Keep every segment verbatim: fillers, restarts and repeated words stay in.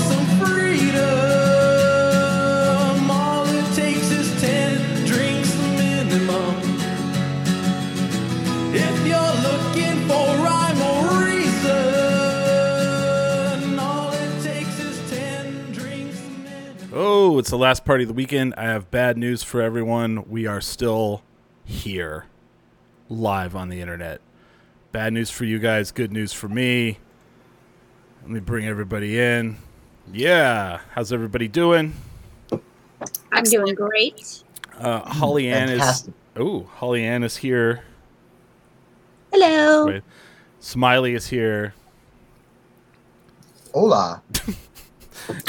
some freedom, all it takes is ten drinks minimum. If you're looking for rhyme or reason, all it takes is ten drinks minimum. Oh, it's the last party of the weekend. I have bad news for everyone. We are still here, live on the internet. Bad news for you guys, good news for me. Let me bring everybody in. Yeah. How's everybody doing? I'm doing great. Uh, Holly Ann is... Oh, Holly Ann is here. Hello. Wait. Smiley is here. Hola.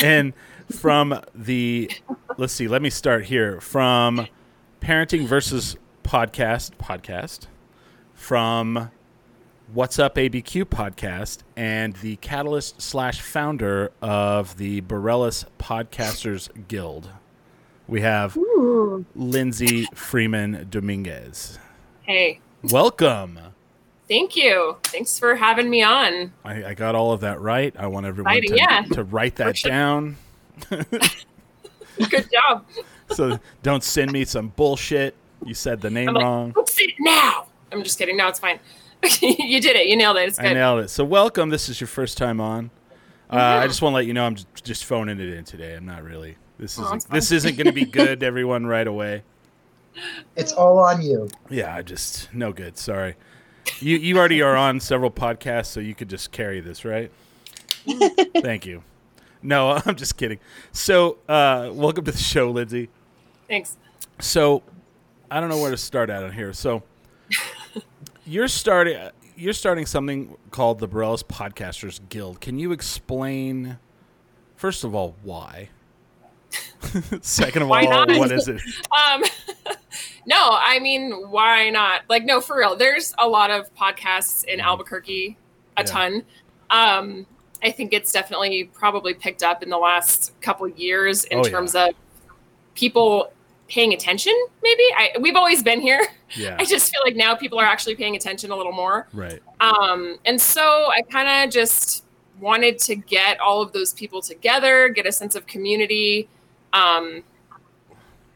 And from the... Let's see. Let me start here. From Parenting versus Podcast. Podcast. From... What's Up A B Q podcast, and the catalyst slash founder of the Barelas Podcasters Guild. We have Ooh. Lindsay Freeman Dominguez. Hey. Welcome. Thank you. Thanks for having me on. I, I got all of that right. I want everyone I, to, yeah. to write that sure. down. Good job. So don't send me some bullshit. You said the name I'm like, wrong. Don't say it now. I'm just kidding. No, it's fine. You did it. You nailed it. It's good. I nailed it. So welcome. This is your first time on. Uh, yeah. I just want to let you know I'm just phoning it in today. I'm not really. This oh, isn't, this isn't going to be good to everyone right away. It's all on you. Yeah, I just no good. Sorry. You you already are on several podcasts, so you could just carry this, right? Thank you. No, I'm just kidding. So uh, welcome to the show, Lindsay. Thanks. So I don't know where to start out on here. So. You're starting. You're starting something called the Barelas Podcasters Guild. Can you explain, first of all, why? Second of all, what is it? Um, no, I mean, why not? Like, no, for real. There's a lot of podcasts in Albuquerque, a yeah. ton. Um, I think it's definitely probably picked up in the last couple of years in oh, terms yeah. of people paying attention, maybe. I, we've always been here. Yeah. I just feel like now people are actually paying attention a little more. Right. Um, and so I kind of just wanted to get all of those people together, get a sense of community. Um,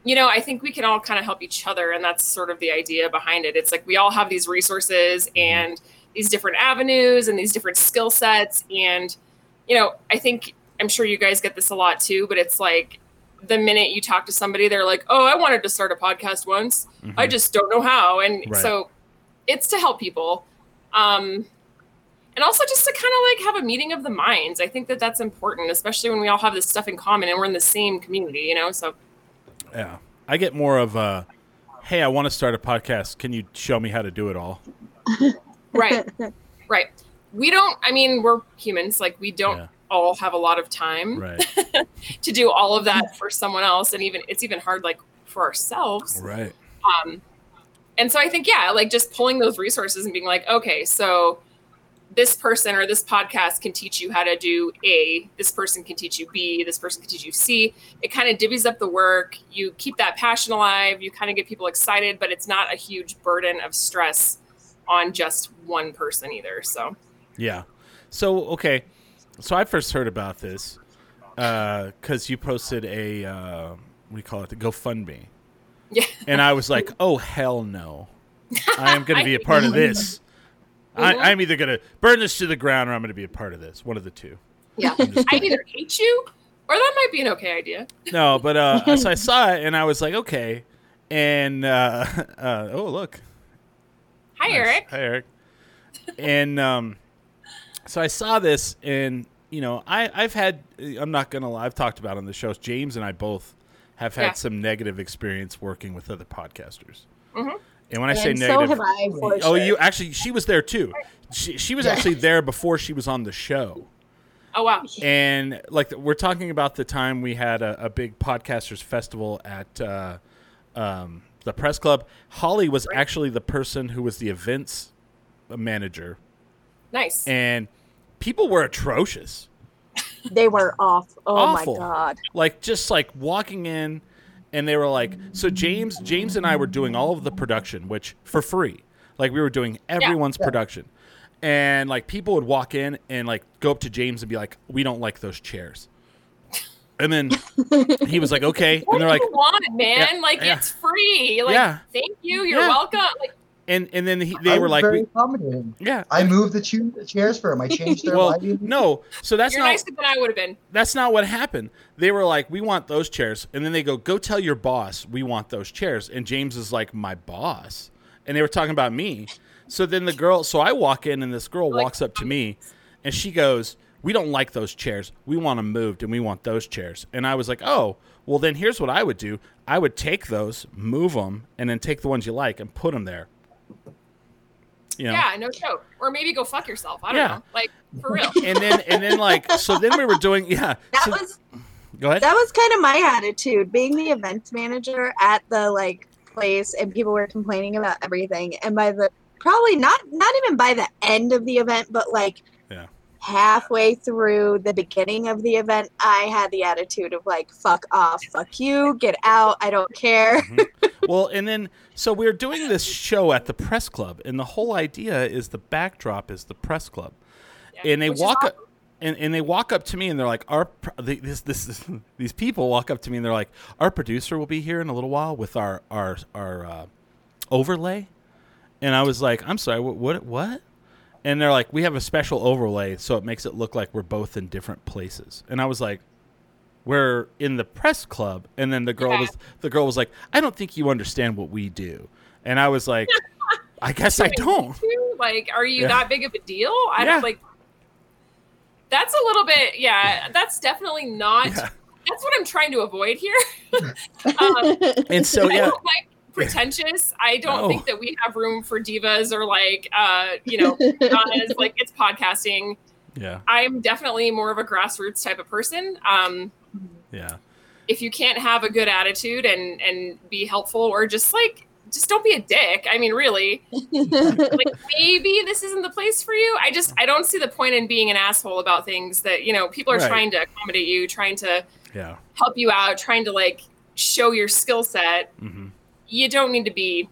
you know, I think we can all kind of help each other, and that's sort of the idea behind it. It's like we all have these resources and these different avenues and these different skill sets. And, you know, I think, I'm sure you guys get this a lot too, but it's like, the minute you talk to somebody, they're like, oh, I wanted to start a podcast once. Mm-hmm. I just don't know how. And right. so it's to help people. Um, and also just to kind of like have a meeting of the minds. I think that that's important, especially when we all have this stuff in common and we're in the same community, you know? So, yeah, I get more of a, hey, I want to start a podcast. Can you show me how to do it all? Right. Right. We don't, I mean, we're humans. Like we don't, yeah. all have a lot of time right. to do all of that for someone else. And even it's even hard, like for ourselves. Right. Um, and so I think, yeah, like just pulling those resources and being like, okay, so this person or this podcast can teach you how to do A, this person can teach you B, this person can teach you C. It kind of divvies up the work. You keep that passion alive. You kind of get people excited, but it's not a huge burden of stress on just one person either. So, yeah. So, okay. So I first heard about this because uh, you posted a, uh, what do you call it, the GoFundMe. Yeah. And I was like, oh, hell no. I am going to be a part of this. I, I'm either going to burn this to the ground or I'm going to be a part of this. One of the two. Yeah. I either hate you or that might be an okay idea. No, but uh, so I saw it and I was like, okay. And, uh, uh, oh, look. Hi, nice. Eric. Hi, Eric. And, um. So I saw this, and, you know, I, I've had – I'm not going to lie. I've talked about it on the show. James and I both have had yeah. some negative experience working with other podcasters. Mm-hmm. And when I and say so negative – I, oh, sure. you – actually, she was there too. She, she was yeah. actually there before she was on the show. Oh, wow. And, like, we're talking about the time we had a, a big podcasters festival at uh, um, the press club. Holly was actually the person who was the events manager. Nice. And people were atrocious. They were off. Oh, Awful. my God. Like, just like walking in, and they were like, so James, James and I were doing all of the production, which for free, like we were doing everyone's yeah. production. And like people would walk in and like go up to James and be like, we don't like those chairs. And then he was like, okay. What and they're do like, you want, man? Yeah, like, yeah. it's free. Like, yeah. thank you. You're yeah. welcome. Like, And and then he, they I were like, very we, yeah, I moved the, che- the chairs for him. I changed their well, lighting. No, so that's You're not nicer than I would have been. That's not what happened. They were like, we want those chairs, and then they go, go tell your boss we want those chairs. And James is like, my boss, and they were talking about me. So then the girl, so I walk in, and this girl like, walks up to me, and she goes, we don't like those chairs. We want them moved, and we want those chairs. And I was like, oh. Well, then here's what I would do. I would take those, move them, and then take the ones you like and put them there. You know. Yeah, no joke. Or maybe go fuck yourself. I don't yeah. know. Like, for real. And then, and then, like, so then we were doing, yeah. That so, was, go ahead. That was kind of my attitude, being the events manager at the, like, place, and people were complaining about everything. And by the, probably not, not even by the end of the event, but, like, yeah. halfway through the beginning of the event, I had the attitude of, like, fuck off, fuck you, get out, I don't care. Mm-hmm. Well, and then, so we're doing this show at the press club, and the whole idea is the backdrop is the press club. Yeah, and they walk awesome. up, and, and they walk up to me, and they're like, "Our they, this, this this these people walk up to me, and they're like, our producer will be here in a little while with our our our uh, overlay." And I was like, "I'm sorry, what what what?" And they're like, "We have a special overlay, so it makes it look like we're both in different places." And I was like, we're in the press club. And then the girl yeah. was the girl was like, "I don't think you understand what we do." And I was like, I guess I don't. Like, are you yeah. that big of a deal? I yeah. don't like that's a little bit yeah, that's definitely not yeah. that's what I'm trying to avoid here. um, and so yeah. I don't like pretentious. I don't no. think that we have room for divas or like uh, you know, Donna's, like it's podcasting. Yeah. I'm definitely more of a grassroots type of person. Um Yeah. If you can't have a good attitude and, and be helpful or just like, just don't be a dick. I mean, really, like maybe this isn't the place for you. I just, I don't see the point in being an asshole about things that, you know, people are right. trying to accommodate you, trying to yeah. help you out, trying to like show your skill set. Mm-hmm. You don't need to be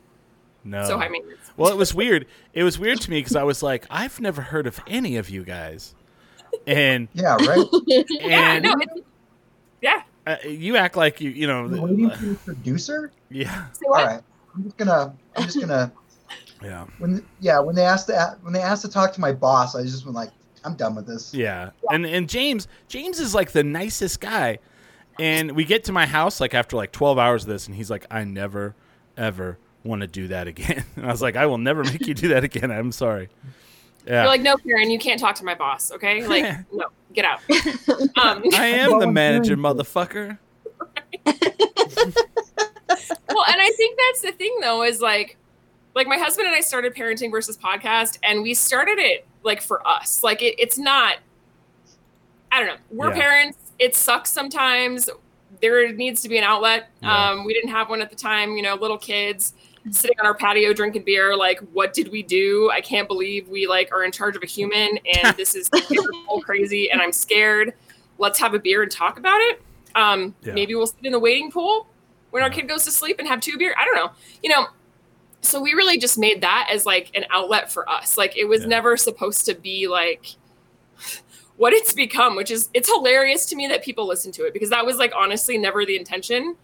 no. so high maintenance. Well, it was weird. It was weird to me because I was like, I've never heard of any of you guys. And yeah, right. And, yeah, no, it's, Yeah, uh, you act like you you know. Waiting for the producer. Yeah. All right. I'm just gonna. I'm just gonna. yeah. When yeah when they asked to, when they asked to talk to my boss, I just went like, I'm done with this. Yeah. yeah. And and James James is like the nicest guy, and we get to my house like after like twelve hours of this, and he's like, I never ever want to do that again. And I was like, I will never make you do that again. I'm sorry. Yeah. You're like, no, Karen, you can't talk to my boss, okay? Like, no, get out. Um, I am the manager, motherfucker. Well, and I think that's the thing, though, is like, like my husband and I started Parenting versus Podcast, and we started it, like, for us. Like, it, it's not, I don't know. We're yeah. parents. It sucks sometimes. There needs to be an outlet. Yeah. Um, we didn't have one at the time, you know, little kids. Sitting on our patio drinking beer, like, what did we do? I can't believe we like are in charge of a human, and this is all crazy, and I'm scared. Let's have a beer and talk about it. Um, yeah. Maybe we'll sit in the waiting pool when our kid goes to sleep and have two beer. I don't know, you know. So we really just made that as like an outlet for us. Like it was yeah. never supposed to be like what it's become, which is it's hilarious to me that people listen to it because that was like honestly never the intention.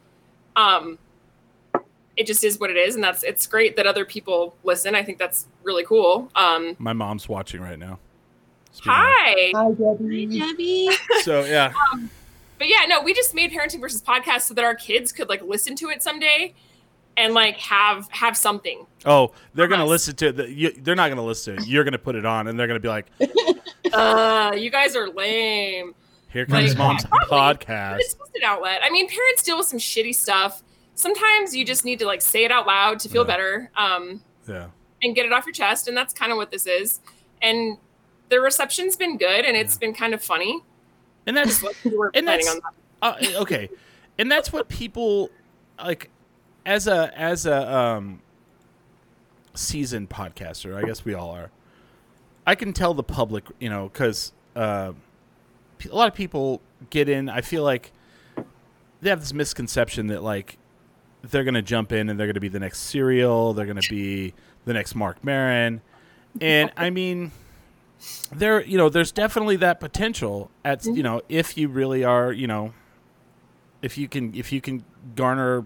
Um, It just is what it is, and that's it's great that other people listen. I think that's really cool. Um, My mom's watching right now. Hi. Hi, Debbie. Hi, Debbie. So, yeah. Um, but, yeah, no, we just made Parenting versus Podcast so that our kids could, like, listen to it someday and, like, have have something. Oh, they're going to listen to it. The, you, they're not going to listen to it. You're going to put it on, and they're going to be like, uh, you guys are lame. Here comes like, mom's probably, podcast. It's just an outlet. I mean, parents deal with some shitty stuff. Sometimes you just need to like say it out loud to feel yeah. better um, yeah. and get it off your chest. And that's kind of what this is. And the reception's been good and it's yeah. been kind of funny. And that's, and that's on that. uh, okay. And that's what people like, as a as a um, seasoned podcaster, I guess we all are, I can tell the public, you know, because uh, a lot of people get in. I feel like they have this misconception that, like, they're going to jump in and they're going to be the next Serial. They're going to be the next Mark Maron. And, I mean, there, you know, there's definitely that potential at, you know, if you really are, you know, if you can, if you can garner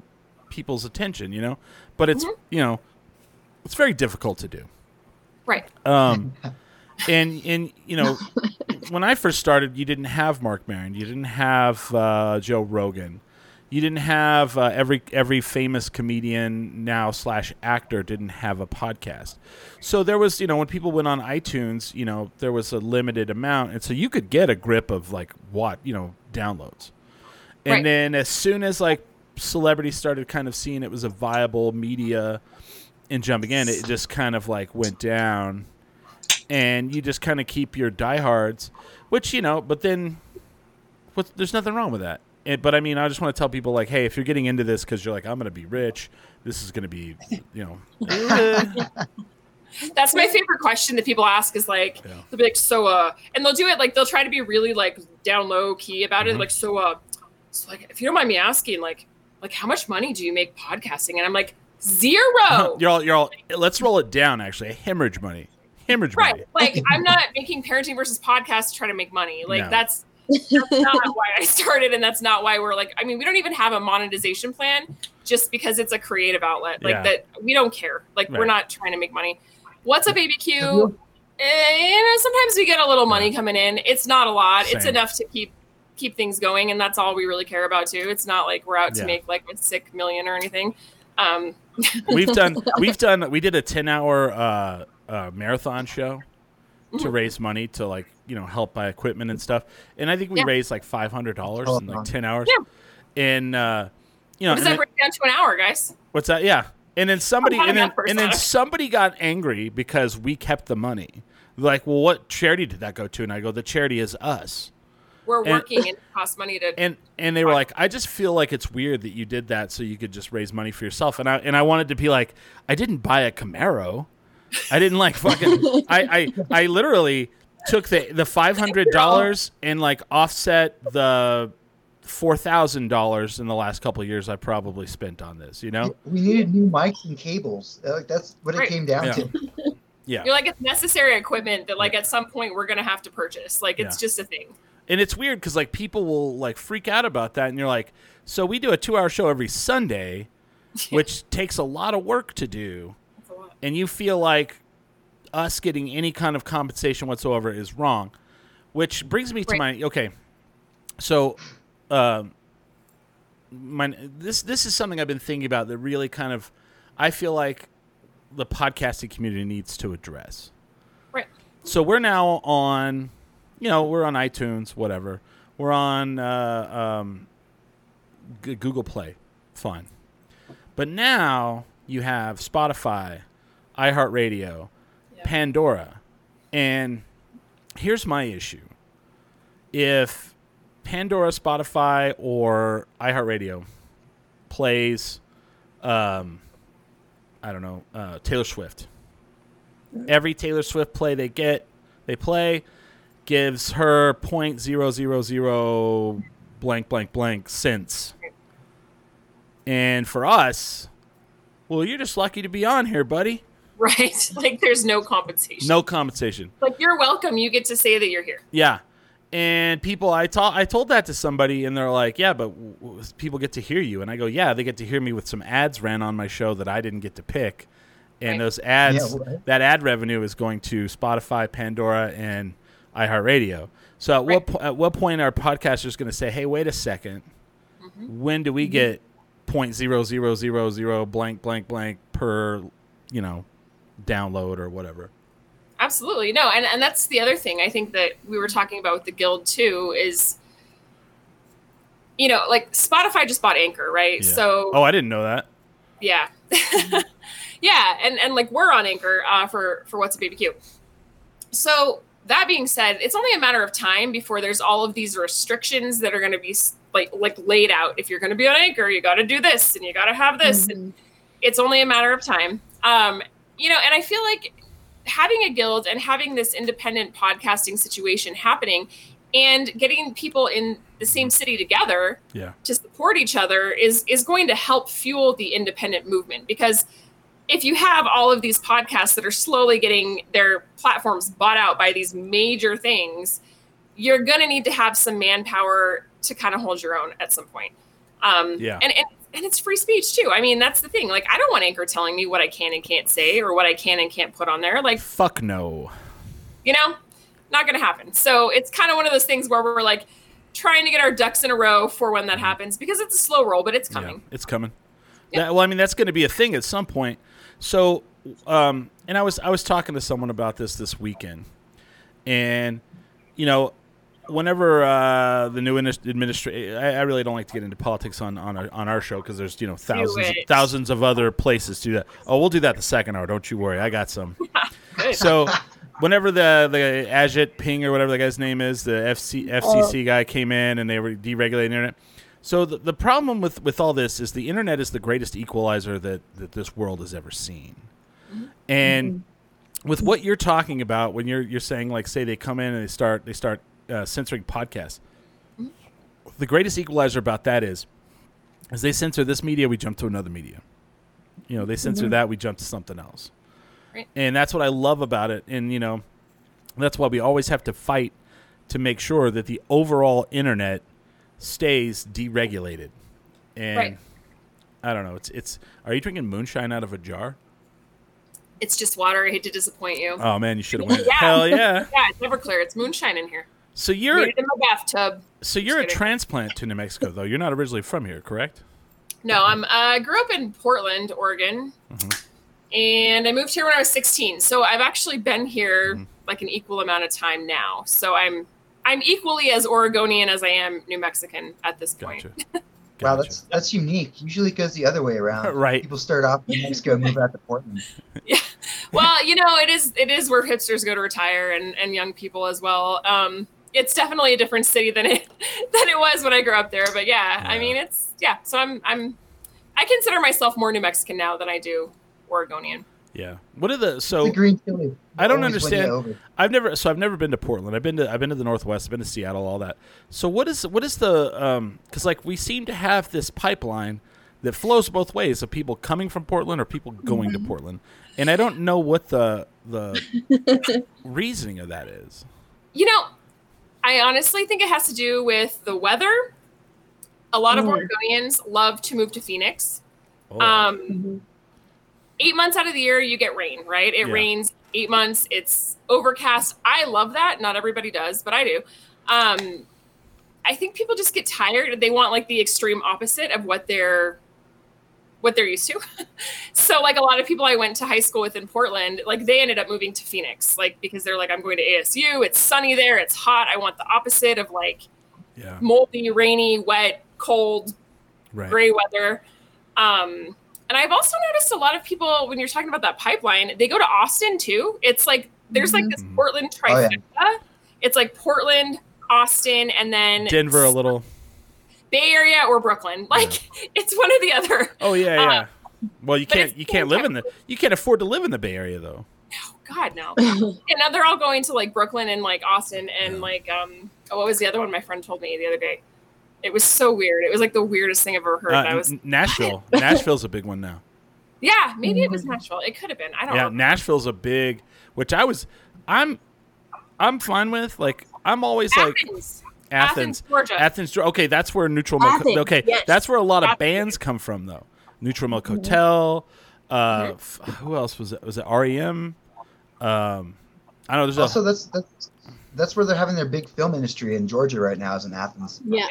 people's attention, you know, but it's, mm-hmm. you know, it's very difficult to do. Right. Um, and, and, you know, when I first started, you didn't have Mark Maron. You didn't have uh, Joe Rogan. You didn't have uh, every every famous comedian now slash actor didn't have a podcast. So there was, you know, when people went on iTunes, you know, there was a limited amount. And so you could get a grip of, like, what, you know, downloads. And right. then as soon as, like, celebrities started kind of seeing it was a viable media and jumping in, it just kind of, like, went down. And you just kind of keep your diehards, which, you know, but then what, there's nothing wrong with that. It, but I mean, I just want to tell people, like, hey, if you're getting into this because you're like, I'm going to be rich, this is going to be, you know. Eh. That's my favorite question that people ask is, like, yeah. they'll be like, so, uh, and they'll do it, like, they'll try to be really, like, down low key about mm-hmm. it. Like, so, uh, so, like, if you don't mind me asking, like, like, how much money do you make podcasting? And I'm like, zero. you're all, you're all, let's roll it down, actually. Hemorrhage money. Hemorrhage right. money. Right. Like, I'm not making Parenting versus Podcast to try to make money. Like, no. that's. That's not why I started, and that's not why we're like. I mean, we don't even have a monetization plan, just because it's a creative outlet. Like yeah. that, we don't care. Like right. we're not trying to make money. What's Up A B Q? You know, sometimes we get a little money coming in. It's not a lot. Same. It's enough to keep keep things going, and that's all we really care about too. It's not like we're out yeah. to make like a sick million or anything. Um, we've done. We've done. We did a ten hour uh, uh, marathon show mm-hmm. to raise money to like. You know, help buy equipment and stuff, and I think we yeah. raised like five hundred dollars in like ten hours. Yeah. And uh, you know, what does that break down to an hour, guys? What's that? Yeah. And then somebody, and then, and then somebody got angry because we kept the money. Like, well, what charity did that go to? And I go, the charity is us. We're and, working, and it costs money to. And and they were like, I just feel like it's weird that you did that so you could just raise money for yourself. And I and I wanted to be like, I didn't buy a Camaro. I didn't like fucking. I, I I literally. Took the the five hundred dollars and like offset the four thousand dollars in the last couple of years I probably spent on this. You know, we needed new mics and cables. Like that's what right. it came down yeah. to. Yeah, you're like it's necessary equipment that like yeah. at some point we're gonna have to purchase. Like it's yeah. just a thing. And it's weird because like people will like freak out about that, and you're like, so we do a two hour show every Sunday, which takes a lot of work to do, that's a lot. And you feel like. Us getting any kind of compensation whatsoever is wrong, which brings me to right. my okay. So, uh, my this this is something I've been thinking about that really kind of I feel like the podcasting community needs to address. Right. So we're now on, you know, we're on iTunes, whatever. We're on uh, um, G- Google Play, fine. But now you have Spotify, iHeartRadio. Pandora. And here's my issue. If Pandora, Spotify, or iHeartRadio plays, um, I don't know, uh, Taylor Swift, every Taylor Swift play they get, they play, gives her zero point zero zero zero blank, blank, blank cents. And for us, well, you're just lucky to be on here, buddy. Right. Like there's no compensation. No compensation. Like you're welcome. You get to say that you're here. Yeah. And people, I, ta- I told that to somebody and they're like, yeah, but w- w- people get to hear you. And I go, yeah, they get to hear me with some ads ran on my show that I didn't get to pick. And right. those ads, yeah, right. that ad revenue is going to Spotify, Pandora, and iHeartRadio. So at, right. what, po- at what point are podcasters going to say, hey, wait a second. Mm-hmm. When do we mm-hmm. get zero point zero zero zero zero blank, blank, blank per, you know, download or whatever. Absolutely. No. And, and that's the other thing I think that we were talking about with the guild too is, you know, like Spotify just bought Anchor, right? Yeah. So, oh, I didn't know that. Yeah. yeah. And, and like we're on Anchor uh, for, for What's Up A B Q. So that being said, it's only a matter of time before there's all of these restrictions that are going to be like like laid out. If you're going to be on Anchor, you got to do this and you got to have this. Mm-hmm. And it's only a matter of time. Um, you know, and I feel like having a guild and having this independent podcasting situation happening and getting people in the same city together yeah. to support each other is, is going to help fuel the independent movement. Because if you have all of these podcasts that are slowly getting their platforms bought out by these major things, you're going to need to have some manpower to kind of hold your own at some point. Um, yeah. And, and And it's free speech too. I mean, that's the thing. Like, I don't want Anchor telling me what I can and can't say or what I can and can't put on there. Like, fuck no. You know, not going to happen. So it's kind of one of those things where we're like trying to get our ducks in a row for when that happens, because it's a slow roll, but it's coming. Yeah, it's coming. Yeah. That, well, I mean, that's going to be a thing at some point. So, um, and I was I was talking to someone about this this weekend, and you know. Whenever uh, the new administration, I, I really don't like to get into politics on on our, on our show, because there's you know thousands thousands of other places to do that. Oh, we'll do that the second hour. Don't you worry, I got some. So, whenever the the Ajit Ping or whatever the guy's name is, the F C C guy came in and they were deregulating the internet. So the, the problem with with all this is the internet is the greatest equalizer that that this world has ever seen, and with what you're talking about when you're you're saying like say they come in and they start they start. Uh, censoring podcasts. Mm-hmm. The greatest equalizer about that is, as they censor this media, we jump to another media. You know, they censor mm-hmm. that, we jump to something else. Right. And that's what I love about it. And, you know, that's why we always have to fight to make sure that the overall internet stays deregulated. And right. I don't know. It's, it's, are you drinking moonshine out of a jar? It's just water. I hate to disappoint you. Oh, man, you should have went. yeah. Hell yeah. Yeah, it's Everclear. It's moonshine in here. So you're in the bathtub. So you're a transplant to New Mexico, though. You're not originally from here, correct? No, I'm. I uh, grew up in Portland, Oregon, mm-hmm. and I moved here when I was sixteen. So I've actually been here mm-hmm. like an equal amount of time now. So I'm I'm equally as Oregonian as I am New Mexican at this point. Gotcha. Gotcha. Wow, that's that's unique. Usually it goes the other way around. Right. People start off in New Mexico and move out to Portland. Yeah. Well, you know, it is it is where hipsters go to retire and and young people as well. Um. It's definitely a different city than it than it was when I grew up there. But yeah, yeah, I mean, it's yeah. So I'm I'm I consider myself more New Mexican now than I do Oregonian. Yeah. What are the so the green chili? I don't understand. I've never so I've never been to Portland. I've been to I've been to the Northwest. I've been to Seattle. All that. So what is what is the um because like we seem to have this pipeline that flows both ways of people coming from Portland or people going mm-hmm. to Portland, and I don't know what the the reasoning of that is. You know. I honestly think it has to do with the weather. A lot of Oregonians love to move to Phoenix. Oh. Um, mm-hmm. Eight months out of the year, you get rain, right? It yeah. rains eight months. It's overcast. I love that. Not everybody does, but I do. Um, I think people just get tired. They want like the extreme opposite of what they're what they're used to. So like a lot of people I went to high school with in Portland, like they ended up moving to Phoenix, like, because they're like, I'm going to A S U. It's sunny there. It's hot. I want the opposite of like yeah. moldy, rainy, wet, cold, right. gray weather. Um, and I've also noticed a lot of people, when you're talking about that pipeline, they go to Austin too. It's like, there's like this mm-hmm. Portland trifecta. Oh, yeah. It's like Portland, Austin, and then Denver a little. Bay Area or Brooklyn, like yeah. it's one or the other. Oh yeah, yeah. Um, well, you can't you can't live in the you can't afford to live in the Bay Area though. Oh God, no. And now they're all going to like Brooklyn and like Austin and yeah. like um oh, what was the other one my friend told me the other day? It was so weird. It was like the weirdest thing I've ever heard. Uh, I was Nashville. Nashville's a big one now. Yeah, maybe it was Nashville. It could have been. I don't yeah, know. Yeah, Nashville's a big, which I was, I'm, I'm fine with. Like I'm always Athens. like. Athens, Athens, Georgia. Athens, okay, that's where Neutral Milk. Athens, okay, yes. That's where a lot of Athens. bands come from, though. Neutral Milk Hotel. Uh, f- who else was it? Was it R E M? Um, I don't know. There's also a- that's, that's that's where they're having their big film industry in Georgia right now, is in Athens. Yeah,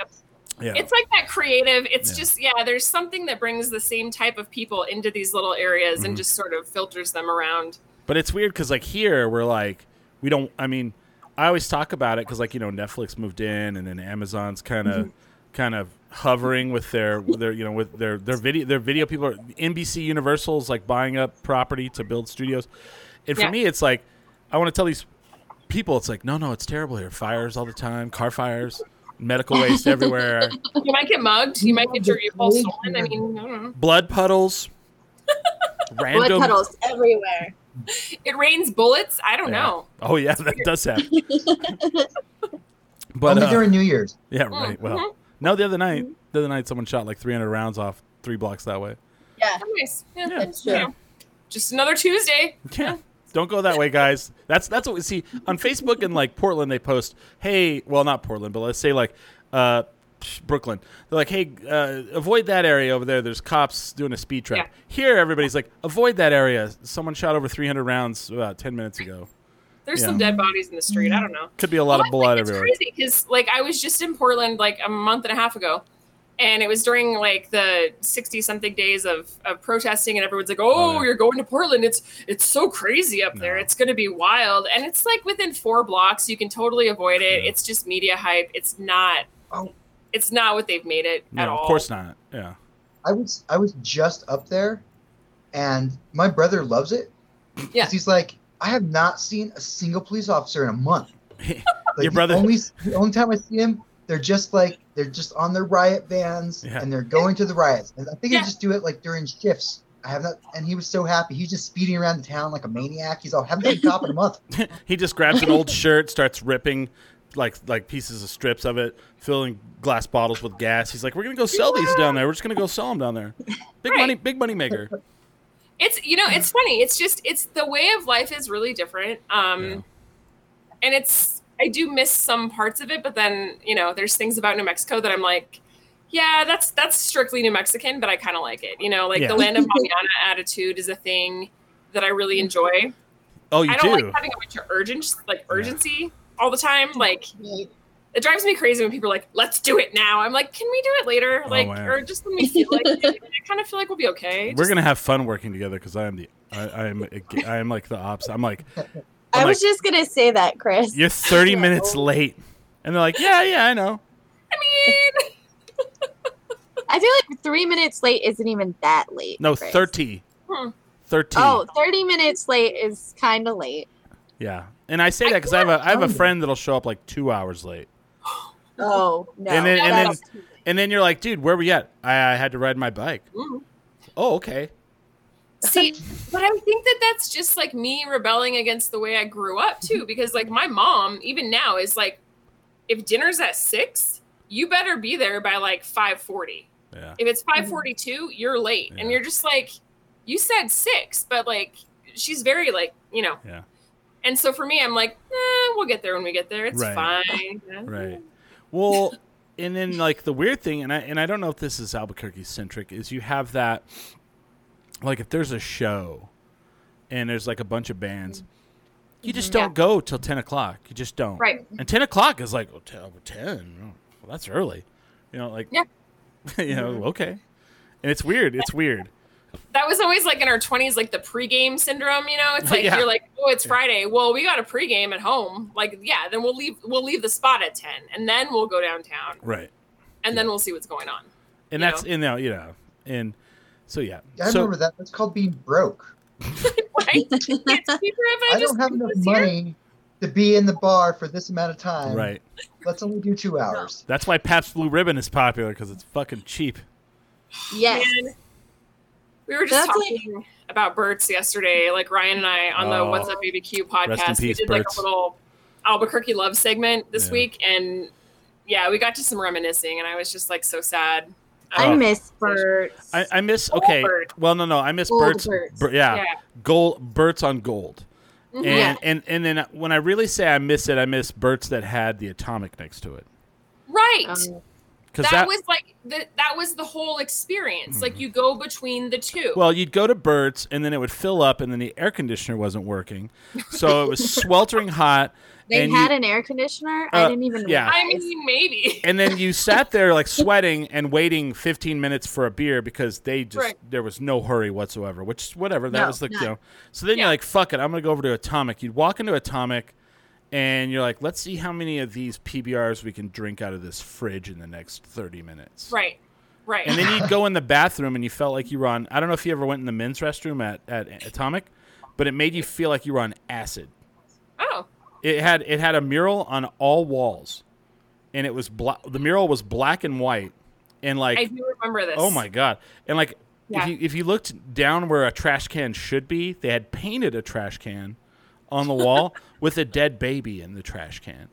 yeah. It's like that creative. It's yeah. just yeah. There's something that brings the same type of people into these little areas mm-hmm. and just sort of filters them around. But it's weird because like here we're like we don't. I mean. I always talk about it because, like, you know, Netflix moved in, and then Amazon's kind of, mm-hmm. kind of hovering with their, their, you know, with their, their video, their video people. Are, N B C Universal's like buying up property to build studios, and for yeah. me, it's like, I want to tell these people, it's like, no, no, it's terrible here. Fires all the time, car fires. medical waste everywhere. You might get mugged. You might get your earballs stolen. I mean, I don't know. Blood puddles. Random blood puddles everywhere. It rains bullets. I don't yeah. know. Oh yeah, that does happen. But only uh, during New Year's. Yeah, right. Well, mm-hmm. no, the other night, the other night, someone shot like three hundred rounds off three blocks that way. Yeah, nice. Yeah, yeah. That's true. Yeah. Just another Tuesday. Yeah. Don't go that way, guys. That's that's what we see on Facebook in like Portland. They post, hey, well, not Portland, but let's say like uh, Brooklyn. They're like, hey, uh, avoid that area over there. There's cops doing a speed trap. Yeah. Here, everybody's like, avoid that area. Someone shot over three hundred rounds about ten minutes ago. There's yeah. some dead bodies in the street. I don't know. Could be a lot well, of blood everywhere. It's crazy because like I was just in Portland like a month and a half ago. And it was during like the sixty-something days of, of protesting, and everyone's like, "Oh, oh yeah. you're going to Portland? It's it's so crazy up no. there. It's going to be wild." And it's like within four blocks, you can totally avoid it. Yeah. It's just media hype. It's not, oh. it's not what they've made it no, at all. Of course not. Yeah, I was I was just up there, and my brother loves it. Yeah, he's like, I have not seen a single police officer in a month. Like, your brother. The only, the only time I see him. They're just like they're just on their riot vans yeah. and they're going to the riots. And I think yeah. they just do it like during shifts. I have not, and he was so happy. He's just speeding around the town like a maniac. He's all haven't been cop in a month. He just grabs an old shirt, starts ripping like like pieces of strips of it, filling glass bottles with gas. He's like, "We're gonna go sell yeah. these down there. We're just gonna go sell them down there. Big right. money, big money maker." It's you know, it's funny. It's just it's the way of life is really different. Um, yeah. and it's. I do miss some parts of it, but then, you know, there's things about New Mexico that I'm like, yeah, that's that's strictly New Mexican, but I kind of like it. You know, like yeah. the land of mañana attitude is a thing that I really enjoy. Oh, you do? I don't do. like having a bunch of urgent, like, urgency yeah. all the time. Like, it drives me crazy when people are like, let's do it now. I'm like, can we do it later? Like, oh, or just let me feel like it. I kind of feel like we'll be okay. We're just- going to have fun working together because I am the, I, I am, I am like the opposite. I'm like... I'm I was like, just going to say that, Chris. You're thirty yeah. minutes late. And they're like, yeah, yeah, I know. I mean. I feel like three minutes late isn't even that late. No, Chris. thirty. Hmm. thirty. Oh, thirty minutes late is kind of late. Yeah. And I say that because I, I have a I have a friend that'll show up like two hours late. Oh, no. And then, no, and, then and then you're like, dude, where are we at? I, I had to ride my bike. Mm. Oh, okay. See, but I think that that's just like me rebelling against the way I grew up too, because like my mom, even now, is like, if dinner's at six, you better be there by like five forty. Yeah. If it's five forty-two, you're late. Yeah. And you're just like, you said six, but like, she's very like, you know. Yeah. And so for me, I'm like, eh, we'll get there when we get there. It's right. fine. Right. Well, and then like the weird thing, and I, and I don't know if this is Albuquerque centric, is you have that... Like, if there's a show and there's, like, a bunch of bands, you just don't yeah. go till ten o'clock. You just don't. Right. And ten o'clock is like, oh, ten? Well, that's early. You know, like, yeah. you know, okay. And it's weird. It's weird. That was always, like, in our twenties, like, the pregame syndrome, you know? It's like, yeah. you're like, oh, it's Friday. Well, we got a pregame at home. Like, yeah, then we'll leave We'll leave the spot at ten, and then we'll go downtown. Right. And yeah. then we'll see what's going on. And that's, know? in the, you know, and... So yeah, I so, remember that. That's called being broke. Right? I don't have enough money to be in the bar for this amount of time. Right. Let's only do two hours. That's why Pabst Blue Ribbon is popular because it's fucking cheap. Yes. Man, we were just that's talking like, about Burt's yesterday. Like Ryan and I on oh, the What's Up A B Q podcast, peace, we did Burt's. Like a little Albuquerque love segment this yeah. week, and yeah, we got to some reminiscing, and I was just like so sad. I oh. miss Burt's. I, I miss, okay. Gold well, no, no. I miss Burt's. Burt's. Bur- yeah. yeah. Gold, Burt's on gold. Mm-hmm. And, yeah. and and then when I really say I miss it, I miss Burt's that had the Atomic next to it. Right. Um, that, that was like, the, that was the whole experience. Mm-hmm. Like you go between the two. Well, you'd go to Burt's and then it would fill up and then the air conditioner wasn't working. So it was sweltering hot. They had you, an air conditioner? Uh, I didn't even yeah. I mean, maybe. And then you sat there like sweating and waiting fifteen minutes for a beer because they just right. there was no hurry whatsoever, which whatever. That no, was the no. you know. So then yeah. you're like, fuck it, I'm going to go over to Atomic. You'd walk into Atomic and you're like, let's see how many of these P B Rs we can drink out of this fridge in the next thirty minutes. Right. Right. And then you'd go in the bathroom and you felt like you were on I don't know if you ever went in the men's restroom at, at Atomic, but it made you feel like you were on acid. Oh. It had it had a mural on all walls and it was bla- the mural was black and white, and like I do remember this. Oh my god! And like yeah. if you if you looked down where a trash can should be, they had painted a trash can on the wall with a dead baby in the trash can.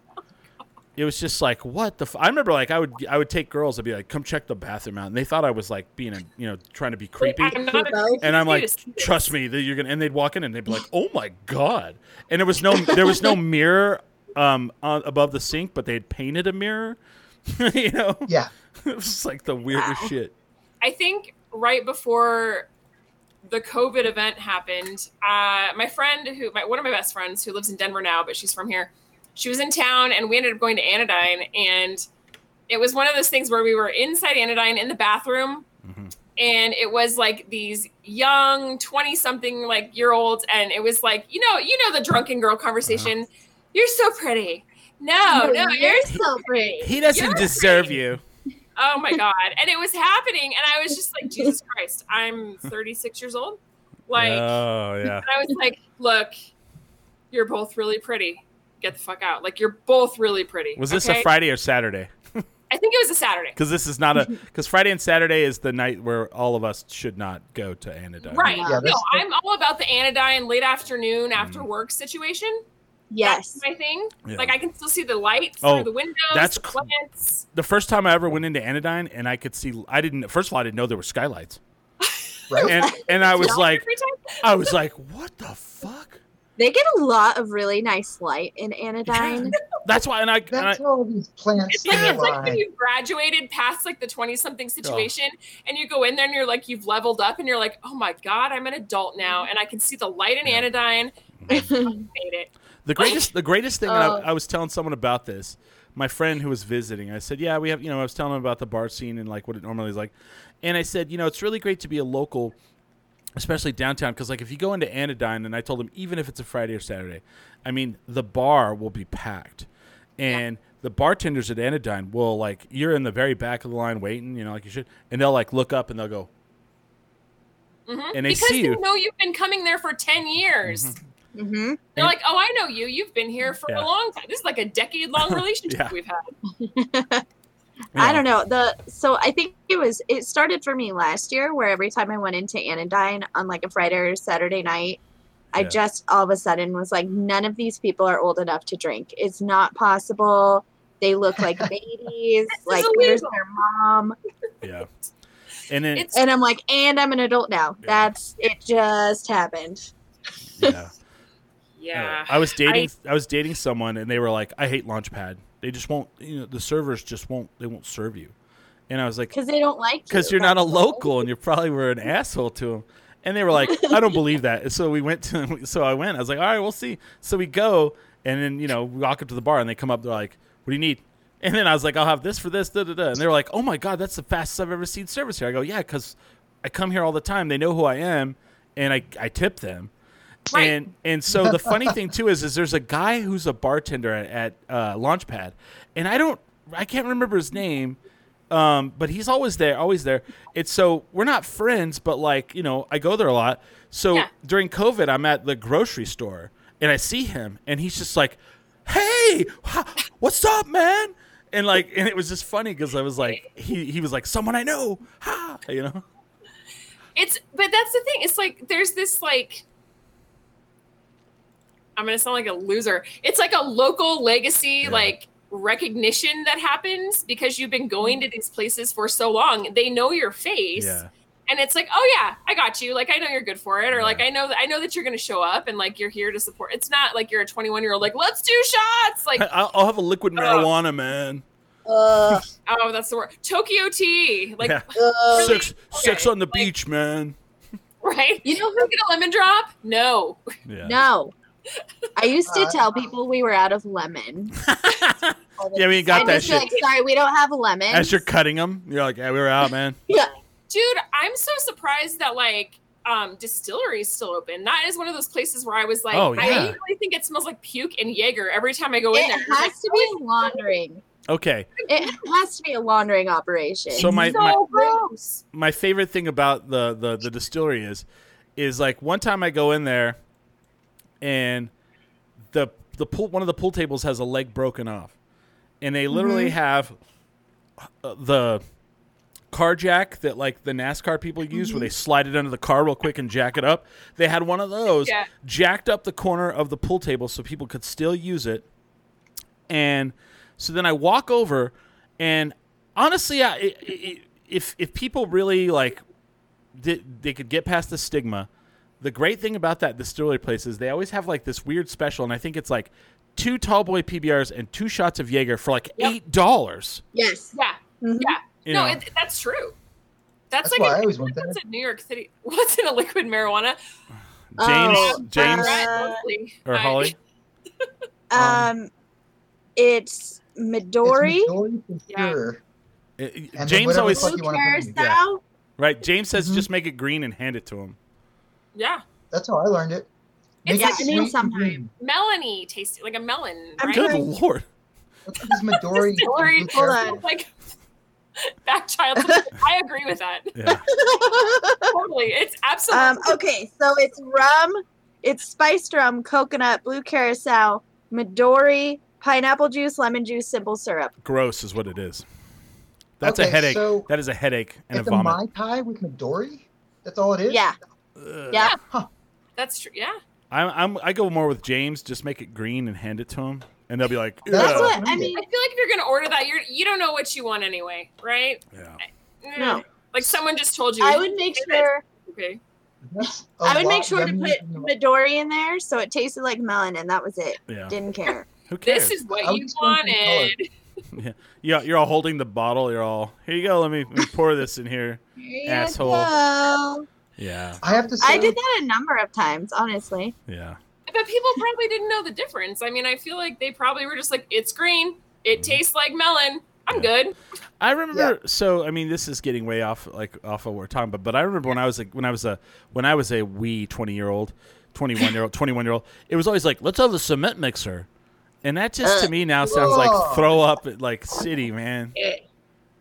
It was just like, what the? F-? I remember, like, I would, I would take girls. I'd be like, "Come check the bathroom out," and they thought I was like being, a, you know, trying to be creepy. Wait, I'm not and I'm like, "Trust me, you're gonna." And they'd walk in and they'd be like, "Oh my god!" And there was no, there was no mirror um, on, above the sink, but they had painted a mirror. You know? Yeah. It was like the weirdest wow. shit. I think right before the COVID event happened, uh, my friend who, my, one of my best friends who lives in Denver now, but she's from here. She was in town, and we ended up going to Anodyne, and it was one of those things where we were inside Anodyne in the bathroom, mm-hmm. and it was like these young twenty-something like year olds, and it was like, you know, you know the drunken girl conversation. Wow. You're so pretty. No, no, no you're so pretty. He doesn't you're deserve pretty. You. Oh my god! And it was happening, and I was just like, Jesus Christ, I'm thirty-six years old. Like, oh yeah. And I was like, look, you're both really pretty. Get the fuck out. Like, you're both really pretty. Was this okay? a Friday or Saturday? I think it was a Saturday. Because this is not a... Because Friday and Saturday is the night where all of us should not go to Anodyne. Right. Yeah, no, I'm all about the Anodyne late afternoon after mm. work situation. Yes. That's my thing. Yeah. Like, I can still see the lights oh, through the windows. That's the plants. The first time I ever went into Anodyne and I could see... I didn't... First of all, I didn't know there were skylights. Right. And, and I was like... I was like, what the fuck? They get a lot of really nice light in Anodyne. That's why, and I. That's and I, all these plants. It's like it's like when you graduated past like the twenty-something situation, oh. and you go in there and you're like, you've leveled up, and you're like, oh my god, I'm an adult now, and I can see the light in yeah. Anodyne. I made it. The greatest, the greatest thing. Uh, I, I was telling someone about this. My friend who was visiting, I said, yeah, we have. You know, I was telling him about the bar scene and like what it normally is like, and I said, you know, it's really great to be a local. Especially downtown, because like if you go into Anodyne, and I told them even if it's a Friday or Saturday, I mean the bar will be packed, and yeah. the bartenders at Anodyne will like you're in the very back of the line waiting, you know, like you should, and they'll like look up and they'll go, mm-hmm. and they because see you. Because they know you've been coming there for ten years. Mm-hmm. Mm-hmm. They're and like, oh, I know you. You've been here for yeah. a long time. This is like a decade-long relationship yeah. we've had. Yeah. I don't know. The so I think it was it started for me last year where every time I went into Anodyne on like a Friday or Saturday night, I yeah. just all of a sudden was like, none of these people are old enough to drink. It's not possible. They look like babies. Like where's their mom? Yeah. And then it's, and I'm like, and I'm an adult now. Yeah. That's it just happened. Yeah. yeah. I was dating I, I was dating someone and they were like, I hate Launchpad. They just won't, you know, the servers just won't, they won't serve you. And I was like, because they don't like you. Because you're not a local and you probably were an asshole to them. And they were like, I don't believe that. And so we went to, so I went, I was like, all right, we'll see. So we go and then, you know, we walk up to the bar and they come up, they're like, what do you need? And then I was like, I'll have this for this, da da da. And they were like, oh my God, that's the fastest I've ever seen service here. I go, yeah, because I come here all the time. They know who I am and I, I tip them. Right. And and so the funny thing too is is there's a guy who's a bartender at, at uh, Launchpad, and I don't I can't remember his name, um, but he's always there, always there. It's so we're not friends, but like you know I go there a lot. So yeah. during COVID, I'm at the grocery store and I see him, and he's just like, "Hey, what's up, man?" And like and it was just funny because I was like he he was like someone I know, ha, you know. It's but that's the thing. It's like there's this like. I'm going to sound like a loser. It's like a local legacy, yeah. like recognition that happens because you've been going to these places for so long. They know your face yeah. and it's like, oh yeah, I got you. Like, I know you're good for it. Or yeah. like, I know that I know that you're going to show up and like, you're here to support. It's not like you're a twenty-one year old, like let's do shots. Like I'll have a liquid uh, marijuana, man. Uh, oh, that's the word. Tokyo tea. Like yeah. really? Sex, okay. sex on the like, beach, man. Right. You know who get a lemon drop? No, yeah. no. I used to tell people we were out of lemon. yeah, we got I that shit. Like, sorry, we don't have lemon. As you're cutting them, you're like, yeah, we were out, man. yeah, dude, I'm so surprised that like um, Distillery is still open. That is one of those places where I was like, oh, yeah. I really think it smells like puke and Jaeger every time I go it in there. It has like, to be oh, laundering. Okay. It has to be a laundering operation. So my so my, gross. my favorite thing about the, the the Distillery is is like one time I go in there. And the the pool one of the pool tables has a leg broken off, and they literally mm-hmm. have the car jack that like the NASCAR people use mm-hmm. where they slide it under the car real quick and jack it up. They had one of those yeah. jacked up the corner of the pool table so people could still use it. And so then I walk over, and honestly, I, it, it, if if people really like did, they could get past the stigma. The great thing about that distillery place is they always have like this weird special, and I think it's like two tall boy P B Rs and two shots of Jaeger for like yep. eight dollars. Yes. Yeah. Mm-hmm. Yeah. You no, it, that's true. That's, that's like a, I always want that. In New York City. What's in a liquid marijuana? James, oh, James, uh, or Holly? um, it's Midori. It's Midori for yeah. sure. It, it, James always you want to yeah. right. James says, mm-hmm. just make it green and hand it to him. Yeah, that's how I learned it. Make it's it like sometimes melony tasty, like a melon. Right? Good Lord. What's this Midori? Midori, hold on, like. Back childhood. I agree with that. Yeah. Totally. It's absolutely. Um, okay, so it's rum, it's spiced rum, coconut, blue curacao, Midori, pineapple juice, lemon juice, simple syrup. Gross is what it is. That's okay, a headache. So that is a headache and a vomit. It's a Mai Tai with Midori? That's all it is? Yeah. Uh, yeah. Huh. That's true. Yeah. I'm, I'm, I go more with James. Just make it green and hand it to him. And they'll be like, ugh. That's what I mean. I feel like if you're going to order that, you're, you don't know what you want anyway, right? Yeah. I, no. Like someone just told you. I would make sure. Okay. I would make sure to put Midori in there so it tasted like melon, and that was it. Yeah. Didn't care. Who cares? This is what you wanted. Yeah. yeah. You're all holding the bottle. You're all, here you go. Let me, let me pour this in here, here asshole. Go. Yeah. I have to say. I did that a number of times, honestly. Yeah. But people probably didn't know the difference. I mean, I feel like they probably were just like, it's green. It tastes like melon. I'm yeah. good. I remember. Yeah. So, I mean, this is getting way off, like off of what we're talking about. But I remember when I was like, when I was a, when I was a wee twenty year old, twenty-one year old, twenty-one year old, it was always like, let's have the cement mixer. And that just uh, to me now sounds whoa. like throw up at like city, man.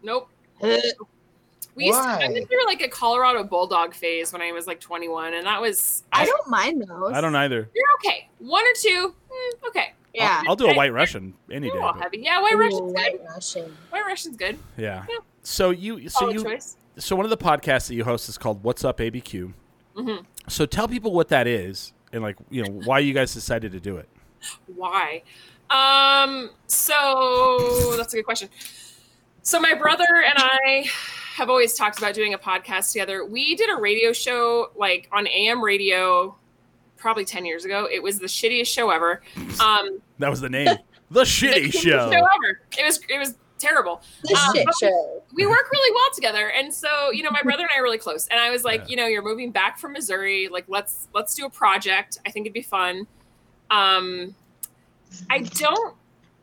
Nope. We used to, I think we were like a Colorado Bulldog phase when I was like twenty-one, and that was I, I don't mind those. I don't either. You're okay. One or two, mm, okay. Yeah, I'll, I'll do a White Russian any day. All heavy. Yeah, White Ooh, Russian's White good. Russian. White Russian's good. Yeah. yeah. So you, so All you, choice. So one of the podcasts that you host is called "What's Up A B Q." Mm-hmm. So tell people what that is, and like you know why you guys decided to do it. Why? Um. So that's a good question. So my brother and I have always talked about doing a podcast together. We did a radio show like on A M radio probably ten years ago. It was the shittiest show ever. Um, that was the name. The shitty the show. show ever. It was it was terrible. The um, shit show. We work really well together. And so, you know, my brother and I are really close. And I was like, yeah. you know, you're moving back from Missouri. Like, let's let's do a project. I think it'd be fun. Um, I don't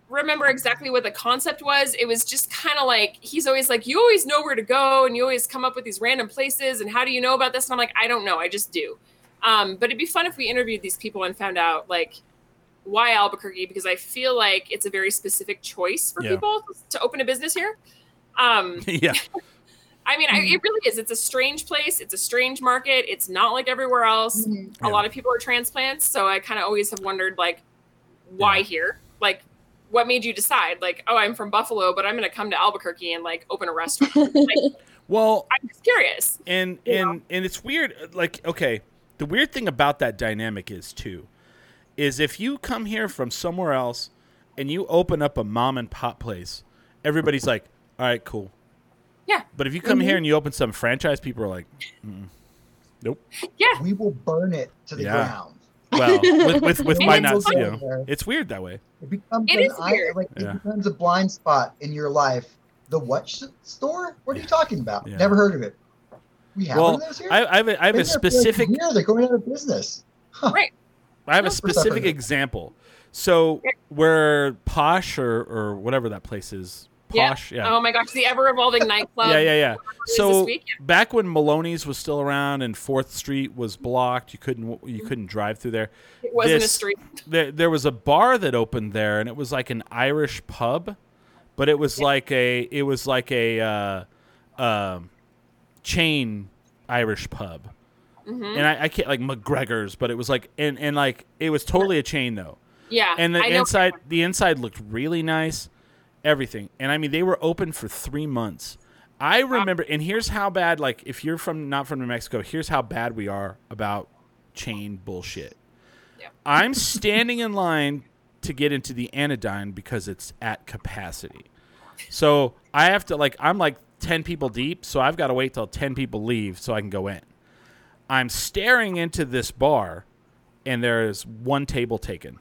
remember exactly what the concept was. It was just kind of like, he's always like, you always know where to go and you always come up with these random places and how do you know about this? And I'm like, I don't know, I just do. Um, but it'd be fun if we interviewed these people and found out like why Albuquerque, because I feel like it's a very specific choice for yeah. people to open a business here. Um, yeah. I mean, I, it really is. It's a strange place. It's a strange market. It's not like everywhere else. Mm-hmm. A yeah. lot of people are transplants. So I kind of always have wondered like why yeah. here? Like, what made you decide like, oh, I'm from Buffalo, but I'm going to come to Albuquerque and like open a restaurant? Like, well, I'm just curious. And, and, know? and it's weird. Like, okay. The weird thing about that dynamic is too, is if you come here from somewhere else and you open up a mom and pop place, everybody's like, all right, cool. Yeah. But if you come mm-hmm. here and you open some franchise, people are like, mm-mm. Nope. Yeah. We will burn it to the yeah. ground. Well, with with, with my not, you know, it's weird that way. It becomes it, an is weird. Eye, like, yeah. it becomes a blind spot in your life. The what sh- store? What are yeah. you talking about? Yeah. Never heard of it. We have well, one of those here. I, I have a, I have a specific. Like, yeah, they're going out of business. Huh. Right. I have no, a specific example. So yeah. where Posh or or whatever that place is. Posh, yeah. yeah. Oh my gosh, the ever evolving nightclub. yeah, yeah, yeah. So yeah. back when Maloney's was still around and Fourth Street was blocked, you couldn't you couldn't drive through there. It wasn't this, a street. There, there was a bar that opened there, and it was like an Irish pub, but it was yeah. like a it was like a uh, uh, chain Irish pub, mm-hmm. and I, I can't like McGregor's, but it was like and, and like it was totally a chain though. Yeah, and the I inside know. the inside looked really nice. everything. And I mean, they were open for three months. I remember, and here's how bad, like, if you're from not from New Mexico, here's how bad we are about chain bullshit. Yeah. I'm standing in line to get into the Anodyne because it's at capacity. So I have to, like, I'm like ten people deep, so I've got to wait till ten people leave so I can go in. I'm staring into this bar, and there is one table taken,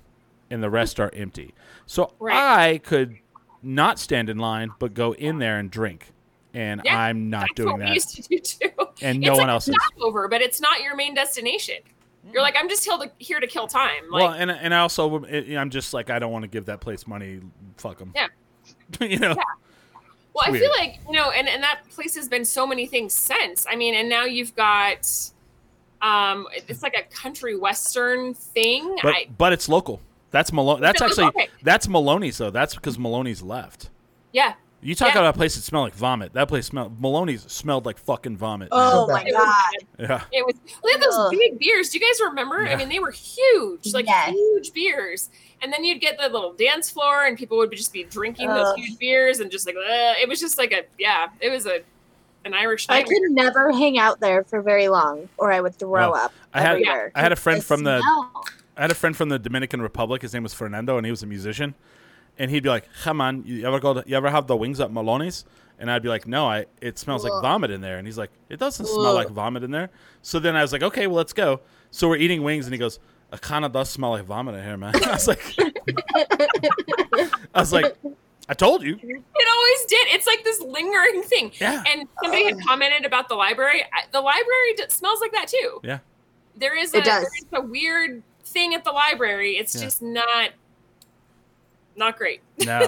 and the rest are empty. So right. I could not stand in line but go in there and drink. And yeah, I'm not doing what that. We used to do too. And it's no like one else is. Stopover, but it's not your main destination. You're like, I'm just here to, here to kill time. Like, well, and and I also, I'm just like, I don't want to give that place money. Fuck them. Yeah. you know? Yeah. Well, I feel like, you know, and, and that place has been so many things since. I mean, and now you've got, um, it's like a country western thing. But, I, but it's local. That's Malone. That's actually, okay. that's Maloney's though. That's because Maloney's left. Yeah. You talk yeah. about a place that smelled like vomit. That place smelled. Maloney's smelled like fucking vomit. Oh my god! Yeah, it was. They had those big beers. Do you guys remember? Yeah. I mean, they were huge, like yes. huge beers. And then you'd get the little dance floor, and people would just be drinking Ugh. those huge beers, and just like uh, it was just like a yeah, it was a an Irish nightmare. I could never hang out there for very long, or I would throw well, up. I had everywhere. I had a friend the from smell. the I had a friend from the Dominican Republic. His name was Fernando, and he was a musician. And he'd be like, "Hey man, you ever go? To, you ever have the wings at Maloney's?" And I'd be like, "No, I. It smells Ugh. like vomit in there." And he's like, "It doesn't Ugh. smell like vomit in there." So then I was like, "Okay, well, let's go." So we're eating wings, and he goes, "It kind of does smell like vomit in here, man." I was like, "I was like, I told you." It always did. It's like this lingering thing. Yeah. And somebody had commented about the library. The library d- smells like that too. Yeah. There is a, there is a weird thing at the library. It's yeah. just not. Not great. No.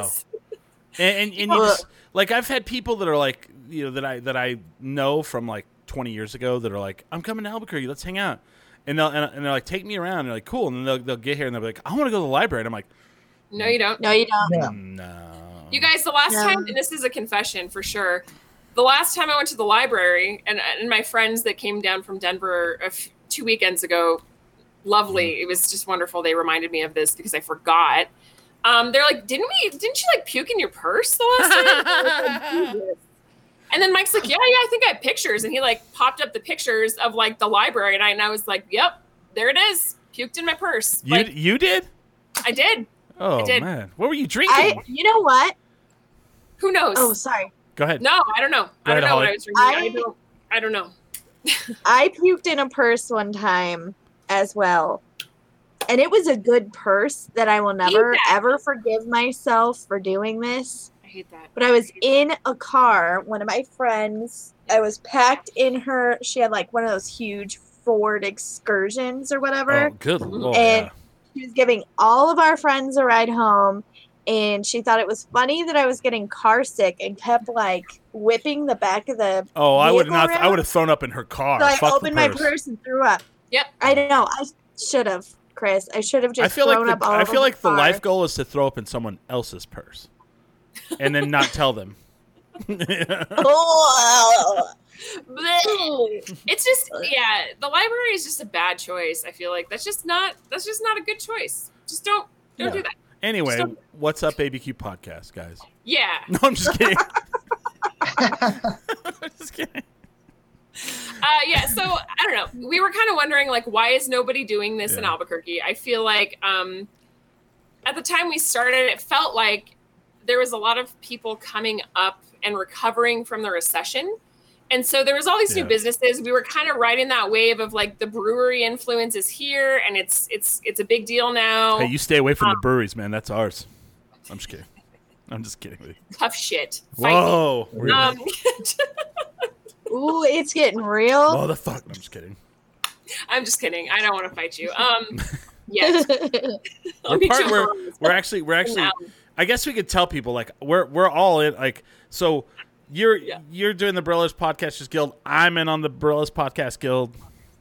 And, and, and you just, like, I've had people that are like, you know, that I that I know from like twenty years ago that are like, I'm coming to Albuquerque, let's hang out. And they'll and, and they're like, take me around. And they're like, cool. And then they'll, they'll get here and they'll be like, I want to go to the library. And I'm like, no, you don't. No, you don't. No. You guys, the last no. time, and this is a confession for sure. The last time I went to the library, and, and my friends that came down from Denver a f- two weekends ago, lovely. Mm. It was just wonderful. They reminded me of this because I forgot. Um, they're like, didn't we, didn't you like puke in your purse the last time? And then Mike's like, yeah, yeah, I think I have pictures. And he like popped up the pictures of like the library. And I, and I was like, yep, there it is. Puked in my purse. You, like, you did? I did. Oh I did. man. What were you drinking? I, you know what? Who knows? Oh, sorry. Go ahead. No, I don't know. Go I don't know Holly. What I was drinking. I, I don't, I don't know. I puked in a purse one time as well. And it was a good purse that I will never, ever forgive myself for doing this. I hate that. But I was I in that. a car. One of my friends, I was packed in her. She had like one of those huge Ford Excursions or whatever. Oh, good Lord. And yeah. she was giving all of our friends a ride home. And she thought it was funny that I was getting car sick and kept like whipping the back of the. Oh, I would not. Around. I would have thrown up in her car. So I Fuck opened purse. my purse and threw up. Yep. I don't know. I should have. Chris, I should have just I feel thrown like up the, all I feel like the, the life goal is to throw up in someone else's purse and then not tell them. oh, but it's just, yeah, the library is just a bad choice. I feel like that's just not, that's just not a good choice. Just don't, don't yeah. do that. Anyway, don't. What's Up A B Q Podcast, guys? Yeah. No, I'm just kidding. I'm just kidding. Uh, yeah, so I don't know. We were kind of wondering, like, why is nobody doing this yeah. in Albuquerque? I feel like um, at the time we started, it felt like there was a lot of people coming up and recovering from the recession. And so there was all these yeah. new businesses. We were kind of riding that wave of, like, the brewery influence is here, and it's it's it's a big deal now. Hey, you stay away from um, the breweries, man. That's ours. I'm just kidding. I'm just kidding. Tough shit. Whoa. Um, Ooh, it's getting real. Oh, the fuck. I'm just kidding. I'm just kidding. I don't want to fight you. Um, yes. we're, part, we're, we're actually, we're actually, no. I guess we could tell people, like, we're, we're all in, like, so you're, yeah. you're doing the Barelas Podcasters Guild. I'm in on the Barelas Podcast Guild.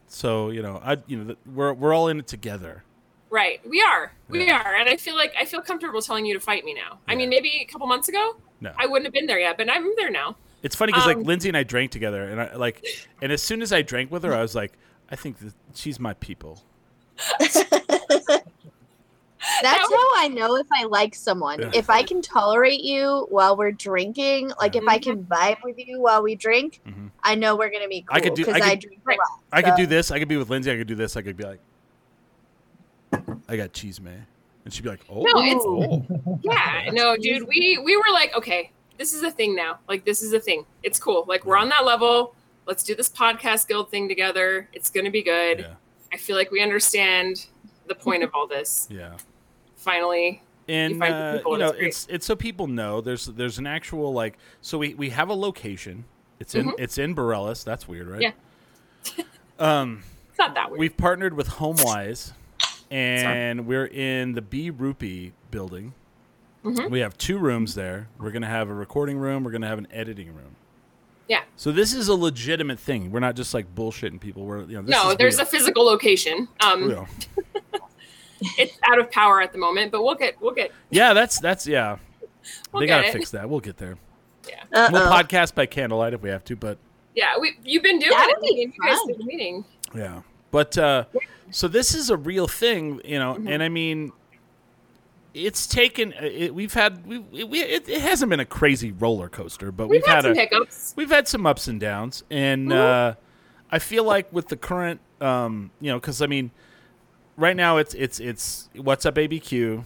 So, you know, I, you know, we're, we're all in it together. Right. We are. Yeah. We are. And I feel like, I feel comfortable telling you to fight me now. Yeah. I mean, maybe a couple months ago, no. I wouldn't have been there yet, but I'm there now. It's funny because um, like Lindsay and I drank together, and I like, and as soon as I drank with her, I was like, I think that she's my people. That's how I know if I like someone. Yeah. If I can tolerate you while we're drinking, like yeah. if I can vibe with you while we drink, mm-hmm. I know we're going to be cool because I, I, I drink a lot. I so. could do this. I could be with Lindsay. I could do this. I could be like, I got cheese, man. And she'd be like, oh. No, it's, oh. Yeah. No, dude, we, we were like, okay, this is a thing now. Like, this is a thing. It's cool. Like, we're on that level. Let's do this podcast guild thing together. It's going to be good. Yeah. I feel like we understand the point of all this. Yeah. Finally. And, you, find uh, people you know, it's, it's, it's so people know there's, there's an actual, like, so we, we have a location. It's in, mm-hmm. it's in Barelas. That's weird, right? Yeah. um, it's not that weird. We've partnered with HomeWise and Sorry. we're in the B Rupee building. Mm-hmm. We have two rooms there. We're going to have a recording room. We're going to have an editing room. Yeah. So this is a legitimate thing. We're not just like bullshitting people. We're you know. This no, is there's weird. a physical location. Um, yeah. It's out of power at the moment, but we'll get we'll get. Yeah, that's that's yeah. We'll they gotta it. fix that. We'll get there. Yeah. Uh-oh. We'll podcast by candlelight if we have to, but. Yeah, we you've been doing that it. You guys did a meeting. Yeah, but uh, so this is a real thing, you know, mm-hmm. and I mean. It's taken. It, we've had. We. we it, it hasn't been a crazy roller coaster, but we've, we've had, had some a, hiccups. We've had some ups and downs, and mm-hmm. uh, I feel like with the current, um, you know, because I mean, right now it's it's it's What's Up A B Q,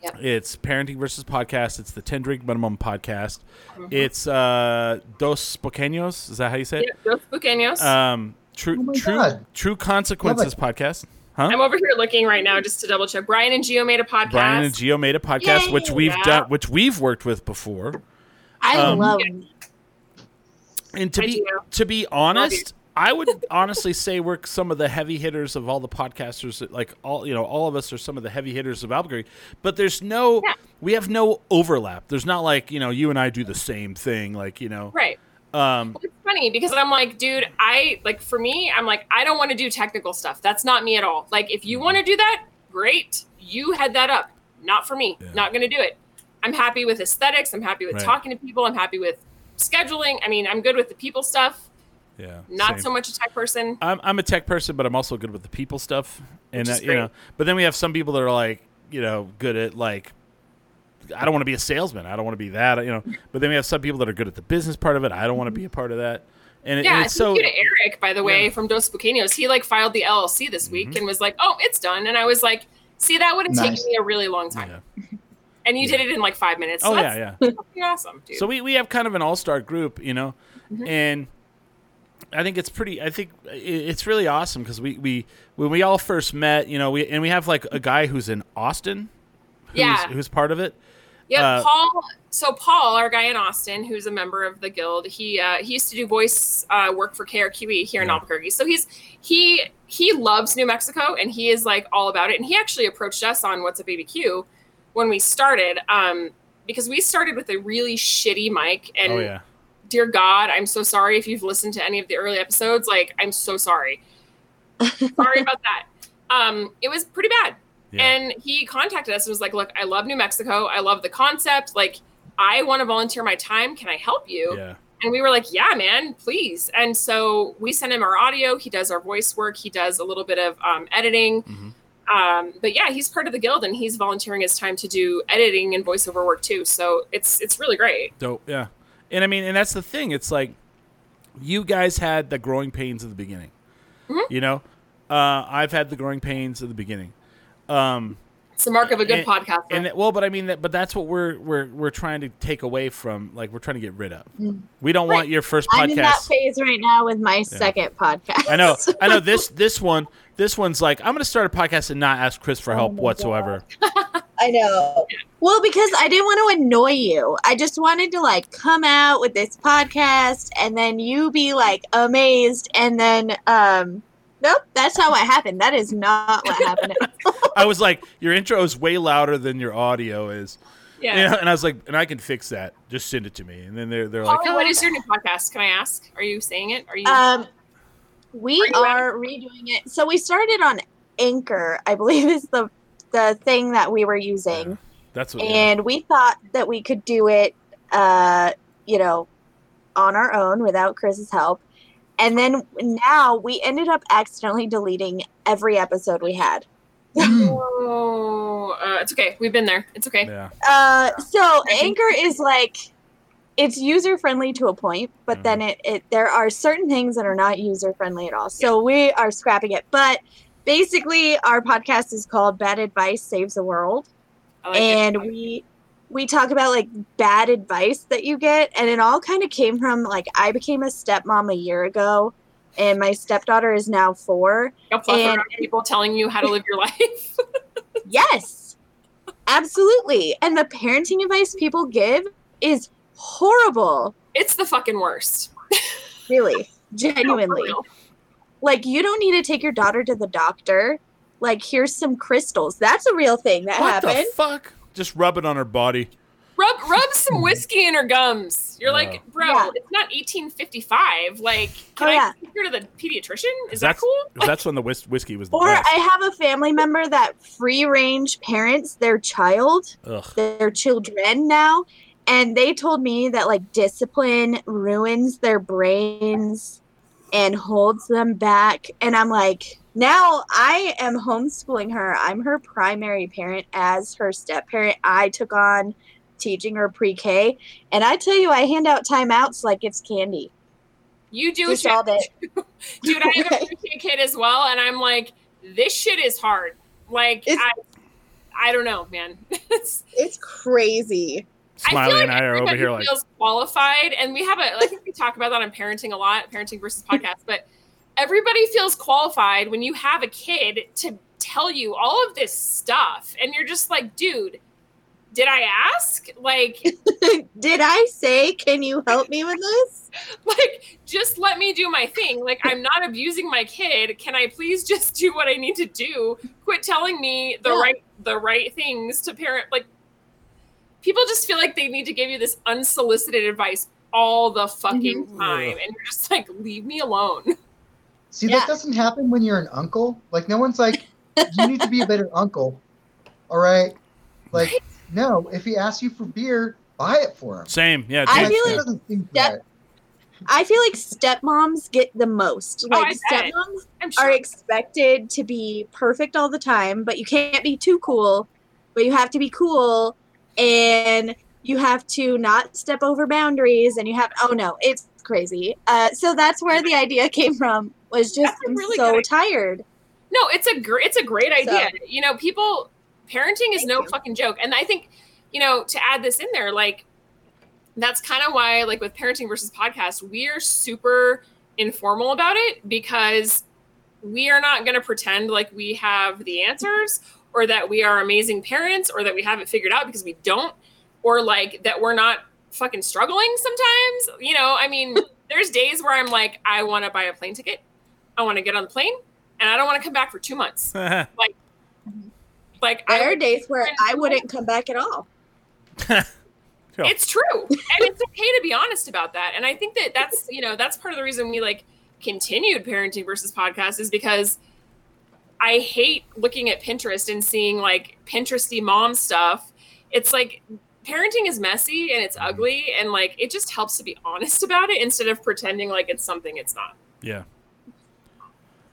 yep. it's Parenting versus Podcast, it's the ten Drink Minimum Podcast, mm-hmm. it's uh, Dos Boqueños. Is that how you say it? Yeah, Dos Boqueños. Um, true, oh true, God. True Consequences yeah, but- Podcast. Huh? I'm over here looking right now just to double check. Brian and Gio made a podcast. Brian and Gio made a podcast, Yay, which we've yeah. done, which we've worked with before. I um, love it. And to I be do. to be honest, I would honestly say we're some of the heavy hitters of all the podcasters. That, like all you know, all of us are some of the heavy hitters of Albuquerque. But there's no, yeah. we have no overlap. There's not like you know, you and I do the same thing. Like you know, right. Um, it's funny because I'm like, dude, I like for me, I'm like, I don't want to do technical stuff. That's not me at all. Like, if you want to do that, great. You head that up. Not for me. Yeah. Not going to do it. I'm happy with aesthetics. I'm happy with right. talking to people. I'm happy with scheduling. I mean, I'm good with the people stuff. Yeah. Not same. so much a tech person. I'm, I'm a tech person, but I'm also good with the people stuff. And, uh, you know, but then we have some people that are like, you know, good at like, I don't want to be a salesman. I don't want to be that, you know. But then we have some people that are good at the business part of it. I don't want to be a part of that. And, yeah, and it's so. Yeah, Eric, by the way, yeah. from Dos Boqueños, he like filed the L L C this mm-hmm. week and was like, "Oh, it's done." And I was like, "See, that would have nice. taken me a really long time." Yeah. And you yeah. did it in like five minutes. So oh that's yeah, yeah, fucking awesome, dude. So we we have kind of an all-star group, you know, mm-hmm. and I think it's pretty. I think it's really awesome because we we when we all first met, you know, we and we have like a guy who's in Austin, who's, yeah, who's part of it. Yeah, uh, Paul. So Paul, our guy in Austin, who's a member of the guild, he uh, he used to do voice uh, work for K R Q E here yeah. in Albuquerque. So he's he he loves New Mexico and he is like all about it. And he actually approached us on What's Up A B Q when we started um, because we started with a really shitty mic. And oh, yeah. dear God, I'm so sorry if you've listened to any of the early episodes. Like, I'm so sorry. Sorry about that. Um, it was pretty bad. Yeah. And he contacted us and was like, "Look, I love New Mexico. I love the concept. Like, I want to volunteer my time. Can I help you?" Yeah. And we were like, "Yeah, man, please." And so we sent him our audio. He does our voice work. He does a little bit of um, editing. Mm-hmm. Um, but yeah, he's part of the guild and he's volunteering his time to do editing and voiceover work too. So it's it's really great. Dope. Yeah. And I mean, and that's the thing. It's like you guys had the growing pains at the beginning. Mm-hmm. You know, uh, I've had the growing pains at the beginning. Um, it's the mark of a good and, podcast. And that, well, but I mean, that, but that's what we're we're we're trying to take away from. Like, we're trying to get rid of. Mm. We don't right. want your first podcast. I'm in that phase right now with my yeah. second podcast. I know, I know. This this one, this one's like, I'm going to start a podcast and not ask Chris for help oh whatsoever. I know. Well, because I didn't want to annoy you. I just wanted to like come out with this podcast and then you be like amazed and then. um Nope, that's how it happened. That is not what happened. I was like, your intro is way louder than your audio is. Yeah. And, and I was like, and I can fix that. Just send it to me. And then they're they're like, oh, what is your new podcast? Can I ask? Are you saying it? Are you? Um, we are, you are redoing it. So we started on Anchor, I believe is the the thing that we were using. Yeah, that's what. And we thought that we could do it, uh, you know, on our own without Chris's help. And then now we ended up accidentally deleting every episode we had. Oh, uh, it's okay. We've been there. It's okay. Yeah. Uh, so Anchor is like, it's user-friendly to a point, but mm. then it, it there are certain things that are not user-friendly at all. So we are scrapping it. But basically, our podcast is called Bad Advice Saves the World. I like and it. we we talk about, like, bad advice that you get. And it all kind of came from, like, I became a stepmom a year ago, and my stepdaughter is now four. A plethora and, of people telling you how to live your life. Yes, absolutely. And the parenting advice people give is horrible. It's the fucking worst. Really, genuinely. No, like, you don't need to take your daughter to the doctor. Like, here's some crystals. That's a real thing that what happened. What the fuck? Just rub it on her body. Rub rub some whiskey in her gums. You're oh. like, bro, yeah. it's not eighteen fifty-five. Like, can oh, yeah. I take her to the pediatrician? Is that's, that cool? Like, that's when the whis- whiskey was the Or best. I have a family member that free-range parents their child, Ugh. their children now, and they told me that, like, discipline ruins their brains and holds them back. And I'm like, now I am homeschooling her. I'm her primary parent as her step-parent. I took on teaching her pre-K, and I tell you, I hand out timeouts like it's candy. You do shit. All day. Dude, I have a pre-K kid as well, and I'm like, this shit is hard. Like, it's, I, I don't know, man. It's crazy. Smiley I feel like and I are over here like feels qualified, and we have a. I think we talk about that on parenting a lot, parenting versus podcast. But everybody feels qualified when you have a kid to tell you all of this stuff, and you're just like, dude. Did I ask? Like, did I say, can you help me with this? Like, just let me do my thing. Like, I'm not abusing my kid. Can I please just do what I need to do? Quit telling me the yeah. right, the right things to parent. Like, people just feel like they need to give you this unsolicited advice all the fucking mm-hmm. time. And you're just like, leave me alone. See, yeah. that doesn't happen when you're an uncle. Like, no one's like, you need to be a better uncle. All right. Like, right? No, if he asks you for beer, buy it for him. Same, yeah. I feel, like step, I feel like stepmoms get the most. Like, oh, stepmoms I'm sure. are expected to be perfect all the time, but you can't be too cool. But you have to be cool, and you have to not step over boundaries, and you have oh no, it's crazy. Uh, so that's where the idea came from. Was just I'm really so tired. No, it's a gr- it's a great idea. So, you know, people. Parenting is Thank no you. fucking joke. And I think, you know, to add this in there, like, that's kind of why, like, with Parenting versus Podcast, we're super informal about it, because we are not going to pretend like we have the answers, or that we are amazing parents, or that we have it figured out, because we don't, or, like, that we're not fucking struggling sometimes. You know, I mean, there's days where I'm like, I want to buy a plane ticket. I want to get on the plane, and I don't want to come back for two months. Like, Like there I, are days where I wouldn't come back at all. It's true. And it's okay to be honest about that. And I think that that's, you know, that's part of the reason we, like, continued Parenting versus Podcast, is because I hate looking at Pinterest and seeing, like, Pinteresty mom stuff. It's like, parenting is messy and it's ugly. And, like, it just helps to be honest about it instead of pretending like it's something it's not. Yeah.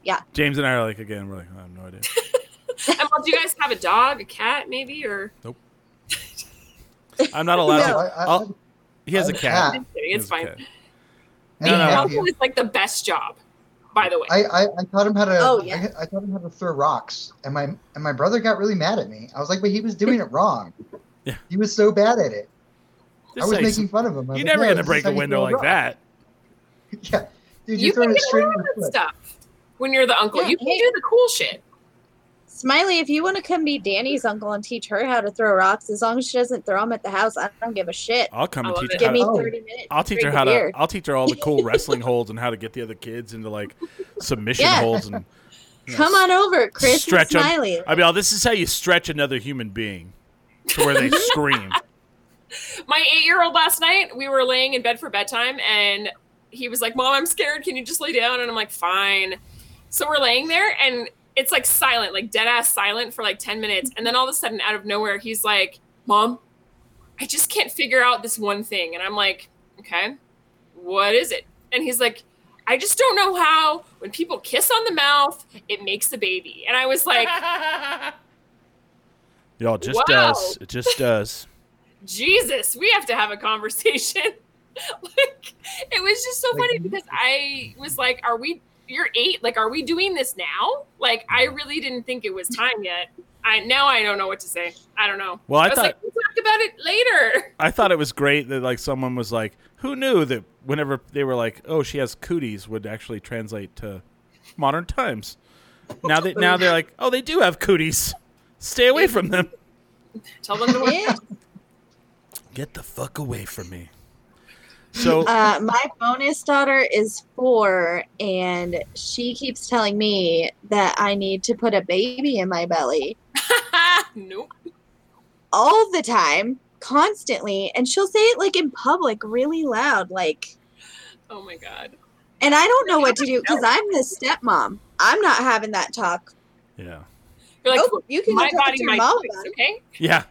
Yeah. James and I are like, again, we're like, I have no idea. And, well, do you guys have a dog, a cat, maybe, or? Nope. I'm not allowed. No. to. I'll, he has a cat. cat. It's fine. Cat. No, no, no. Uncle is like the best job, by the way. I, I, I taught him how to. Oh, yeah. I, I taught him how to throw rocks, and my and my brother got really mad at me. I was like, but he was doing it wrong. Yeah. He was so bad at it. Just I was like, making fun of him. You're like, never no, gonna break a window like rock. That. Yeah, dude, you, you can get away with stuff when you're the uncle. Yeah, you can yeah. do the cool shit. Smiley, if you want to come be Danny's uncle and teach her how to throw rocks, as long as she doesn't throw them at the house, I don't give a shit. I'll come and teach her. Give me thirty minutes. I'll teach her how to. I'll teach her all the cool wrestling holds and how to get the other kids into, like, submission yeah. holds and. You know, come on over, Chris. Stretch and Smiley. Them. I mean, this is how you stretch another human being to where they scream. My eight-year-old last night, we were laying in bed for bedtime, and he was like, "Mom, I'm scared. Can you just lay down?" And I'm like, "Fine." So we're laying there, and. It's like silent, like dead ass silent for like ten minutes. And then all of a sudden, out of nowhere, he's like, "Mom, I just can't figure out this one thing." And I'm like, "Okay, what is it?" And he's like, I just don't know how, when people kiss on the mouth, it makes a baby. And I was like, y'all, just wow. does. It just does. Jesus, we have to have a conversation. Like, it was just so funny because I was like, are we, you're eight, like, are we doing this now? Like, I really didn't think it was time yet. I now I don't know what to say. I don't know. Well, I, I was thought, like, we'll talk about it later. I thought it was great that, like, someone was like, who knew that whenever they were like, oh, she has cooties would actually translate to modern times. Now that now they're like, oh, they do have cooties. Stay away from them. Tell them to wait. Get the fuck away from me. So uh, my bonus daughter is four, and she keeps telling me that I need to put a baby in my belly. Nope. All the time, constantly, and she'll say it like in public, really loud, like. Oh my god. And I don't know what to do because I'm the stepmom. I'm not having that talk. Yeah. You're like, oh, you can my go talk body, to your my mom choice, about it. Okay. Yeah.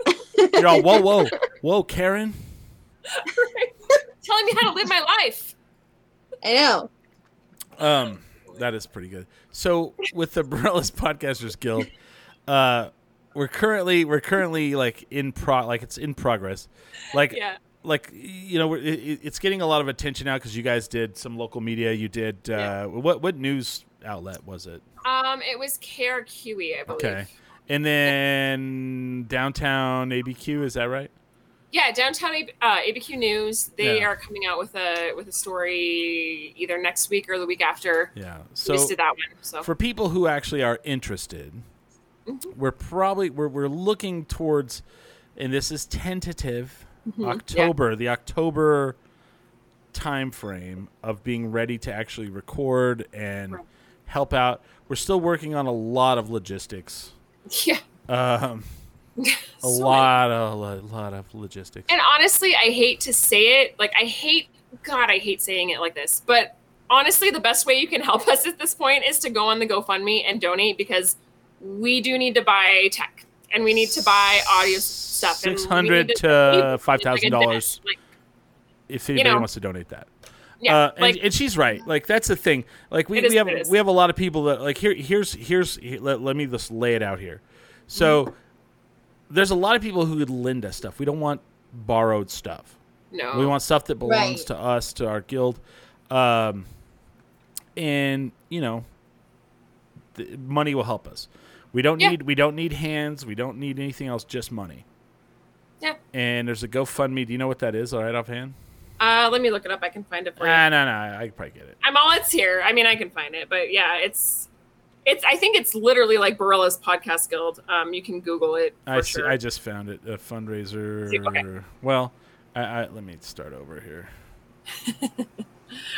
You're all whoa, whoa, whoa, Karen. Telling me how to live my life. I know. Um, that is pretty good. So with the Barelas Podcasters Guild, uh, we're currently we're currently like in pro like it's in progress, like yeah. like you know it, it's getting a lot of attention now because you guys did some local media. You did uh, yeah. what what news outlet was it? Um, it was K R Q E, I believe. Okay, and then downtown A B Q, is that right? Yeah, downtown uh, A B Q News. They yeah. are coming out with a with a story either next week or the week after. Yeah, so we just did that one. So for people who actually are interested, mm-hmm. we're probably we're we're looking towards, and this is tentative, mm-hmm. October, yeah. the October time frame of being ready to actually record and right. help out. We're still working on a lot of logistics. Yeah. Um. a so lot of a lot of logistics, and honestly I hate to say it, like I hate god I hate saying it like this, but honestly the best way you can help us at this point is to go on the GoFundMe and donate, because we do need to buy tech and we need to buy audio stuff. Six hundred to five thousand dollars like, if anybody you know, wants to donate that. Yeah, uh, and, like, and she's right. Like that's the thing. Like we, we have we have a lot of people that like here here's here's here, let, let me just lay it out here. So. Mm-hmm. There's a lot of people who would lend us stuff. We don't want borrowed stuff. No. We want stuff that belongs right. to us, to our guild. Um, and, you know, the money will help us. We don't yeah. need we don't need hands. We don't need anything else, just money. Yeah. And there's a GoFundMe. Do you know what that is all right offhand? Uh, let me look it up. I can find it for nah, you. No, no, no. I can probably get it. I'm all it's here. I mean, I can find it. But, yeah, it's... It's. I think it's literally like Barelas Podcast Guild. Um, you can Google it. For I see, sure. I just found it. A fundraiser. Okay. Well, I, I, let me start over here.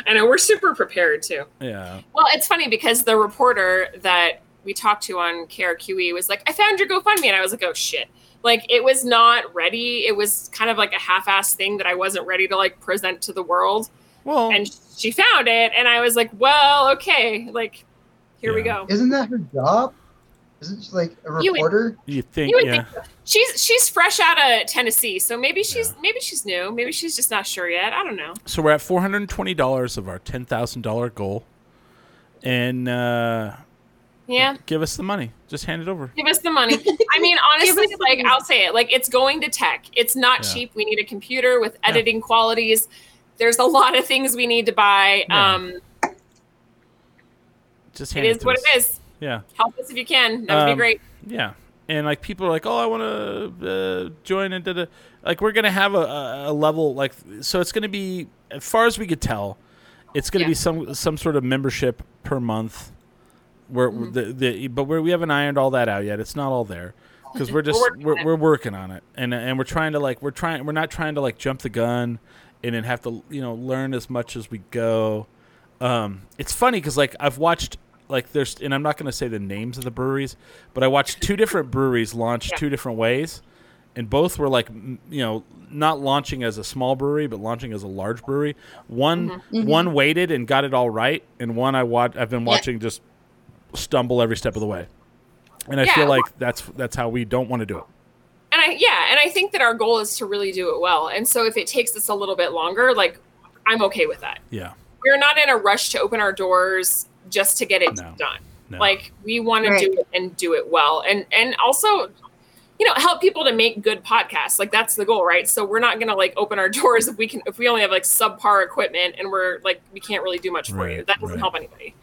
I know we're super prepared too. Yeah. Well, it's funny because the reporter that we talked to on K R Q E was like, "I found your GoFundMe," and I was like, "Oh shit!" Like it was not ready. It was kind of like a half-assed thing that I wasn't ready to like present to the world. Well, and she found it, and I was like, "Well, okay, like." Here yeah. we go. Isn't that her job? Isn't she like a reporter? You, would, you think? You would yeah. think so. She's she's fresh out of Tennessee, so maybe she's yeah. maybe she's new. Maybe she's just not sure yet. I don't know. So we're at four hundred and twenty dollars of our ten thousand dollar goal, and uh, yeah, give us the money. Just hand it over. Give us the money. I mean, honestly, like I'll say it, like it's going to tech. It's not yeah. cheap. We need a computer with editing yeah. qualities. There's a lot of things we need to buy. Yeah. Um, Just hand it is it to what us. It is. Yeah. Help us if you can. That would um, be great. Yeah. And like people are like, oh, I want to uh, join and da da. Like we're gonna have a, a level like so. It's gonna be as far as we could tell, it's gonna yeah. be some some sort of membership per month. Where mm-hmm. the, the but we we haven't ironed all that out yet. It's not all there because we're just we're, working, we're, we're working on it and and we're trying to like we're trying we're not trying to like jump the gun and then have to you know learn as much as we go. Um, it's funny because like I've watched. Like there's, and I'm not going to say the names of the breweries, but I watched two different breweries launch yeah. two different ways, and both were like, you know, not launching as a small brewery, but launching as a large brewery. One mm-hmm. Mm-hmm. one waited and got it all right, and one I wa- I've been watching yeah. just stumble every step of the way, and I yeah. feel like that's that's how we don't want to do it. And I yeah, and I think that our goal is to really do it well, and so if it takes us a little bit longer, like I'm okay with that. Yeah. we're not in a rush to open our doors just to get it no. done. No. Like, we want right. to do it and do it well. And, and also, you know, help people to make good podcasts. Like, that's the goal, right? So we're not going to like open our doors if we can, if we only have like subpar equipment and we're like, we can't really do much for right, you. That doesn't right. help anybody.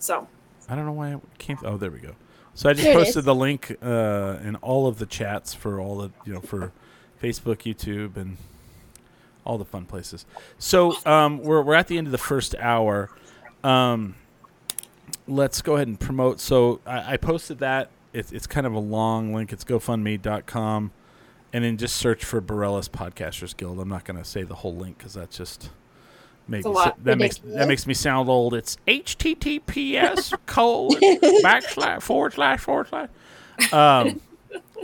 So I don't know why it came. Oh, there we go. So I just posted the link uh, in all of the chats for all the, you know, for Facebook, YouTube, and all the fun places. So um, we're we're at the end of the first hour. Um, let's go ahead and promote. So I, I posted that. It's it's kind of a long link. It's go fund me dot com, and then just search for Barelas Podcasters Guild. I'm not going to say the whole link because that's just. Makes it, that ridiculous. makes that makes me sound old. It's H T T P S colon backslash forward slash forward slash. Um,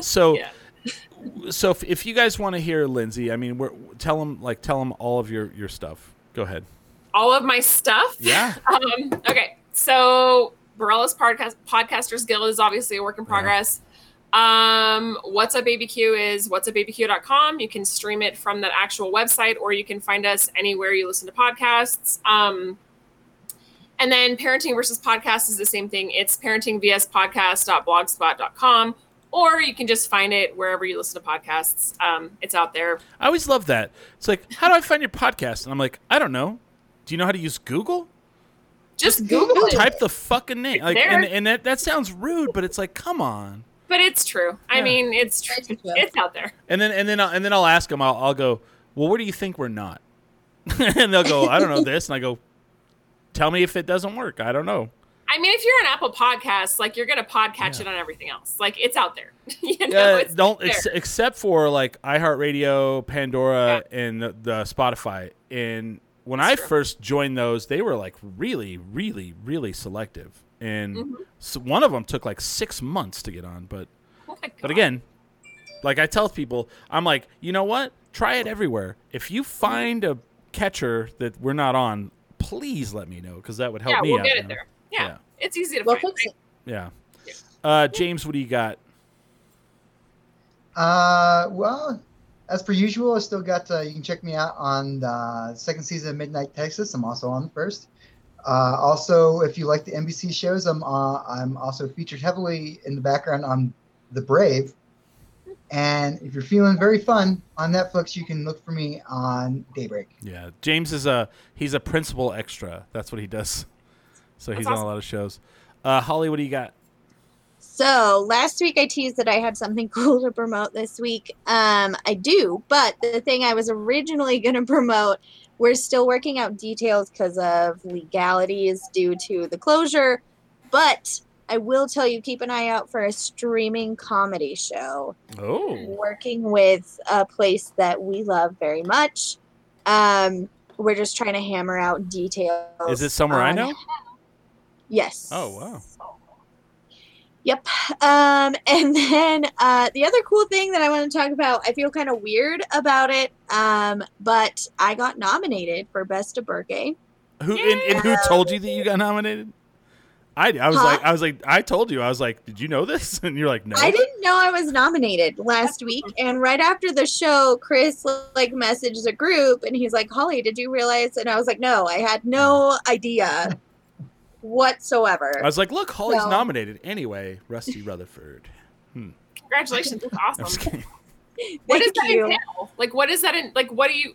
so, yeah. so if, if you guys want to hear Lindsay, I mean, we're, tell them like tell them all of your, your stuff. Go ahead. All of my stuff. Yeah. Um, okay. So Barelas Podcast Podcasters Guild is obviously a work in progress. Yeah. Um, What's Up A B Q is what's up a b q dot com. You can stream it from that actual website, or you can find us anywhere you listen to podcasts. Um, and then Parenting versus Podcast is the same thing. It's parenting v s podcast dot blogspot dot com, or you can just find it wherever you listen to podcasts. Um, it's out there. I always love that. It's like, how do I find your podcast? And I'm like, I don't know. Do you know how to use Google? Just Google it. Type the fucking name. Like, and, and that, that sounds rude, but it's like, come on. But it's true. I yeah. mean, it's true. It's out there. And then, and then, I'll, and then I'll ask them. I'll, I'll go. Well, where do you think we're not? And they'll go, I don't know this. And I go, tell me if it doesn't work. I don't know. I mean, if you're on Apple Podcasts, like you're gonna podcatch yeah. it on everything else. Like it's out there. you know, yeah. It's don't ex- except for like iHeartRadio, Pandora, yeah. and the, the Spotify. And when That's I true. first joined those, they were like really, really, really selective. And mm-hmm. so one of them took like six months to get on. But oh but again, like I tell people, I'm like, you know what? Try it everywhere. If you find a catcher that we're not on, please let me know because that would help yeah, me we'll out. Yeah, we'll get it there. Yeah. yeah. It's easy to we'll find. Right? Yeah. Uh, James, what do you got? Uh, well, as per usual, I still got uh, you can check me out on the second season of Midnight Texas. I'm also on the first. Uh, also, if you like the N B C shows, I'm uh, I'm also featured heavily in the background on The Brave. And if you're feeling very fun on Netflix, you can look for me on Daybreak. Yeah, James is a he's a principal extra. That's what he does. So he's That's awesome. on a lot of shows. Uh, Holly, what do you got? So last week I teased that I had something cool to promote this week. Um, I do, but the thing I was originally going to promote. We're still working out details because of legalities due to the closure, but I will tell you, keep an eye out for a streaming comedy show. Oh. Working with a place that we love very much. Um, we're just trying to hammer out details. Is it somewhere I know? Yes. Oh, wow. Yep. Um, and then uh, the other cool thing that I want to talk about, I feel kind of weird about it, um, but I got nominated for Best of Birthday. Who and, and who told you that you got nominated? I, I was huh? like I was like I told you I was like did you know this? And you're like no. I didn't know I was nominated last week, and right after the show, Chris like messaged a group, and he's like, Holly, did you realize? And I was like, no, I had no idea. Whatsoever. I was like, look, Holly's so. nominated anyway. Rusty Rutherford. Hmm. Congratulations, that's awesome. What does that entail? Like, what is that? In, like, what do you?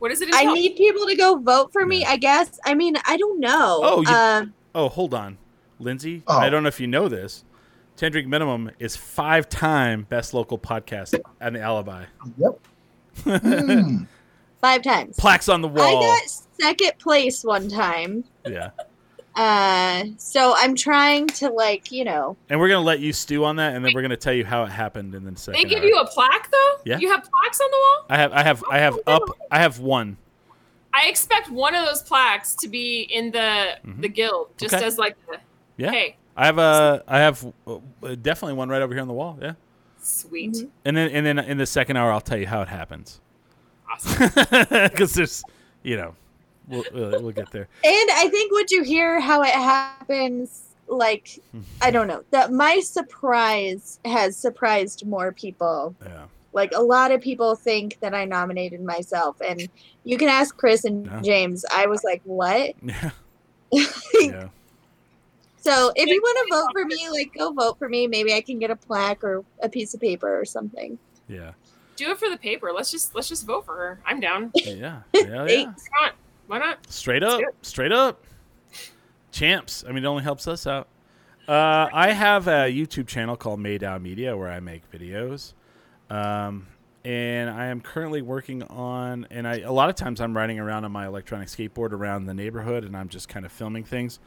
What is it? Entail? I need people to go vote for me. I guess. I mean, I don't know. Oh, you, um, oh, hold on, Lindsay. Oh. I don't know if you know this. ten Drink Minimum is five-time best local podcast on the Alibi. Yep. mm. Five times. Plaques on the wall. I got second place one time. Yeah. Uh, so I'm trying to like, you know, and we're going to let you stew on that. And then we're going to tell you how it happened. And then second they give hour. you a plaque though. Yeah. You have plaques on the wall. I have, I have, I have up, I have one. I expect one of those plaques to be in the, mm-hmm. the guild just okay. as like, the, yeah, hey, I have a, I have definitely one right over here on the wall. Yeah. Sweet. Mm-hmm. And then, and then in the second hour, I'll tell you how it happens. Awesome. Cause there's, you know. We'll, uh, we'll get there. And I think what you hear how it happens, like, I don't know, that my surprise has surprised more people yeah. Like, a lot of people think that I nominated myself, and you can ask Chris and no. James. I was like, what? Yeah. like, yeah. So if you want to vote for me, like, go vote for me. Maybe I can get a plaque or a piece of paper or something. Yeah. Do it for the paper. Let's just let's just vote for her. I'm down. Yeah. Yeah. yeah. Why, not? Why not? Straight up. Straight up. Champs. I mean, it only helps us out. Uh, I have a YouTube channel called Maydow Media where I make videos. Um, and I am currently working on, and I, a lot of times I'm riding around on my electronic skateboard around the neighborhood and I'm just kind of filming things.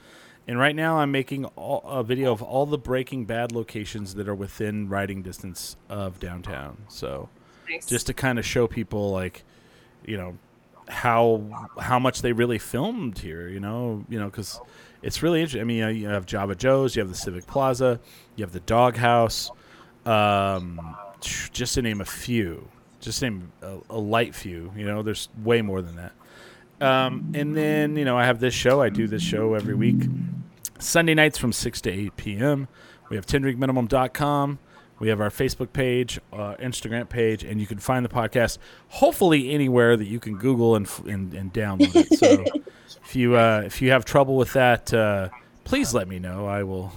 And right now I'm making all, a video of all the Breaking Bad locations that are within riding distance of downtown. So nice. Just to kind of show people, like, you know, how, how much they really filmed here, you know, you know, cause it's really interesting. I mean, you know, you have Java Joe's, you have the Civic Plaza, you have the Doghouse, um, just to name a few, just to name a, a light few, you know, there's way more than that. Um, and then, you know, I have this show. I do this show every week, Sunday nights from six to eight p.m. We have ten drink minimum dot com. We have our Facebook page, uh, Instagram page, and you can find the podcast hopefully anywhere that you can Google and and, and download it. So if you uh, if you have trouble with that, uh, please let me know. I will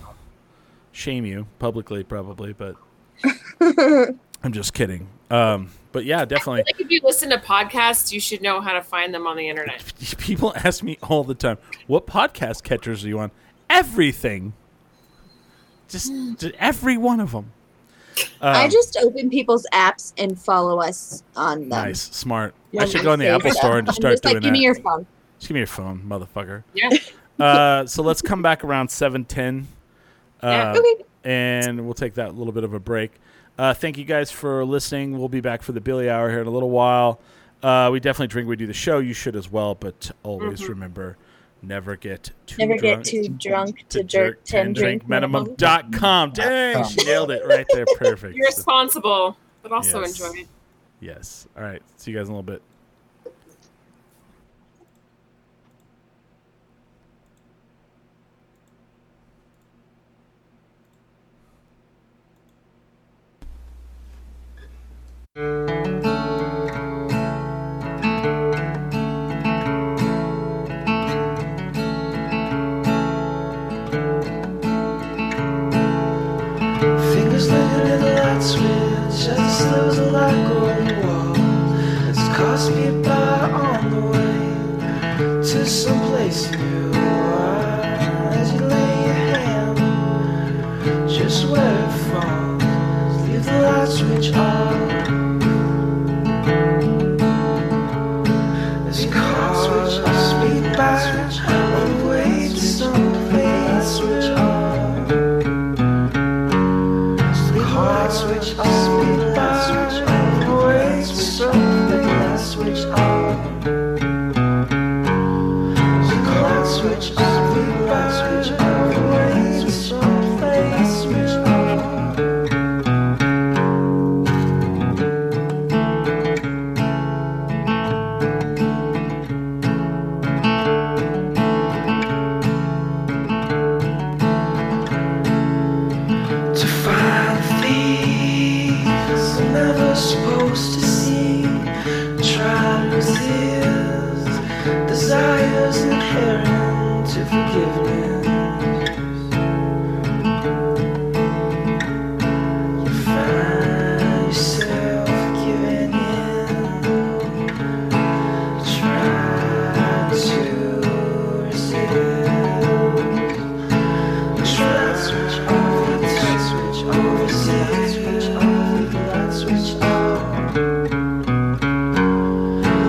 shame you publicly, probably, but I'm just kidding. Um, but yeah, definitely. I feel like if you listen to podcasts, you should know how to find them on the internet. People ask me all the time, "What podcast catchers are you on?" Everything, just, just every one of them. Um, I just open people's apps and follow us on them. Nice, smart. I should go in the Apple Store and just start just doing like, give that. Give me your phone. Just give me your phone, motherfucker. Yeah. Uh, so let's come back around seven ten, uh, yeah, okay. and we'll take that little bit of a break. Uh, thank you guys for listening. We'll be back for the Billy Hour here in a little while. Uh, we definitely drink. We do the show. You should as well. But always mm-hmm. remember, never get too never drunk, get too drunk to, to jerk ten drink minimum dot com. Dang, she nailed it right there. Perfect. You're responsible, but also yes. enjoy it. Yes. All right. See you guys in a little bit. Fingers looking at the light switch. I just there was a light going on the wall. It's cost me by on the way to someplace new. As you lay your hand just where it falls, leave the light switch on. Switch on the way to someplace switch on. Sleep on, switch on, sleep on, switch on the way to someplace switch on. Sleep on, switch on, sleep on, switch on the way to someplace switch on. Desires inherent to forgiveness. You find yourself giving in. You try to resist. You try to switch off, you try to switch off, resist. Switch off, you try to switch off.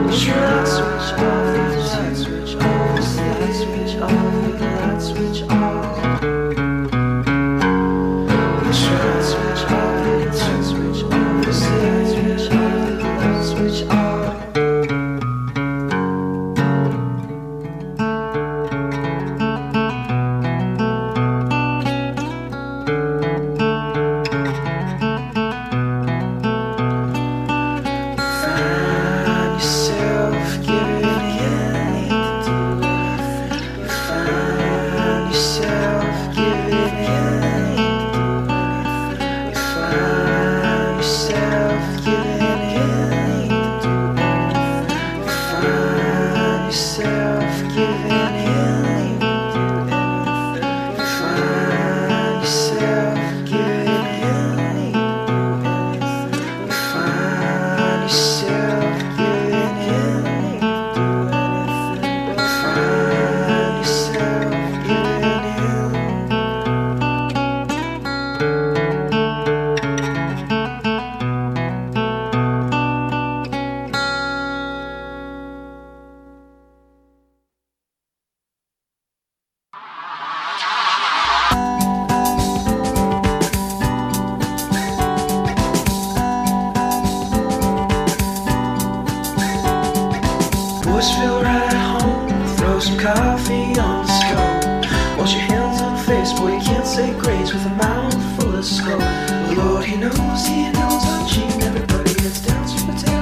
You try to switch off. Switch off, we cannot switch off. We try to switch off, we try to switch off. We say switch off, we cannot switch off. Find yourself giving in. Woods feel right at home. Throw some coffee on the stove. Wash your hands on the face, boy, you can't say grace with a mouth full of skull. The Lord, he knows, he knows I'm cheating. Everybody gets down to the tail.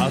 I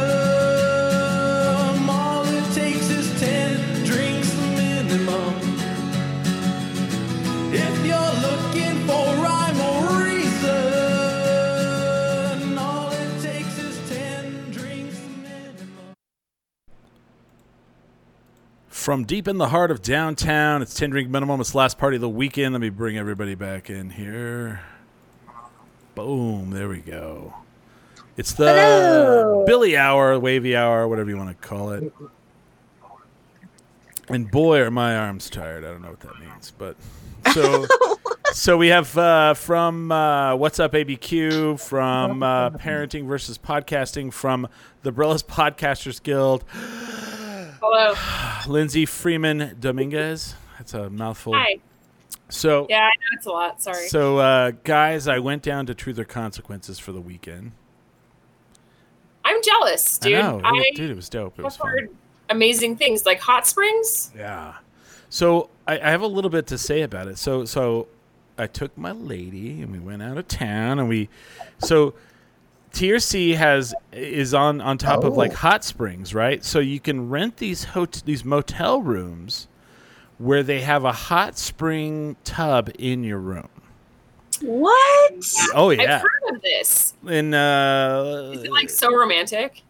all it takes is ten. If you're looking for rhyme or reason, From deep in the heart of downtown, it's ten Drink Minimum. It's last party of the weekend. Let me bring everybody back in here. Boom. There we go. It's the Hello. Billy Hour, Wavy Hour, whatever you want to call it. And boy, are my arms tired. I don't know what that means. But so so we have uh, from uh, What's Up A B Q, from uh, Parenting versus Podcasting, from the Barelas Podcasters Guild. Hello. Lindsay Freeman Dominguez. That's a mouthful. Hi. So yeah, I know it's a lot. Sorry. So, uh, guys, I went down to Truth or Consequences for the weekend. I'm jealous, dude. I know. I it, dude, it was dope. It was fun. Amazing things like hot springs. Yeah. So I, I have a little bit to say about it. So, so I took my lady and we went out of town and we, so. T R C has is on, on top oh. of like hot springs, right? So you can rent these hot these motel rooms where they have a hot spring tub in your room. What? Oh yeah, I've heard of this. And uh, is it like so romantic?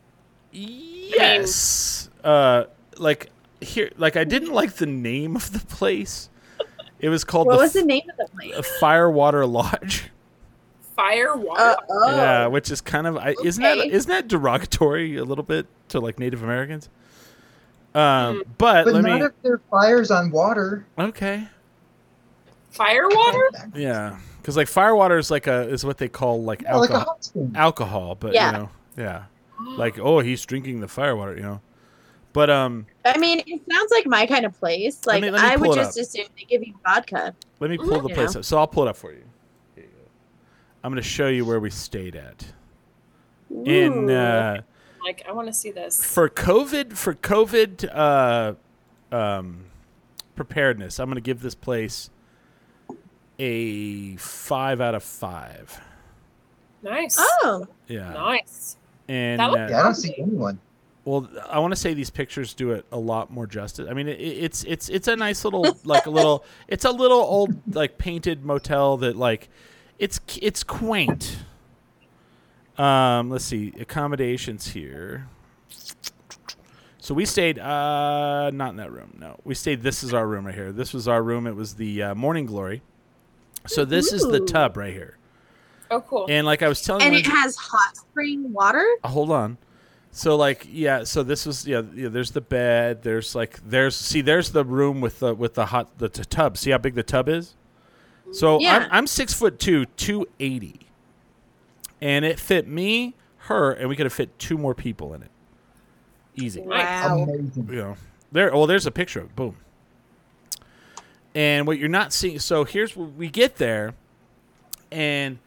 Yes. I mean, uh, like here, like I didn't like the name of the place. It was called. What the was the name of the place? Firewater Lodge. Fire water, uh, oh. yeah, which is kind of I, okay. isn't that isn't that derogatory a little bit to like Native Americans? Um, but, but let not me. If there are fires on water. Okay. Fire water. Yeah, because like fire water is like a is what they call like yeah, alcohol. Like a hot spring. Alcohol, but yeah. you know, yeah, like oh, he's drinking the fire water, you know. But um, I mean, it sounds like my kind of place. Like let me, let me I would just up. assume they give you vodka. Let me pull mm-hmm. the place know. up. So I'll pull it up for you. I'm going to show you where we stayed at. Ooh. In uh, like I want to see this. For COVID for COVID uh, um, preparedness, I'm going to give this place a five out of five. Nice. Oh. Yeah. Nice. And that uh, yeah, I don't see anyone. Well, I want to say these pictures do it a lot more justice. I mean, it, it's it's it's a nice little like a little it's a little old like painted motel that like It's it's quaint. Um, let's see accommodations here. So we stayed uh, not in that room. No, we stayed. This is our room right here. This was our room. It was the uh, Morning Glory. So this Ooh. is the tub right here. Oh, cool! And like I was telling you, and it you, has hot spring water. Uh, hold on. So like yeah. So this was yeah, yeah. There's the bed. There's like there's see there's the room with the with the hot the t- tub. See how big the tub is. So yeah. I'm, I'm six foot two, two eighty, and it fit me, her, and we could have fit two more people in it. Easy. Wow. Amazing. You know, there. Well, there's a picture of it. Boom. And what you're not seeing. So here's what we get there, and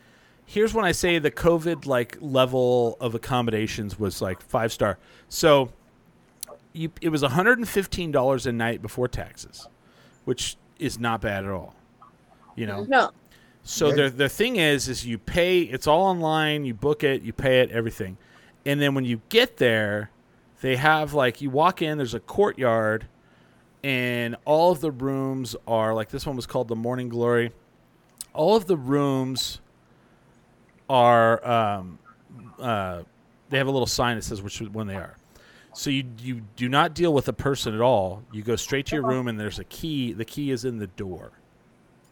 here's when I say the COVID like level of accommodations was like five star. So you, it was one hundred fifteen dollars a night before taxes, which is not bad at all. You know, no. So the the thing is, is you pay. It's all online. You book it. You pay it. Everything, and then when you get there, they have like you walk in. There's a courtyard, and all of the rooms are like this one was called the Morning Glory. All of the rooms are um, uh, they have a little sign that says which one they are. So you you do not deal with a person at all. You go straight to your room, and there's a key. The key is in the door.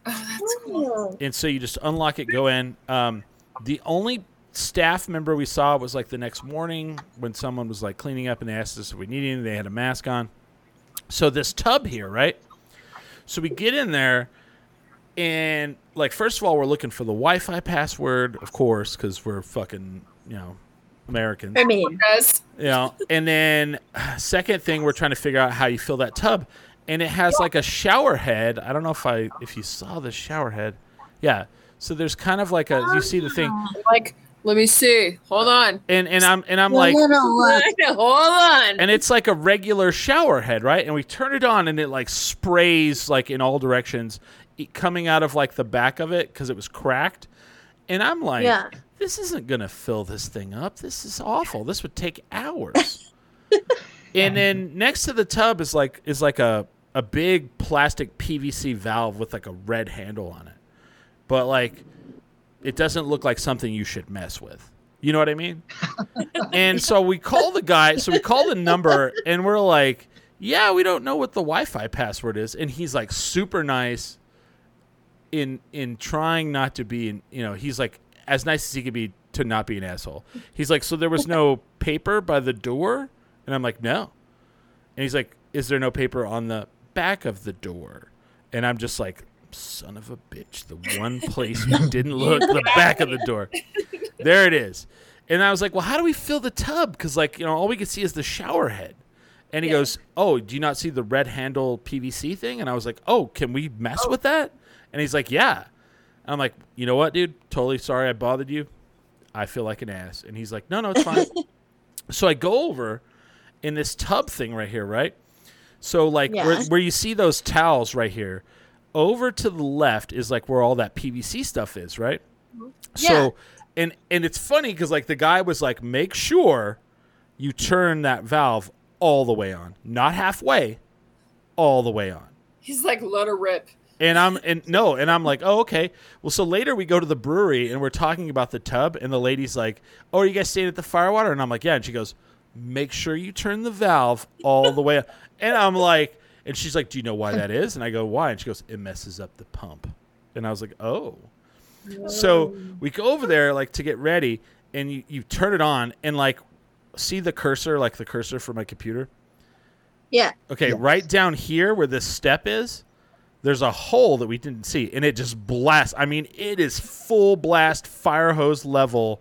Oh, that's cool. And so you just unlock it, go in. Um, the only staff member we saw was like the next morning when someone was like cleaning up and they asked us if we needed anything. They had a mask on. So this tub here, right? So we get in there and like, first of all, we're looking for the Wi-Fi password, of course, because we're fucking, you know, Americans. I mean, you know, and then second thing, we're trying to figure out how you fill that tub. And it has like a shower head. I don't know if I if you saw the shower head. Yeah. So there's kind of like a you see the thing. Like, let me see. Hold on. And and I'm and I'm like hold on. And it's like a regular shower head, right? And we turn it on and it like sprays like in all directions, coming out of like the back of it because it was cracked. And I'm like, yeah. This isn't gonna fill this thing up. This is awful. This would take hours. And then next to the tub is like is like a, a big plastic P V C valve with like a red handle on it. But like it doesn't look like something you should mess with. You know what I mean? And so we call the guy, so we call the number and we're like, yeah, we don't know what the Wi-Fi password is. And he's like super nice in in trying not to be, an, you know, he's like as nice as he could be to not be an asshole. He's like, so there was no paper by the door? And I'm like, no. And he's like, is there no paper on the back of the door? And I'm just like, son of a bitch, the one place we didn't look, the back of the door. There it is. And I was like, well, how do we fill the tub? Because, like, you know, all we could see is the shower head. And he yeah. goes, oh, do you not see the red handle P V C thing? And I was like, oh, can we mess oh. with that? And he's like, yeah. And I'm like, you know what, dude? Totally sorry I bothered you. I feel like an ass. And he's like, no, no, it's fine. So I go over in this tub thing right here, right? So, like, yeah. where, where you see those towels right here, over to the left is, like, where all that P V C stuff is, right? Mm-hmm. Yeah. So, and and it's funny because, like, the guy was like, make sure you turn that valve all the way on. Not halfway, all the way on. He's like, let her rip. And I'm and no, and I'm like, oh, okay. Well, so later we go to the brewery and we're talking about the tub, and the lady's like, oh, are you guys staying at the Firewater? And I'm like, yeah. And she goes, make sure you turn the valve all the way up. And I'm like, and she's like, do you know why that is? And I go, why? And she goes, it messes up the pump. And I was like, oh. Whoa. So we go over there like to get ready, and you, you turn it on and like see the cursor, like the cursor for my computer. Yeah. Okay. Yeah. Right down here where this step is, there's a hole that we didn't see, and it just blasts. I mean, it is full blast fire hose level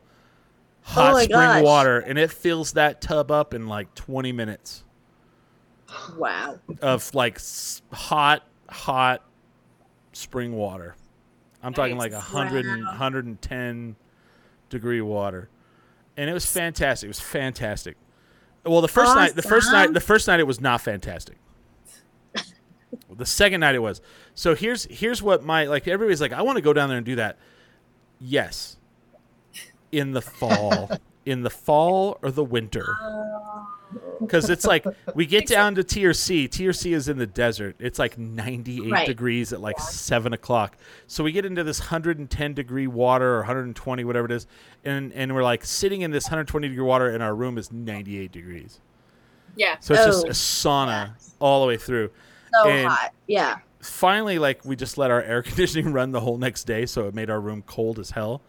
hot oh spring gosh. water, and it fills that tub up in like twenty minutes. Wow. Of like hot, hot spring water. I'm talking nice. like one hundred wow. and one hundred ten degree water. And it was fantastic. It was fantastic. Well, the first awesome. night, the first night, the first night it was not fantastic. The second night it was. So here's here's what my like everybody's like, I want to go down there and do that. Yes. In the fall, in the fall or the winter. Because it's like we get down to T R C. T R C is in the desert. It's like ninety-eight right. degrees at like yeah. seven o'clock. So we get into this one hundred ten degree water or one hundred twenty, whatever it is. And and we're like sitting in this one hundred twenty degree water, and our room is ninety-eight degrees. Yeah. So it's oh. just a sauna yeah. all the way through. So and hot. Yeah. Finally, like we just let our air conditioning run the whole next day. So it made our room cold as hell.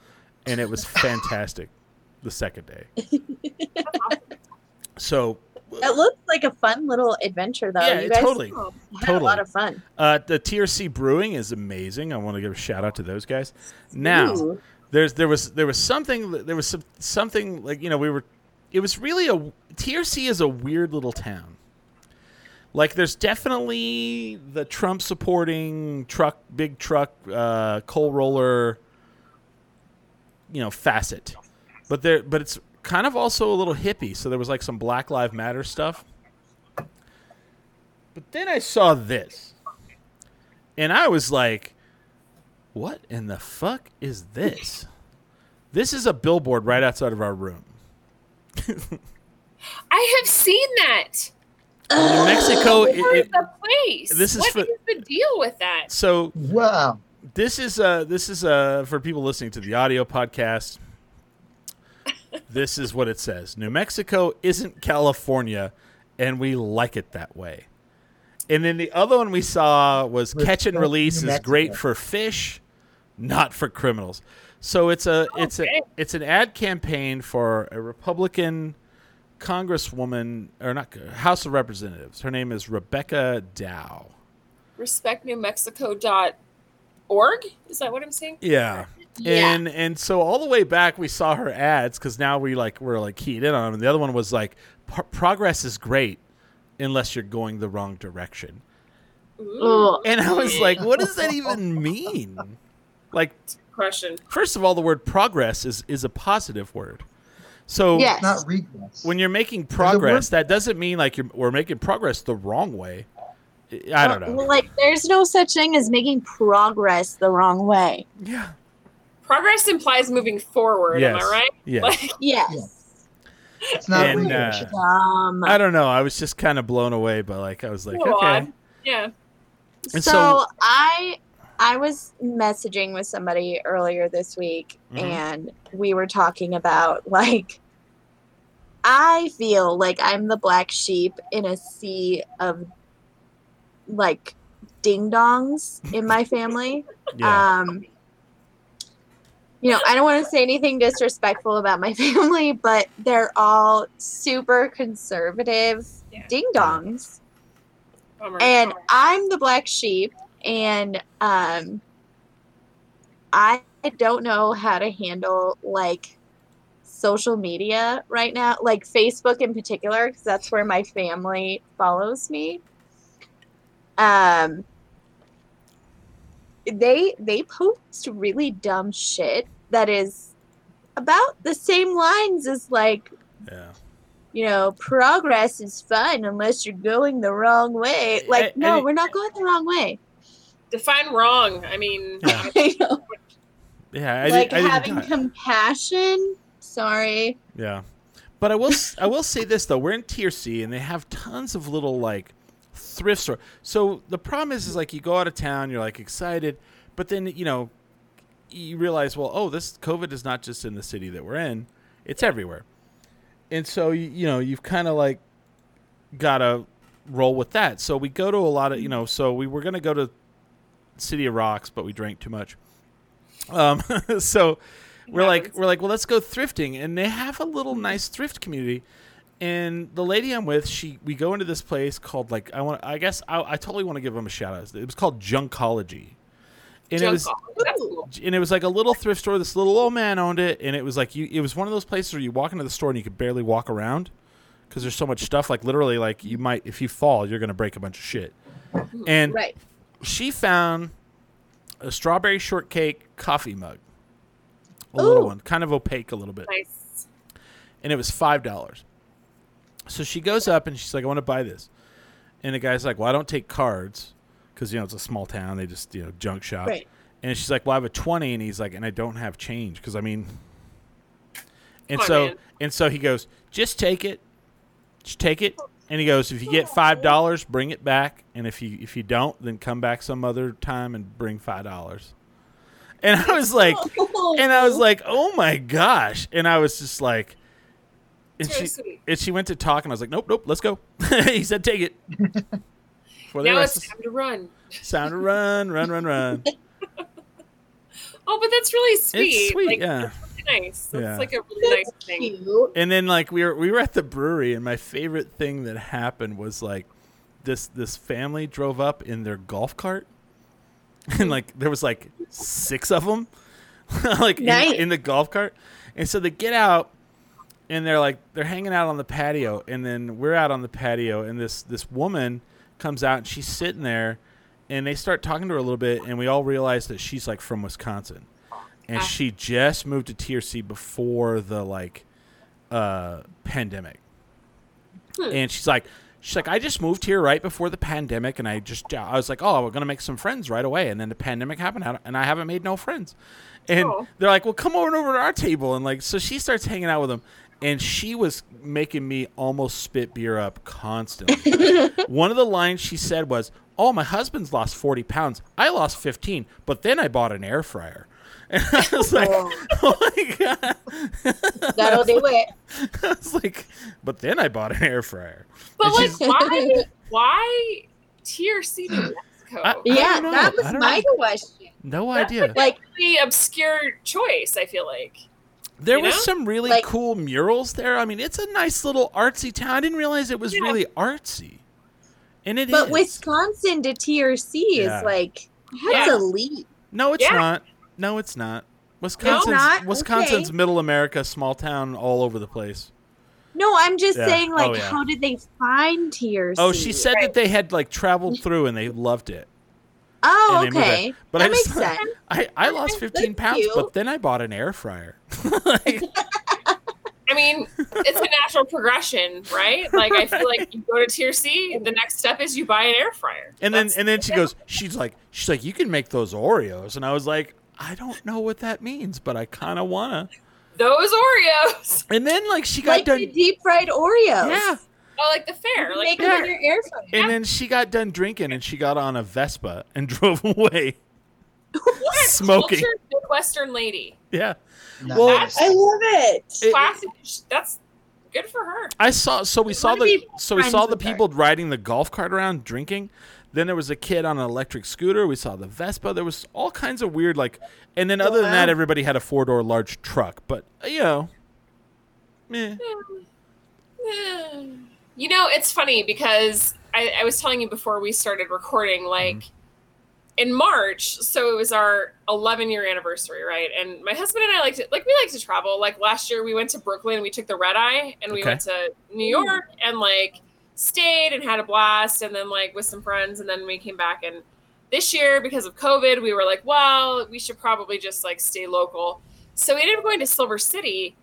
And it was fantastic the second day. So that looks like a fun little adventure, though. Yeah, you guys totally. Had totally. a lot of fun. Uh, the T R C Brewing is amazing. I want to give a shout out to those guys. Now, Ooh. there's there was there was something there was some, something like you know we were. It was really a T R C is a weird little town. Like there's definitely the Trump supporting truck, big truck, uh, coal roller, you know, facet, but there but it's. kind of also a little hippie, so there was like some Black Lives Matter stuff. But then I saw this, and I was like, what in the fuck is this? This is a billboard right outside of our room. I have seen that. New Mexico is the place. This is what for, is the deal with that? So wow, this is uh this is uh for people listening to the audio podcast. This is what it says. New Mexico isn't California, and we like it that way. And then the other one we saw was We're catch and release is great for fish, not for criminals. So it's a okay. it's a it's an ad campaign for a Republican congresswoman or not House of Representatives. Her name is Rebecca Dow. respect new mexico dot org Is that what I'm saying? Yeah. Yeah. And and so all the way back we saw her ads because now we like we're like keyed in on them. And the other one was like progress is great unless you're going the wrong direction. Ooh. And I was like, what does that even mean? Like, question. First of all, the word progress is is a positive word. So yes. not regress. When you're making progress, that doesn't mean like you're we're making progress the wrong way. I don't know. Like, there's no such thing as making progress the wrong way. Yeah. Progress implies moving forward. Yes. Am I right? Yes. Like, yes. It's not and, uh, um, I don't know. I was just kind of blown away by like I was like, okay, on. yeah. So, so I I was messaging with somebody earlier this week, mm-hmm. and we were talking about like I feel like I'm the black sheep in a sea of, like, ding-dongs in my family. Yeah. Um, you know, I don't want to say anything disrespectful about my family, but they're all super conservative yeah. ding-dongs. Bummer. And Bummer. I'm the black sheep, and um, I don't know how to handle, like, social media right now, like Facebook in particular, because that's where my family follows me. Um, they they post really dumb shit that is about the same lines as, like, yeah. you know, progress is fun unless you're going the wrong way. Like, I, no, I, we're not going the wrong way. Define wrong. I mean, yeah, I know. yeah I like did, I having did compassion. Sorry. Yeah, but I will I will say this though, we're in Tier C and they have tons of little, like, thrift store. So the problem is, is like you go out of town, you're like excited, but then, you know, you realize, well, oh, this COVID is not just in the city that we're in; it's everywhere. And so you, you know you've kind of like gotta roll with that. So we go to a lot of you know. So we were gonna go to City of Rocks, but we drank too much. Um, so. We're like, we're like, well, let's go thrifting. And they have a little nice thrift community. And the lady I'm with, she, we go into this place called, like, I want, I guess I, I totally want to give them a shout out. It was called Junkology. And Junkology. It was, that's cool. And it was like a little thrift store. This little old man owned it. And it was like, you, it was one of those places where you walk into the store and you could barely walk around because there's so much stuff. Like, literally, like, you might, if you fall, you're going to break a bunch of shit. And right. she found a strawberry shortcake coffee mug. A Ooh. Little one, kind of opaque a little bit. Nice. And it was five dollars. So she goes up and she's like, I want to buy this. And the guy's like, well, I don't take cards because, you know, it's a small town. They just, you know, junk shop. Right. And she's like, well, I have a twenty. And he's like, and I don't have change because, I mean. And oh, so man. and so he goes, just take it. Just take it. And he goes, if you get five dollars, bring it back. And if you if you don't, then come back some other time and bring five dollars. And I was like, and I was like, oh my gosh! And I was just like, and she, and she went to talk, and I was like, nope, nope, let's go. He said, take it. Now it's time to run. Time to run, run, run, run. Oh, but that's really sweet. It's sweet, like, yeah. That's really nice. That's yeah. like a really nice thing. And then, like, we were we were at the brewery, and my favorite thing that happened was, like, this this family drove up in their golf cart. And, like, there was, like, six of them, like, nice. in, in the golf cart. And so they get out, and they're, like, they're hanging out on the patio. And then we're out on the patio, and this, this woman comes out, and she's sitting there. And they start talking to her a little bit, and we all realize that she's, like, from Wisconsin. And ah. she just moved to T R C before the, like, uh, pandemic. Hmm. And she's like... She's like, I just moved here right before the pandemic, and I just, I was like, oh, we're going to make some friends right away. And then the pandemic happened, and I haven't made no friends. And oh. they're like, well, come on over to our table. And, like, so she starts hanging out with them, and she was making me almost spit beer up constantly. One of the lines she said was, oh, my husband's lost forty pounds. I lost fifteen, but then I bought an air fryer. And I was like, oh my God. That'll do it. I was like, but then I bought an air fryer. But, like, why, why T R C New Mexico? I, I yeah, that was my know. question. No That's idea. That's like, like a really obscure choice, I feel like. There you was know? some really like, cool murals there. I mean, it's a nice little artsy town. I didn't realize it was yeah. really artsy. And it but is. But Wisconsin to T R C yeah. is like, that's yeah. a leap. No, it's yeah. not. No, it's not. Wisconsin's, no, not? Wisconsin's okay. middle America, small town, all over the place. No, I'm just yeah. saying, like, oh, yeah. how did they find T R C? Oh, she said right. that they had, like, traveled through and they loved it. Oh, okay. But that I just, makes sense. I, I lost fifteen pounds, cute. But then I bought an air fryer. Like, I mean, it's a natural progression, right? Like, I feel like you go to T R C, the next step is you buy an air fryer. And That's then and then she goes, she's like, she's like, you can make those Oreos. And I was like, I don't know what that means, but I kind of wanna those Oreos. And then, like, she got like done the deep fried Oreos. Yeah. Oh, like the fair, like the fair. Your air fryer. And yeah. then she got done drinking, and she got on a Vespa and drove away. What smoking cultured Midwestern lady? Yeah. Nice. Well, I love it. Classic. It, that's Good for her. I saw. So we saw the. So we saw the people her. riding the golf cart around drinking. Then there was a kid on an electric scooter. We saw the Vespa. There was all kinds of weird like. And then other wow. than that, everybody had a four door large truck. But you know, meh. You know, it's funny because I, I was telling you before we started recording, like. Mm-hmm. In March, so it was our eleven-year anniversary, right? And my husband and I like to like we like to travel. Like last year, we went to Brooklyn. We took the red eye, and we okay. went to New York and like stayed and had a blast. And then like with some friends, and then we came back. And this year, because of COVID, we were like, well, we should probably just like stay local. So we ended up going to Silver City,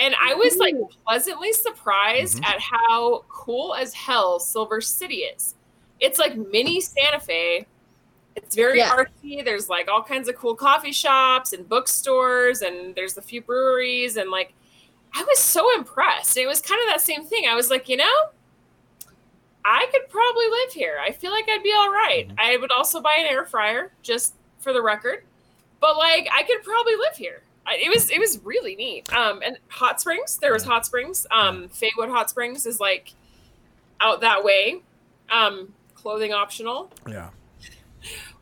and I was like pleasantly surprised mm-hmm. at how cool as hell Silver City is. It's like mini Santa Fe. It's very yeah. artsy. There's like all kinds of cool coffee shops and bookstores, and there's a few breweries. And like, I was so impressed. It was kind of that same thing. I was like, you know, I could probably live here. I feel like I'd be all right. I would also buy an air fryer, just for the record. But like, I could probably live here. I, it was it was really neat. Um, and hot springs. There was hot springs. Um, Faywood Hot Springs is like out that way. Um, clothing optional. Yeah.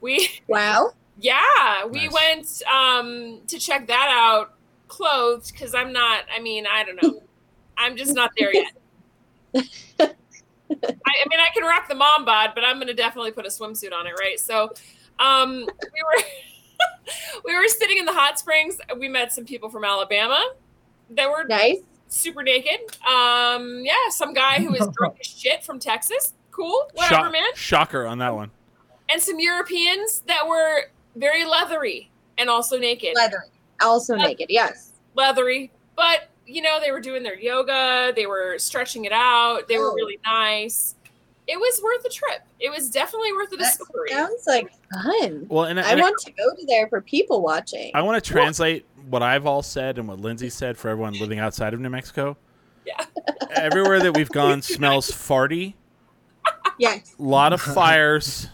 We wow yeah we nice. went um to check that out clothed because I'm not I mean I don't know I'm just not there yet. I, I mean I can rock the mom bod, but I'm gonna definitely put a swimsuit on it, right? So um we were we were sitting in the hot springs. We met some people from Alabama that were nice, super naked. Um yeah some guy who was drunk as shit from Texas. Cool, whatever. Shock, man shocker on that one. And some Europeans that were very leathery and also naked. Leathery. Also Le- naked, yes. Leathery. But, you know, they were doing their yoga. They were stretching it out. They oh. were really nice. It was worth the trip. It was definitely worth the that discovery. Sounds like fun. Well, and, and I want I, to go to there for people watching. I want to translate what? what I've all said and what Lindsay said for everyone living outside of New Mexico. Yeah. Everywhere that we've gone smells farty. Yes. A lot of fires.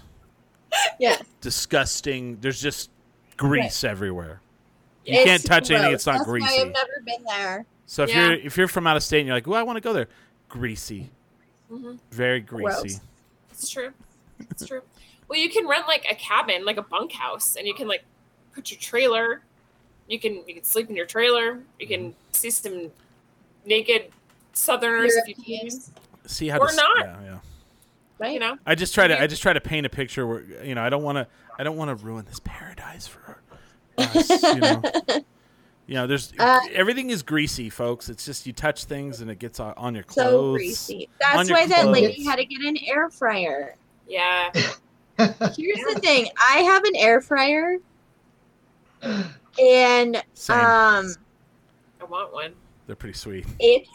Yes. Disgusting. There's just grease right. everywhere. You it's can't touch gross. anything. It's not That's greasy. Why I've never been there. So if yeah. you're if you're from out of state and you're like, well, I want to go there, greasy, mm-hmm. very greasy. Gross. It's true. It's true. Well, you can rent like a cabin, like a bunkhouse, and you can like put your trailer. You can you can sleep in your trailer. You can see some naked Southerners Europeans. if you can. See how or to, not. Yeah, yeah. Right. You know? I just try to I just try to paint a picture where, you know, I don't want to I don't want to ruin this paradise for us, you know. You know, there's uh, everything is greasy, folks. It's just you touch things and it gets on your clothes. So greasy. That's why clothes. That lady had to get an air fryer. Yeah. Here's the thing. I have an air fryer. And Same. um I want one. They're pretty sweet. It's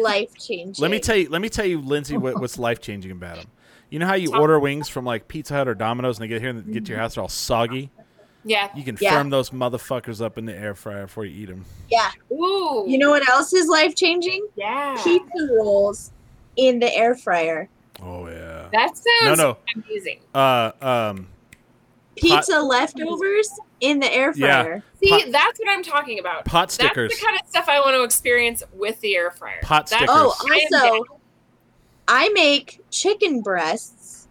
life-changing. Let me tell you, let me tell you, Lindsay, what, what's life-changing about them. You know how you order wings from like Pizza Hut or Domino's and they get here and get to your house, they're all soggy? Yeah. You can yeah. firm those motherfuckers up in the air fryer before you eat them. Yeah. Ooh. You know what else is life-changing? Yeah. Pizza rolls in the air fryer. Oh, yeah. That sounds no, no. amazing. Uh, um, Pizza pot- leftovers in the air fryer. Yeah. See, pot- that's what I'm talking about. Pot stickers. That's the kind of stuff I want to experience with the air fryer. Pot that's- stickers. Oh, also, I make chicken breasts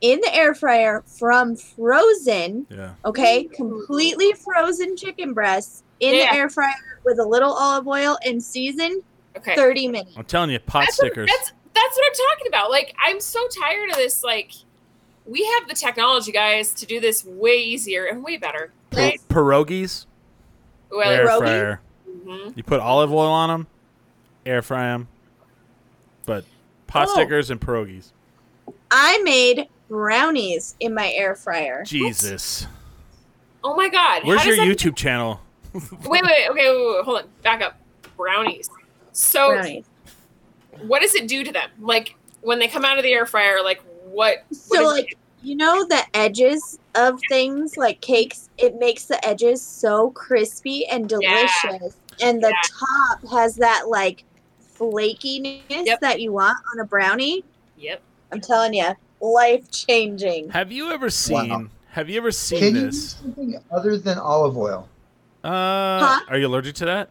in the air fryer from frozen. Yeah. Okay, completely frozen chicken breasts in yeah. the air fryer with a little olive oil and seasoned. Okay. thirty minutes. I'm telling you, pot that's stickers. What, that's that's what I'm talking about. Like, I'm so tired of this, like. We have the technology, guys, to do this way easier and way better. Right? Pierogies, Ooh, air pierogi? fryer. Mm-hmm. You put olive oil on them, air fry them. But pot oh. stickers and pierogies. I made brownies in my air fryer. Jesus. Oops. Oh, my God. Where's your YouTube make- channel? wait, wait, wait. Okay, wait, wait, hold on. Back up. Brownies. So brownies. What does it do to them? Like, when they come out of the air fryer, like, What, what so like you know the edges of things like cakes, it makes the edges so crispy and delicious, yeah. and the yeah. top has that like flakiness yep. that you want on a brownie. Yep, I'm telling you, life changing. Have you ever seen? Wow. Have you ever seen Can this? You do something other than olive oil. Uh, huh? Are you allergic to that?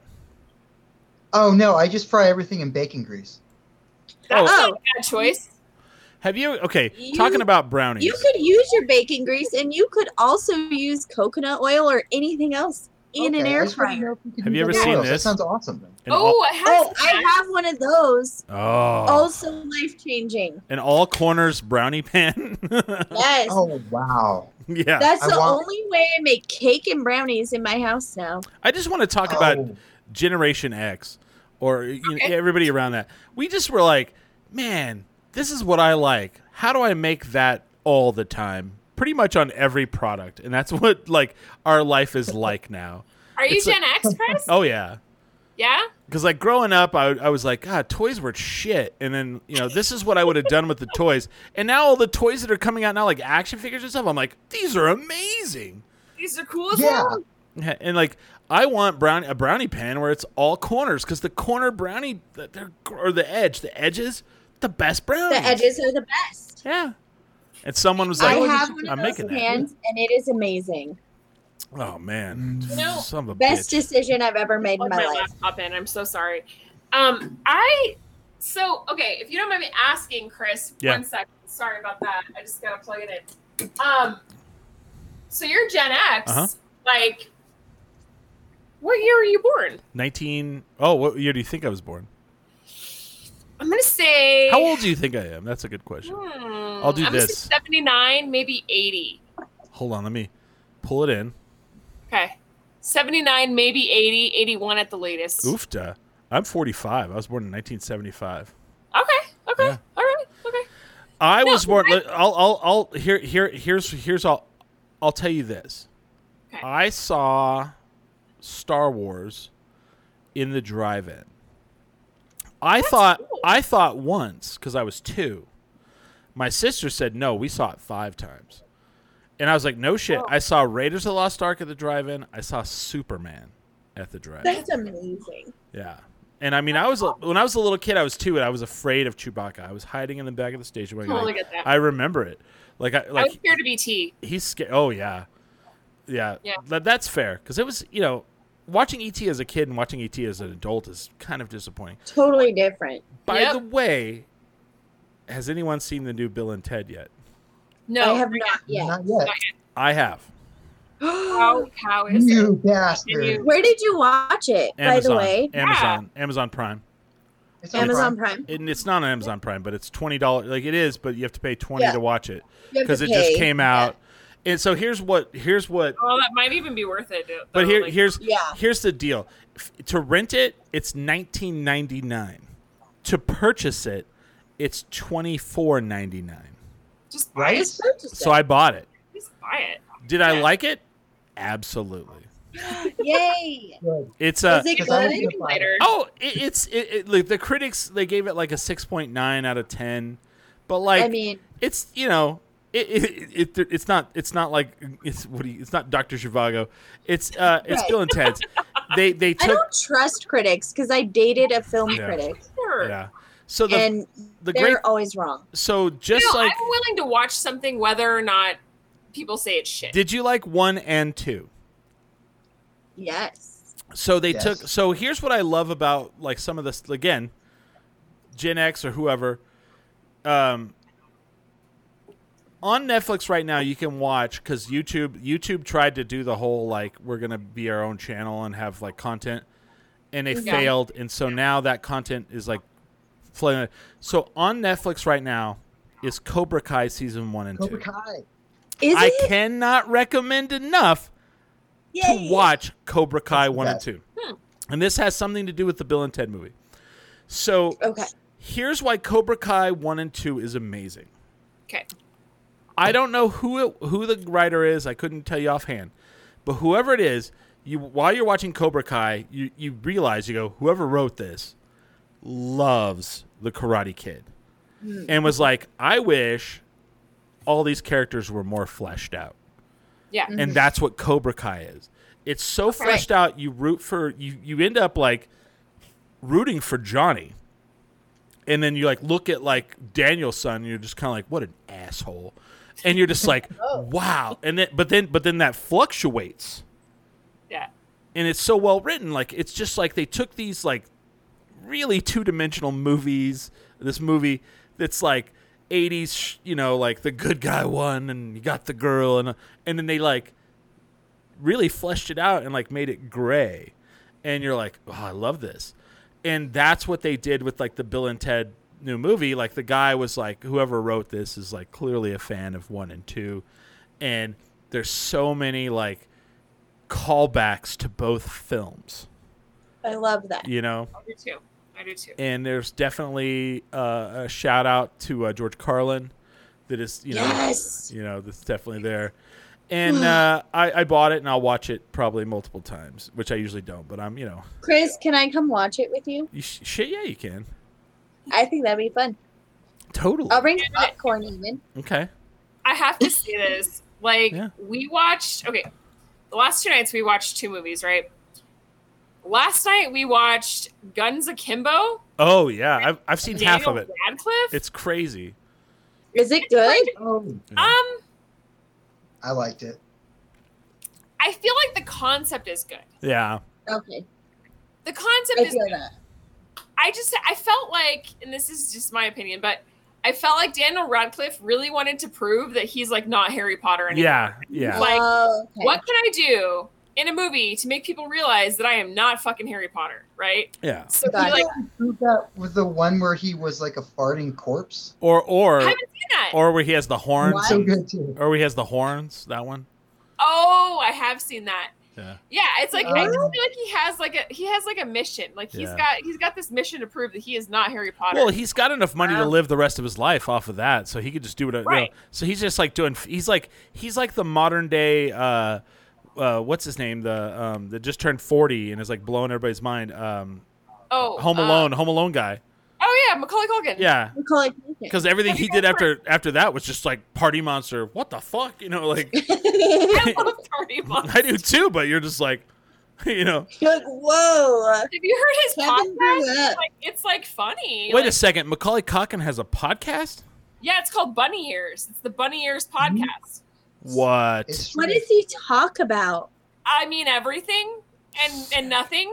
Oh, no, I just fry everything in bacon grease. That's oh. not a bad choice. Have you, okay, you, talking about brownies. You could use your bacon grease, and you could also use coconut oil or anything else in okay, an air fryer. You have you ever seen this? That sounds awesome. Oh, all, oh I have one of those. Oh. Also life-changing. An all-corners brownie pan. Yes. Oh, wow. Yeah. That's I the want... only way I make cake and brownies in my house now. I just want to talk oh. about Generation X or you know, okay. everybody around that. We just were like, man, this is what I like. How do I make that all the time? Pretty much on every product. And that's what like our life is like now. Are you it's Gen like, X, Chris? Oh, yeah. Yeah? Because like growing up, I, I was like, God, toys were shit. And then, you know, this is what I would have done with the toys. And now all the toys that are coming out now, like action figures and stuff, I'm like, these are amazing. These are cool as yeah. well. And like, I want brownie, a brownie pan where it's all corners because the corner brownie, they're, or the edge, the edges, the best brownies. The edges are the best. Yeah. And someone was like, I have one of those pans, and it is amazing. Oh, man. No, Son of a best bitch. decision I've ever made in my, my life. Laptop in. I'm so sorry. Um, I, so, okay, if you don't mind me asking, Chris, yeah. one second. Sorry about that. I just got to plug it in. Um, so you're Gen X. Uh-huh. Like, what year were you born? nineteen Oh, what year do you think I was born? I'm going to say. How old do you think I am? That's a good question. Hmm, I'll do I'm this. I'm going to say seventy-nine, maybe eighty. Hold on. Let me pull it in. Okay. seventy-nine, maybe eighty, eighty-one at the latest. Oofta. I'm forty-five. I was born in nineteen seventy-five. Okay. Okay. Yeah. All right. Okay. I no, was born. Right. I'll, I'll, I'll, here, here, here's, here's, I'll, I'll tell you this. Okay. I saw Star Wars in the drive-in. I That's thought, cool. I thought once, because I was two. My sister said, no, we saw it five times. And I was like, no shit. Oh. I saw Raiders of the Lost Ark at the drive-in. I saw Superman at the drive-in. That's amazing. Yeah. And I mean, I was when I was a little kid, I was two, and I was afraid of Chewbacca. I was hiding in the back of the station. Wagon. Totally get that. I remember it. Like, I, like, I was scared of E T. He's scared. Oh, yeah. Yeah. yeah. That, that's fair. Because it was, you know, watching E T as a kid and watching E T as an adult is kind of disappointing. Totally different. By yep. the way, has anyone seen the new Bill and Ted yet? No, I have not yet. Not yet. I have. How, how is you it? Bastard. Where did you watch it, Amazon, by the way? Amazon. Yeah. Amazon Prime. It's Amazon Prime. Prime. It, it's not on Amazon Prime, but it's twenty dollars. Like it is, but you have to pay twenty dollars yeah. to watch it because it just came out. Yeah. And so here's what here's what Oh, that might even be worth it. Though. But here like, here's yeah. here's the deal. F- to rent it, it's nineteen ninety-nine. To purchase it, it's twenty-four ninety-nine. Just buy right? it. So I bought it. Just buy it. Did yeah. I like it? Absolutely. Yay! It's a. Is it good? Later. Oh, it, it's it, it, like the critics they gave it like a six point nine out of ten, but like I mean, it's you know it it, it it's not it's not like it's what do you, it's not Doctor Zhivago. It's uh it's right. Bill and Ted's. They they took. I don't trust critics because I dated a film yeah. critic. Sure. Yeah. So the, and the they're great, always wrong. So just you know, like I'm willing to watch something whether or not people say it's shit. Did you like one and two? Yes. So they yes. took. So here's what I love about like some of this again, Gen X or whoever. Um, on Netflix right now, you can watch because YouTube YouTube tried to do the whole like we're gonna be our own channel and have like content, and they yeah. failed, and so yeah. now that content is like. So on Netflix right now is Cobra Kai season one and Cobra two. Cobra Kai. Is I it? cannot recommend enough Yay. to watch Cobra Kai one and two. Hmm. And this has something to do with the Bill and Ted movie. So okay. here's why Cobra Kai one and two is amazing. Okay. I don't know who it, who the writer is. I couldn't tell you offhand. But whoever it is, you while you're watching Cobra Kai, you, you realize, you go, whoever wrote this loves the Karate Kid and was like, I wish all these characters were more fleshed out. Yeah. Mm-hmm. And that's what Cobra Kai is. It's so okay. fleshed out. You root for, you, you end up like rooting for Johnny. And then you like, look at like Daniel's son. And you're just kind of like, what an asshole. And you're just like, oh. wow. And then, but then, but then that fluctuates. Yeah. And it's so well written. Like, it's just like, they took these like, really two-dimensional movies. This movie that's like eighties, you know, like the good guy won and you got the girl, and and then they like really fleshed it out and like made it gray, and you're like, oh, I love this. And that's what they did with like the Bill and Ted new movie. Like the guy was like, whoever wrote this is like clearly a fan of one and two, and there's so many like callbacks to both films. I love that. You know, I do too. I do too. And there's definitely uh, a shout out to uh, George Carlin, that is, you know, yes. you know, that's definitely there. And uh, I, I bought it, and I'll watch it probably multiple times, which I usually don't. But I'm, you know. Chris, can I come watch it with you? you sh- shit, yeah, you can. I think that'd be fun. Totally. I'll bring popcorn even. Okay. I have to say this. Like, yeah. we watched, okay, the last two nights we watched two movies, right? Last night we watched Guns Akimbo. Oh, yeah. I've, I've seen Daniel half of it. Radcliffe. It's crazy. Is it good? Um, um I liked it. I feel like the concept is good. Yeah. Okay. The concept I is good. That. I just, I felt like, and this is just my opinion, but I felt like Daniel Radcliffe really wanted to prove that he's like not Harry Potter anymore. Yeah, yeah. Like, oh, okay. What can I do in a movie to make people realize that I am not fucking Harry Potter, right? Yeah. So he, like, that was the one where he was like a farting corpse, or or I haven't seen that. Or where he has the horns, so good too. Or where he has the horns. That one. Oh, I have seen that. Yeah. Yeah, it's like uh, I just feel like he has like a he has like a mission. Like he's yeah. got he's got this mission to prove that he is not Harry Potter. Well, he's got enough money um, to live the rest of his life off of that, so he could just do it. Right. You know, so he's just like doing. He's like he's like the modern day. Uh, uh, what's his name? The um, that just turned forty and is like blowing everybody's mind. Um, oh, Home Alone, uh, Home Alone guy. Oh yeah, Macaulay Culkin. Yeah, Macaulay Culkin. Because everything he did after after that was just like Party Monster. What the fuck, you know? Like I love Party Monster. I do too, but you're just like, you know. You're like, whoa. Have you heard his podcast? Like, it's like funny. Wait like, a second, Macaulay Culkin has a podcast? Yeah, it's called Bunny Ears. It's the Bunny Ears podcast. What? What does he talk about? I mean, everything and and nothing.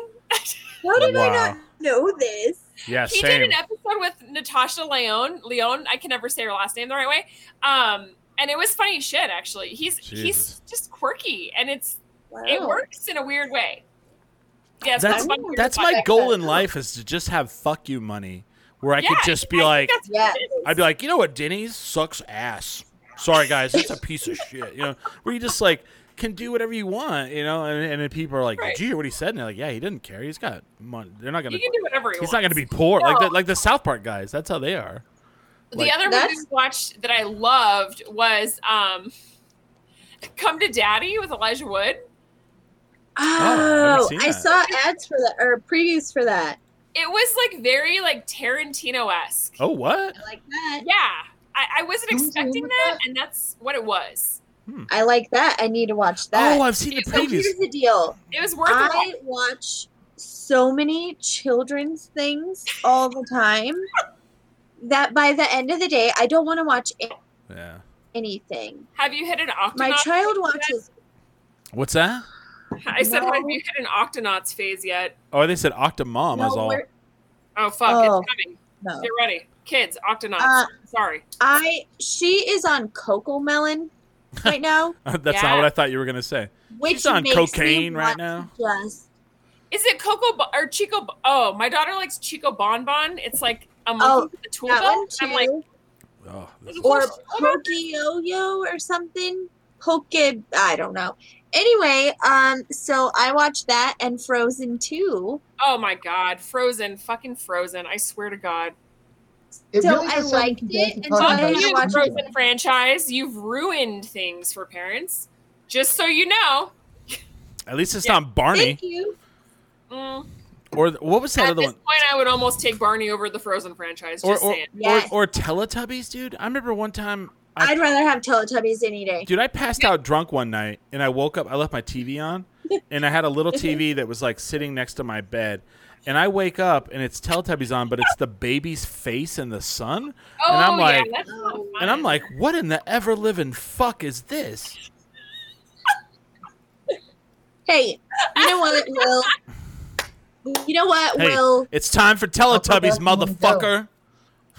How did wow. I not know this? Yeah, he same. did an episode with Natasha Leon. Leon, I can never say her last name the right way. Um, and it was funny shit. Actually, he's Jesus. he's just quirky, and it's wow. it works in a weird way. Yeah, that's my, that's my goal in life is to just have fuck you money, where I yeah, could just be I like, yes. I'd be like, you know what, Denny's sucks ass. Sorry guys, it's a piece of shit. You know, where you just like can do whatever you want, you know, and, and then people are like, right. "Did you hear what he said?" And they're like, "Yeah, he didn't care. He's got money. They're not gonna. He can do whatever he he's wants. Not gonna be poor, no. like the, like the South Park guys. That's how they are." The like, other movie we watched that I loved was um, "Come to Daddy" with Elijah Wood. Oh, oh I, I saw ads for that or previews for that. It was like very like Tarantino-esque. Oh, what? I like that? Yeah, I, I wasn't I'm expecting that, that, and that's what it was. Hmm. I like that. I need to watch that. Oh, I've seen the previews. Here's the deal. It was worth it. I watch so many children's things all the time that by the end of the day, I don't want to watch any- yeah. anything. Have you hit an Octonauts? My child watches. Yet? What's that? I said, no. Have you hit an Octonauts phase yet? Oh, they said Octomom. No, I was all. We're... Oh, fuck. Oh, it's coming. No. Get ready. Kids, Octonauts. Uh, Sorry. I. She is on Cocomelon. Right now, that's yeah. not what I thought you were gonna say. Which She's on cocaine right now. Just... Is it Coco Bo- or Chico? Bo- oh, my daughter likes Chico Bon Bon. It's like a monkey oh, with a tool belt. I'm like, oh, or Pokeyo or something. Poke, I don't know. Anyway, um, so I watched that and Frozen two. Oh my God, Frozen, fucking Frozen! I swear to God. It so really I liked it. And so I you watch Frozen it. Franchise. You've ruined things for parents. Just so you know. At least it's yeah. not Barney. Thank you. Mm. Or what was that At other one? At this point, I would almost take Barney over the Frozen franchise. Just or, or, saying. Yes. Or, or Teletubbies, dude. I remember one time. I, I'd rather have Teletubbies any day. Dude, I passed yeah. out drunk one night, and I woke up. I left my T V on, and I had a little T V that was like sitting next to my bed. And I wake up and it's Teletubbies on, but it's the baby's face in the sun. Oh, and I'm like, yeah, that's not fun. And I'm like, what in the ever living fuck is this? Hey, you know what, Will? You know what, hey, Will? It's time for Teletubbies, motherfucker.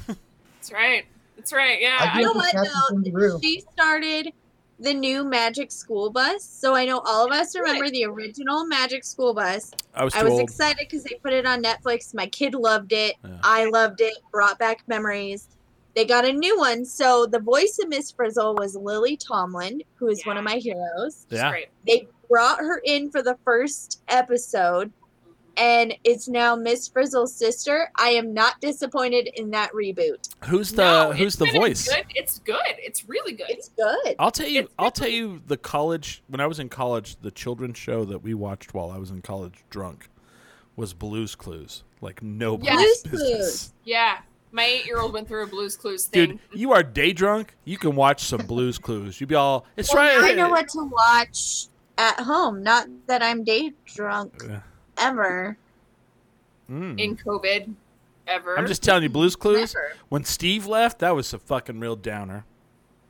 That's right. That's right, yeah. You know what, though? She started the new Magic School Bus, so I know all of us remember the original Magic School Bus. I was, I was excited because they put it on Netflix. My kid loved it. Yeah. I loved it. Brought back memories. They got a new one, so the voice of Miss Frizzle was Lily Tomlin, who is yeah. one of my heroes. Yeah. They brought her in for the first episode, and it's now Miss Frizzle's sister. I am not disappointed in that reboot. Who's the no, Who's the voice? Good. It's good. It's really good. It's good. I'll tell you. It's I'll good. tell you. The college when I was in college, the children's show that we watched while I was in college, drunk, was Blue's Clues. Like nobody. Yes. Blue's Clues. Yeah. My eight-year-old went through a Blue's Clues thing. Dude, you are day drunk. You can watch some Blue's Clues. You'd be all, it's well, right. I know what to watch at home. Not that I'm day drunk. Yeah. Ever mm. in COVID, ever. I'm just telling you, Blue's Clues. Never. When Steve left, that was a fucking real downer.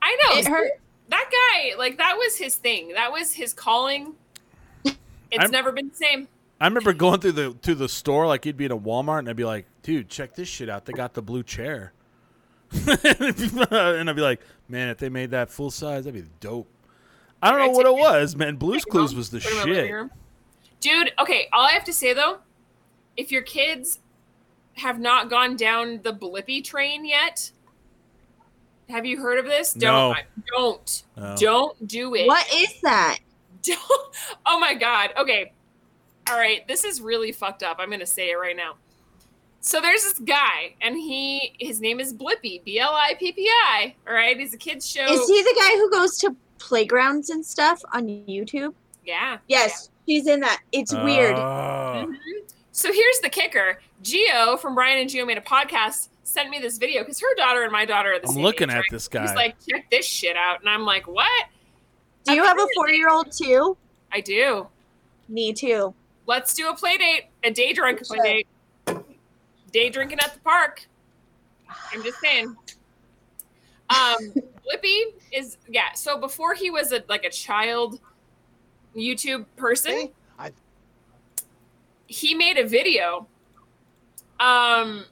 I know it hurt. That guy, like that was his thing. That was his calling. It's I'm, never been the same. I remember going through the through the store, like he'd be in a Walmart, and I'd be like, "Dude, check this shit out. They got the blue chair," and I'd be like, "Man, if they made that full size, that'd be dope." I don't I know what it you. was, man. Blue's Take Clues was the shit. Dude, okay, all I have to say, though, if your kids have not gone down the Blippi train yet, have you heard of this? Don't. No. Don't. No. Don't do it. What is that? Don't. Oh, my God. Okay. All right. This is really fucked up. I'm going to say it right now. So there's this guy, and he his name is Blippi, B L I P P I. All right? He's a kid's show. Is he the guy who goes to playgrounds and stuff on YouTube? Yeah. Yes. Yeah. She's in that. It's uh. weird. Mm-hmm. So here's the kicker. Gio from Brian and Gio made a podcast, sent me this video because her daughter and my daughter are the I'm same. I'm looking age, at right? this guy. He's like, check this shit out. And I'm like, what? Do you have a four-year-old too? I do. Me too. Let's do a play date. A day drunk sure. play date. Day drinking at the park. I'm just saying. Um, Blippi is, yeah. So before he was a, like a child YouTube person, hey, I... he made a video. Um,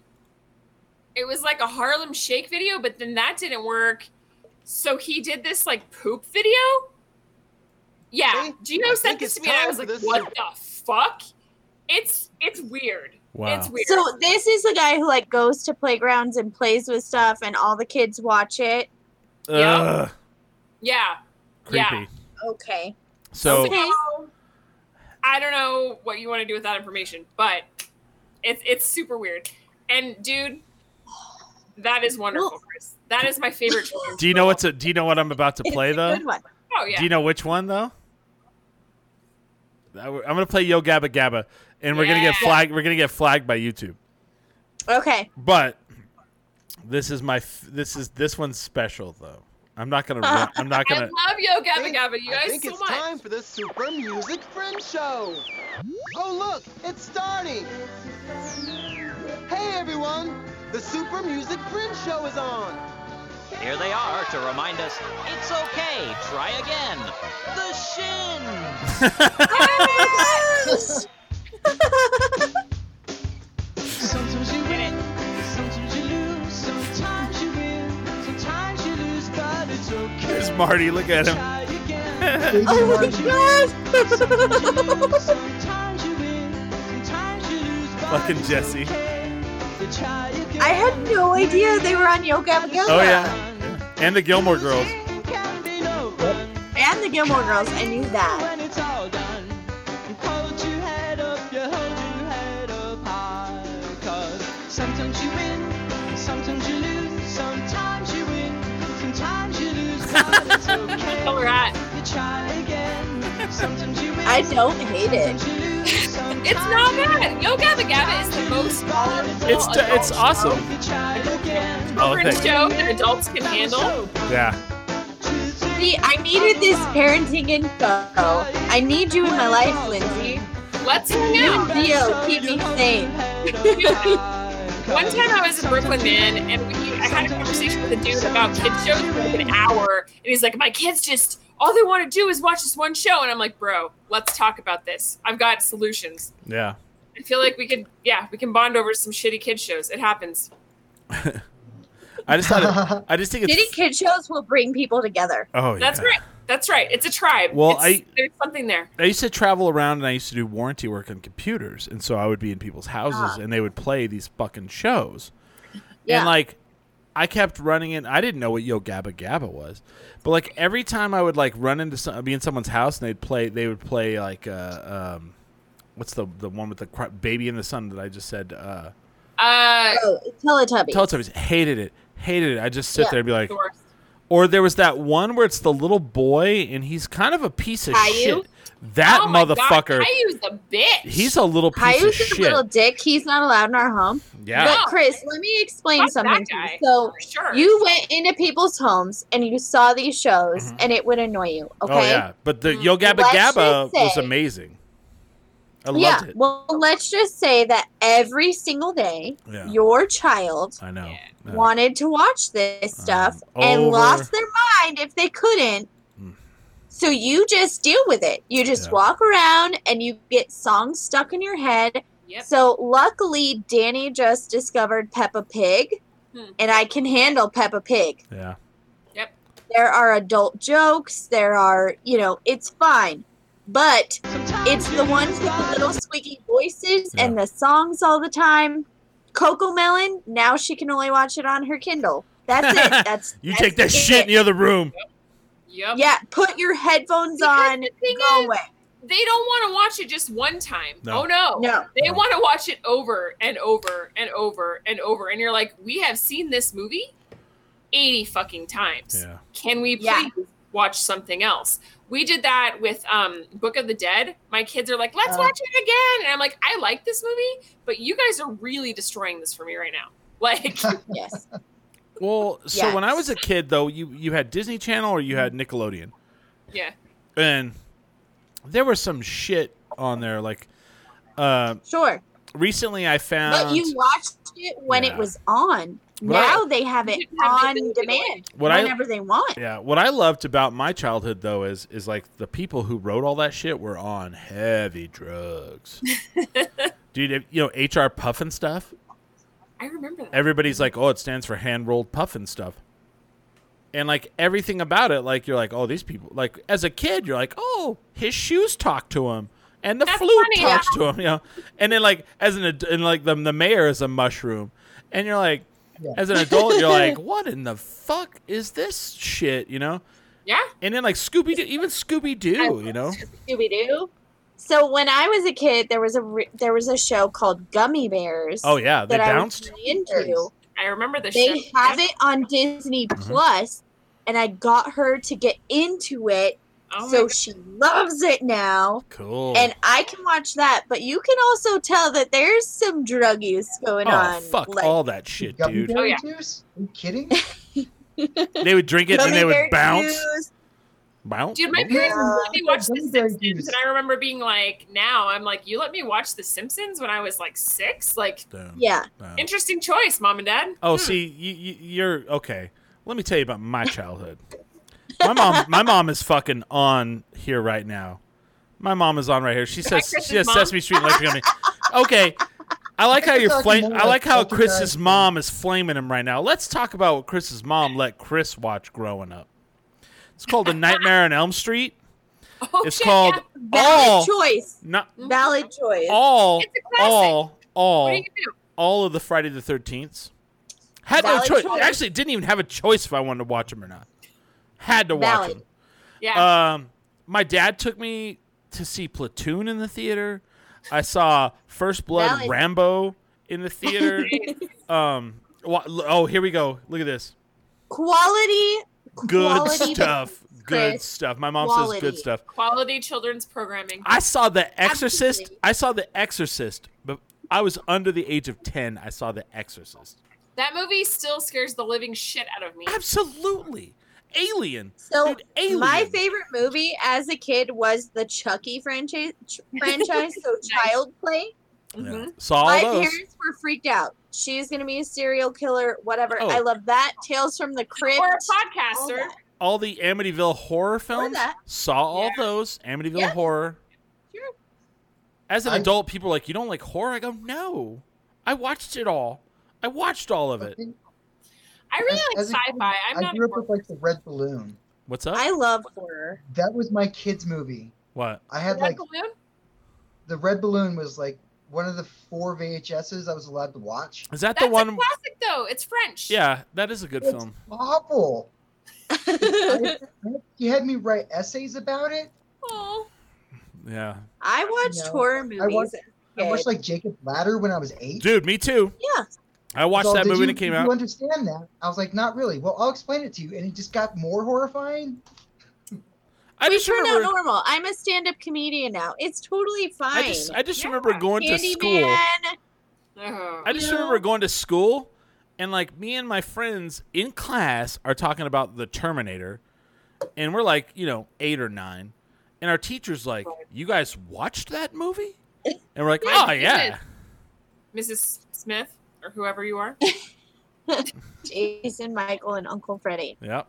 it was like a Harlem Shake video, but then that didn't work. So he did this like poop video. Yeah, hey, Gino sent this to me, and I was like, "What the fuck?" It's it's weird. Wow. It's weird. So this is the guy who like goes to playgrounds and plays with stuff, and all the kids watch it. Ugh. Yeah. Yeah. Creepy. Yeah. Okay. So, okay. I don't know what you want to do with that information, but it's it's super weird. And dude, that is wonderful, Chris. That is my favorite. Do you know what's a, Do you know what I'm about to play though? Good one. Oh yeah. Do you know which one though? I'm gonna play Yo Gabba Gabba, and we're yeah. gonna get flagged. We're gonna get flagged by YouTube. Okay. But this is my. This is this one's special though. I'm not gonna. Run, I'm not gonna. I love Yo Gabba Gabba. You guys so much. I think it's much. time for the Super Music Friend Show. Oh look, it's starting. Hey everyone, the Super Music Friend Show is on. Here they are to remind us it's okay. Try again. The Shins. Sometimes you win it. Sometimes you lose. Sometimes you win. Sometimes. There's Marty, look at him. Oh my god! Fucking Jesse. I had no idea they were on Yo Gabba Gabba. Oh yeah. And the Gilmore Girls. And the Gilmore Girls, I knew that. Sometimes you win, sometimes you lose, sometimes you win. Sometimes you lose, but it's okay. All right. You try again. Sometimes you win. I don't hate it. It's not bad. Yo Gabba Gabba is the most volatile. It's t- it's show. awesome. Oh, thank show that adults can handle. Yeah. See, I needed this parenting info. I need you in my life, Lindsay. Let's hang out. Gio, keep me sane. One time I was in Brooklyn, man, and we, I had a conversation with a dude about kids shows for like an hour, and he's like, my kids just, all they want to do is watch this one show, and I'm like, bro, let's talk about this. I've got solutions. Yeah. I feel like we could, yeah, we can bond over some shitty kid shows. It happens. I just thought it, I just think it's... shitty kid shows will bring people together. Oh, yeah. That's right. That's right. It's a tribe. Well, it's, I, there's something there. I used to travel around and I used to do warranty work on computers. And so I would be in people's houses ah. and they would play these fucking shows. Yeah. And like, I kept running in. I didn't know what Yo Gabba Gabba was. But like every time I would like run into some, be in someone's house and they'd play, they would play like, uh, um, what's the the one with the cr- baby in the sun that I just said? Uh, uh, oh, Teletubbies. Teletubbies. Hated it. Hated it. I just sit yeah, there and be like, sure. Or there was that one where it's the little boy and he's kind of a piece of Caillou? Shit. That oh motherfucker. Caillou's a bitch. He's a little piece Caillou's of shit. Caillou's a little dick. He's not allowed in our home. Yeah. But Chris, let me explain Fuck something to you. So sure. you went into people's homes and you saw these shows mm-hmm. and it would annoy you. Okay. Oh, yeah. But the mm-hmm. Yo Gabba let's Gabba say, was amazing. I loved yeah, it. Well, let's just say that every single day, yeah. your child I know. Yeah. wanted to watch this stuff um, and lost their mind if they couldn't. Mm. So you just deal with it. You just yeah. walk around and you get songs stuck in your head. Yep. So luckily, Danny just discovered Peppa Pig, hmm. and I can handle Peppa Pig. Yeah. Yep. There are adult jokes. There are, you know, it's fine. But it's the ones with the little squeaky voices yeah. and the songs all the time. Coco Melon, now she can only watch it on her Kindle. That's it. That's You that's take that shit it. in the other room. Yep. Yeah, put your headphones because on. Go is, away. They don't want to watch it just one time. No. Oh, no. no. They no. want to watch it over and over and over and over. And you're like, we have seen this movie eighty fucking times. Yeah. Can we please yeah. watch something else? We did that with um, Book of the Dead. My kids are like, let's uh, watch it again. And I'm like, I like this movie, but you guys are really destroying this for me right now. Like, yes. Well, so yes. when I was a kid, though, you, you had Disney Channel or you had Nickelodeon. Yeah. And there was some shit on there. Like, uh, sure. Recently I found. But you watched it when yeah. it was on. What now I, they have it on demand whenever I, they want. Yeah. What I loved about my childhood, though, is is like the people who wrote all that shit were on heavy drugs. Dude, you know, H R Puffin stuff? I remember that. Everybody's like, oh, it stands for hand-rolled puffin stuff. And, like, everything about it, like, you're like, oh, these people. Like, as a kid, you're like, oh, his shoes talk to him. And the That's flute funny, talks yeah. to him, you know. And then, like, as an and like the, the mayor is a mushroom. And you're like. Yeah. As an adult, you're like, what in the fuck is this shit, you know? Yeah. And then, like, Scooby-Doo, even Scooby-Doo, you know? Scooby-Doo. So when I was a kid, there was a re- there was a show called Gummy Bears. Oh, yeah. They bounced. I, into. I remember the show. They have it on Disney mm-hmm. Plus, and I got her to get into it, oh so she loves it now. Cool. And I can watch that, but you can also tell that there's some drug use going oh, on. Oh, fuck like, all that shit, dude. Oh, yeah. Are you kidding? They would drink it and they would bounce. Juice. Bounce? Dude, my yeah. parents let me watch The Simpsons, and I remember being like, now I'm like, you let me watch The Simpsons when I was like six? Like, Damn. yeah. Damn. Interesting choice, Mom and Dad. Oh, hmm. see, you, you, you're, okay. Let me tell you about my childhood. My mom, my mom is fucking on here right now. My mom is on right here. She says, "She has Sesame Street electric on me." Okay, I like how you're flame. I like how Chris's mom is flaming him right now. Let's talk about what Chris's mom let Chris watch growing up. It's called A Nightmare on Elm Street. Oh, it's shit, called yeah. all valid choice. Not, valid choice. All, it's a all, all, what do you do? All of the Friday the thirteenth. Had valid no choice. choice. Actually, didn't even have a choice if I wanted to watch them or not. Had to watch them. Yeah. Um, my dad took me to see Platoon in the theater. I saw First Blood Valid. Rambo in the theater. um, oh, here we go. Look at this. Quality. Good quality stuff. Good Chris. stuff. My mom quality. says good stuff. Quality children's programming. I saw The Exorcist. Absolutely. I saw The Exorcist, but I was under the age of ten. I saw The Exorcist. That movie still scares the living shit out of me. Absolutely. Alien. So Dude, Alien. My favorite movie as a kid was the Chucky franchise. Ch- franchise, so Child Play. Mm-hmm. Saw my those. parents were freaked out. She's gonna be a serial killer, whatever. Oh. I love that. Tales from the Crypt. Or a podcaster. All, all the Amityville horror films. Saw all yeah. those Amityville yeah. horror. Sure. As an I'm, adult, people are like, you don't like horror? I go, no. I watched it all. I watched all of it. I really as, like as sci-fi. Kid, I'm I not grew horror. up with like the Red Balloon. What's up? I love horror. That was my kids' movie. What? I had the Red like Balloon? The Red Balloon was like one of the four V H S's I was allowed to watch. Is that That's the one? That's a classic though. It's French. Yeah, that is a good it's film. Awful. You had me write essays about it. Oh. Yeah. I watched you know, horror movies. I watched, I watched like Jacob's Ladder when I was eight. Dude, me too. Yeah. I watched so, that movie you, when it came did out. Did you understand that? I was like, not really. Well, I'll explain it to you. And it just got more horrifying. I we just turn remember, out normal. I'm a stand-up comedian now. It's totally fine. I just, I just yeah. remember going Candy to school. Uh-huh. I just yeah. remember going to school, and like me and my friends in class are talking about the Terminator, and we're like, you know, eight or nine, and our teacher's like, "You guys watched that movie?" And we're like, "Oh yeah." Missus Smith or whoever you are, Jason, Michael, and Uncle Freddie. Yep.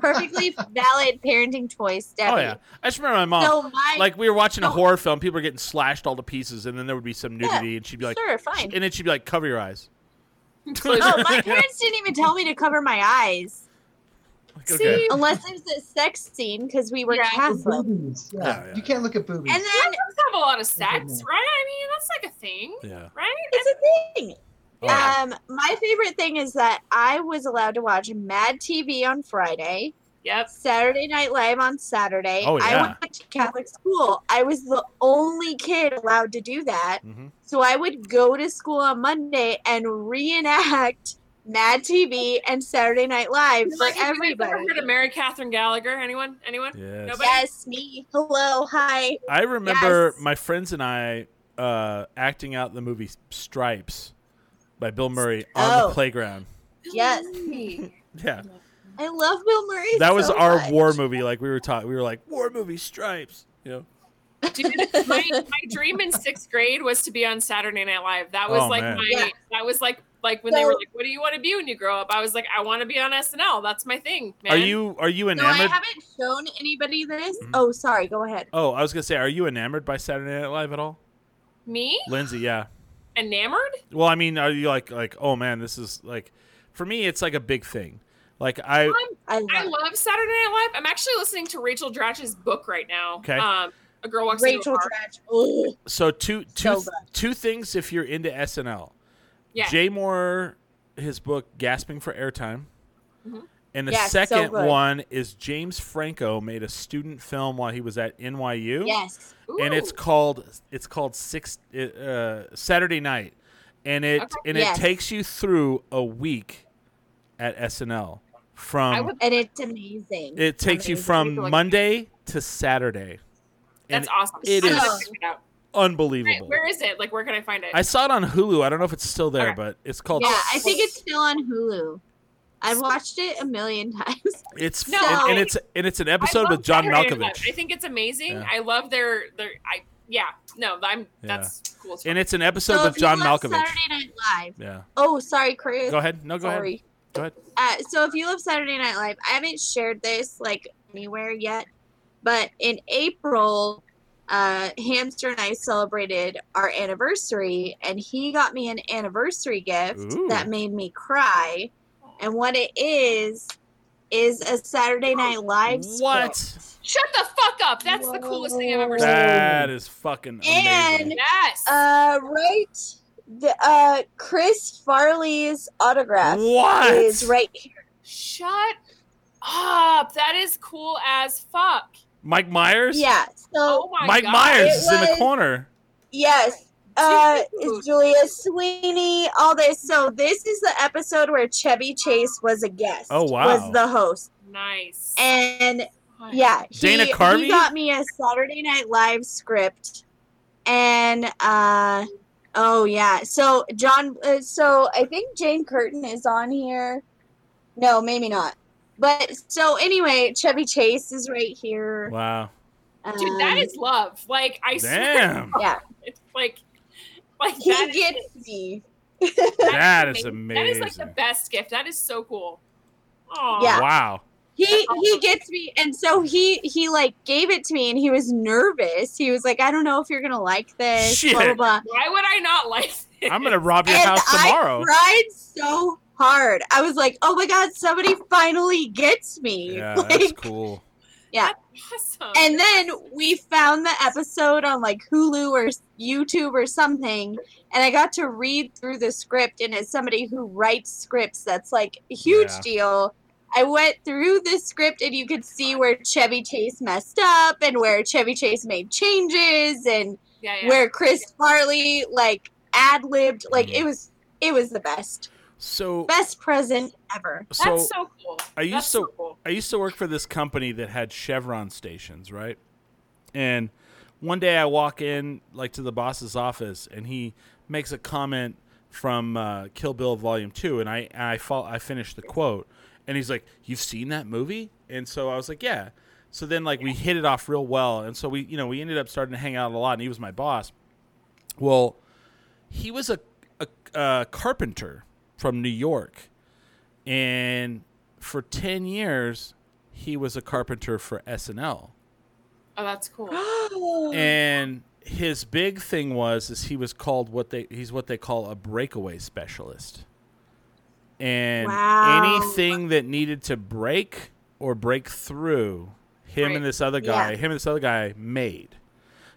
Perfectly valid parenting choice, Debbie. Oh yeah, I just remember my mom. So my, like we were watching a no. horror film, people were getting slashed all to pieces, and then there would be some nudity, yeah, and she'd be like, "Sure, fine." And then she'd be like, "Cover your eyes." So, oh, my parents didn't even tell me to cover my eyes. Like, okay. Unless it was a sex scene because we were yeah, Catholic. Yeah. Yeah, yeah. You can't look at boobies. And then you have a lot of sex, right? I mean, that's like a thing, yeah. right? It's a thing. Yeah. Um, my favorite thing is that I was allowed to watch Mad T V on Friday. Yep. Saturday Night Live on Saturday. Oh, yeah. I went to Catholic school. I was the only kid allowed to do that. Mm-hmm. So I would go to school on Monday and reenact Mad T V and Saturday Night Live for like, everybody. Ever heard of Mary Catherine Gallagher? Anyone? Anyone? Yes. Nobody? Yes, me. Hello. Hi. I remember yes. my friends and I uh, acting out the movie Stripes. By Bill Murray on oh. the playground. Yes. Yeah. I love Bill Murray. That so was our much. war movie. Like we were taught, we were like war movie Stripes. You know. Dude, my, my dream in sixth grade was to be on Saturday Night Live. That was oh, like man. my. Yeah. That was like like when so, they were like, "What do you want to be when you grow up?" I was like, "I want to be on S N L. That's my thing." Man. Are you Are you enamored? No, I haven't shown anybody this. Mm-hmm. Oh, sorry. Go ahead. Oh, I was gonna say, are you enamored by Saturday Night Live at all? Me, Lindsay. Yeah. Enamored? Well, I mean, are you like, like, oh man, this is like, for me, it's like a big thing. Like I, um, I, love, I love Saturday Night Live. I'm actually listening to Rachel Dratch's book right now. Okay, um, a girl walks Rachel into a bar. So two, two, so two things. If you're into S N L, yeah, Jay Moore, his book "Gasping for Airtime," mm-hmm. and the yes, second so one is James Franco made a student film while he was at N Y U. Yes. Ooh. And it's called it's called six uh, Saturday Night, and it okay. and yes. it takes you through a week at S N L from would, and it's amazing. It takes amazing. you from Monday to Saturday. That's and awesome. It is oh. unbelievable. Where is it? Like, where can I find it? I saw it on Hulu. I don't know if it's still there, okay. but it's called. Yeah, I think it's still on Hulu. I've watched it a million times. It's no, and, and it's and it's an episode with John Saturday Malkovich. I think it's amazing. Yeah. I love their their. I yeah no I'm yeah. that's cool. As well. And it's an episode so with John Malkovich. Saturday Night Live. Yeah. Oh, sorry, Chris. Go ahead. No, go sorry. ahead. Go ahead. Uh, so if you love Saturday Night Live, I haven't shared this like anywhere yet, but in April, uh, Hamster and I celebrated our anniversary, and he got me an anniversary gift Ooh. that made me cry. And what it is, is a Saturday Night Live skit. What? Shut the fuck up. That's Whoa. the coolest thing I've ever seen. That is fucking amazing. And, yes. uh, right, the, uh, Chris Farley's autograph what? is right here. Shut up. That is cool as fuck. Mike Myers? Yeah. So oh my Mike God. Myers is in the corner. Yes. Uh, it's Julia Sweeney, all this. So this is the episode where Chevy Chase was a guest. Oh, wow. Was the host. Nice. And, nice. yeah. He, Dana Carvey? He got me a Saturday Night Live script. And, uh, oh, yeah. So, John, uh, so I think Jane Curtin is on here. No, maybe not. But, so anyway, Chevy Chase is right here. Wow. Um, Dude, that is love. Like, I Damn. swear. Yeah. It's like... Like, he that gets is, me. That, that is amazing. That is like the best gift. That is so cool. Aww. Yeah. Wow. he he gets me, and so he he like gave it to me, and he was nervous. He was like, I don't know if you're gonna like this. Shit. Blah, blah, blah. Why would I not like this? I'm gonna rob your and house tomorrow. I cried so hard. I was like, oh my god, somebody finally gets me. Yeah, like, that's cool. Yeah. That's awesome. And then we found the episode on like Hulu or YouTube or something, and I got to read through the script, and as somebody who writes scripts, that's like a huge yeah. deal. I went through the script, and you could see where Chevy Chase messed up and where Chevy Chase made changes and yeah, yeah. where Chris yeah. Farley like ad-libbed. Like yeah. it was it was the best. So best present ever. So that's so cool. I used that's to so cool. I used to work for this company that had Chevron stations, right? And one day I walk in like to the boss's office, and he makes a comment from uh, Kill Bill Volume Two, and I and I fall I finished the quote, and he's like, "You've seen that movie?" And so I was like, "Yeah." So then like we hit it off real well, and so we you know we ended up starting to hang out a lot, and he was my boss. Well, he was a a, a carpenter from New York, and for ten years he was a carpenter for S N L. Oh, that's cool. And his big thing was is he was called what they he's what they call a breakaway specialist, and wow. anything that needed to break or break through him right. and this other guy yeah. him and this other guy made.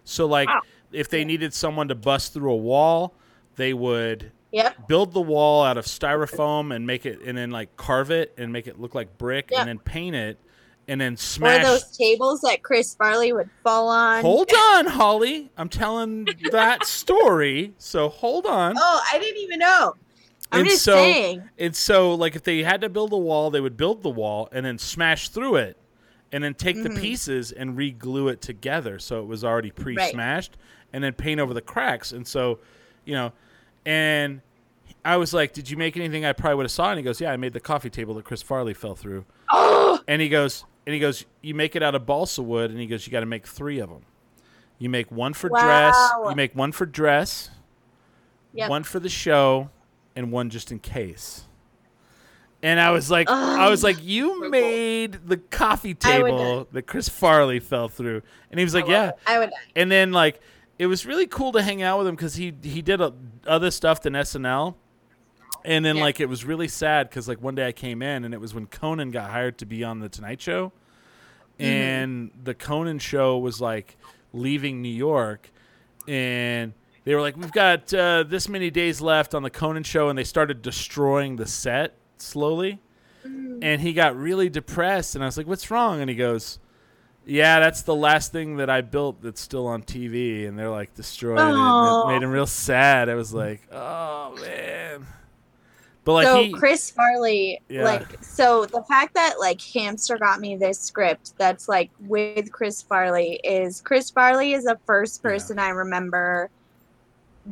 So like wow. if they needed someone to bust through a wall, they would Yep. build the wall out of styrofoam and make it, and then like carve it and make it look like brick, yep. and then paint it, and then smash. Or those tables that Chris Farley would fall on. Hold on, Holly, I'm telling that story, so hold on. Oh, I didn't even know. I'm and just so, saying. And so, like, if they had to build a wall, they would build the wall and then smash through it, and then take mm-hmm. the pieces and re-glue it together, so it was already pre-smashed, right. and then paint over the cracks, and so, you know. And I was like, did you make anything I probably would have saw? And he goes, yeah, I made the coffee table that Chris Farley fell through. Oh! And he goes, and he goes, you make it out of balsa wood. And he goes, you got to make three of them. You make one for wow. dress. You make one for dress, yep. one for the show, and one just in case. And I was like, um, I was like, you made the coffee table that Chris Farley fell through. And he was like, I yeah. I would. And then like. It was really cool to hang out with him because he he did a, other stuff than S N L, and then yeah. like it was really sad because like one day I came in and it was when Conan got hired to be on the Tonight Show, mm-hmm. and the Conan show was like leaving New York, and they were like, we've got uh, this many days left on the Conan show, and they started destroying the set slowly, mm-hmm. and he got really depressed, and I was like, what's wrong? And he goes, yeah, that's the last thing that I built that's still on T V, and they're like destroyed it, and it made him real sad. I was like, oh man. But like So he, Chris Farley, yeah. like so the fact that like Hamster got me this script that's like with Chris Farley is Chris Farley is the first person yeah. I remember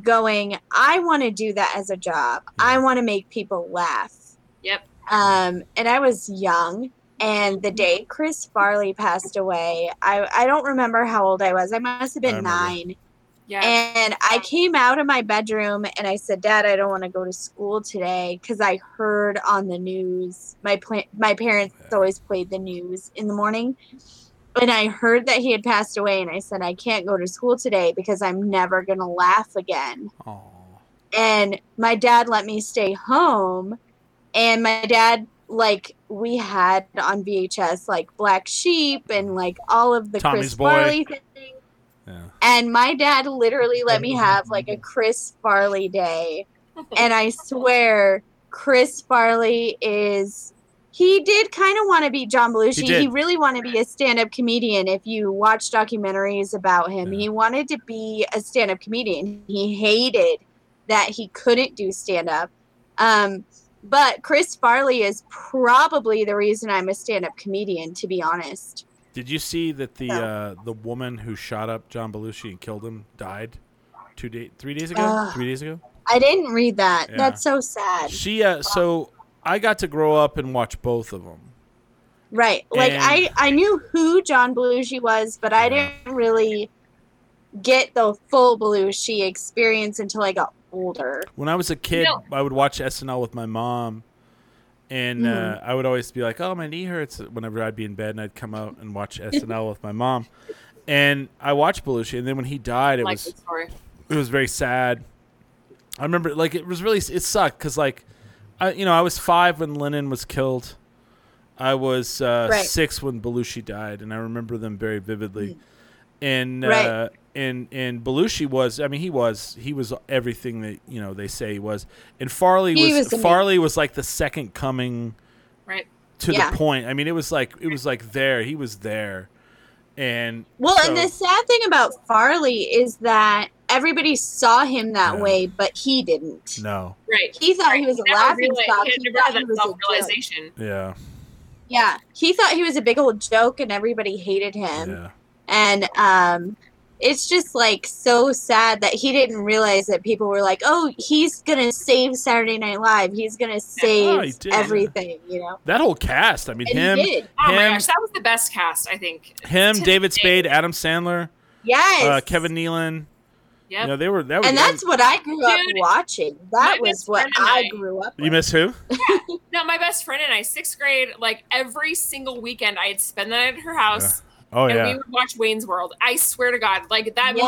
going, I want to do that as a job. Yeah. I want to make people laugh. Yep. Um and I was young. And the day Chris Farley passed away, I, I don't remember how old I was. I must have been nine. Yeah. And I came out of my bedroom and I said, Dad, I don't want to go to school today because I heard on the news. My pla- my parents yeah. always played the news in the morning. And I heard that he had passed away. And I said, I can't go to school today because I'm never going to laugh again. Aww. And my dad let me stay home. And my dad... like we had on V H S, like Black Sheep and like all of the Tommy's Chris boy. Farley thing. Yeah. And my dad literally let me have like a Chris Farley day. And I swear Chris Farley is, he did kind of want to be John Belushi. He, he really wanted to be a stand-up comedian. If you watch documentaries about him, yeah. he wanted to be a stand-up comedian. He hated that he couldn't do stand-up. Um, But Chris Farley is probably the reason I'm a stand-up comedian, to be honest. Did you see that the so. uh, the woman who shot up John Belushi and killed him died two day, three days ago? Uh, three days ago? I didn't read that. Yeah. That's so sad. She uh, so I got to grow up and watch both of them. Right. Like and... I, I knew who John Belushi was, but I didn't really get the full Belushi experience until I got older. When I was a kid, no. I would watch S N L with my mom, And mm. uh, I would always be like, oh, my knee hurts whenever I'd be in bed, and I'd come out and watch S N L with my mom. And I watched Belushi, and then when he died, it like was it was very sad. I remember, like, it was really, it sucked because, like, I, you know, I was five when Lennon was killed. I was uh, right. six when Belushi died, and I remember them very vividly. Mm. And right. uh, and and Belushi was, I mean, he was he was everything that, you know, they say he was. And Farley he was, was Farley was like the second coming, right? To yeah. the point. I mean, it was like it was like there he was there. And well, so, and the sad thing about Farley is that everybody saw him that yeah. way, but he didn't. No, right? He thought right. he was he a laughing stock. He, he thought he was self-realization. A yeah. Yeah, he thought he was a big old joke, and everybody hated him. Yeah. And um, it's just, like, so sad that he didn't realize that people were like, oh, he's going to save Saturday Night Live. He's going to save oh, everything, you know? That whole cast. I mean, and him. He did. Oh, him, my gosh. That was the best cast, I think. Him, David Spade, Adam Sandler. Yes. Uh, Kevin Nealon. Yeah. You know, they were. That was, and that's that was, what I grew up dude, watching. That was what I, I grew up. You with. Miss who? Yeah. No, my best friend and I, sixth grade, like, every single weekend I'd spend the night at her house. Yeah. Oh, and yeah. we would watch Wayne's World. I swear to God, like, that yes.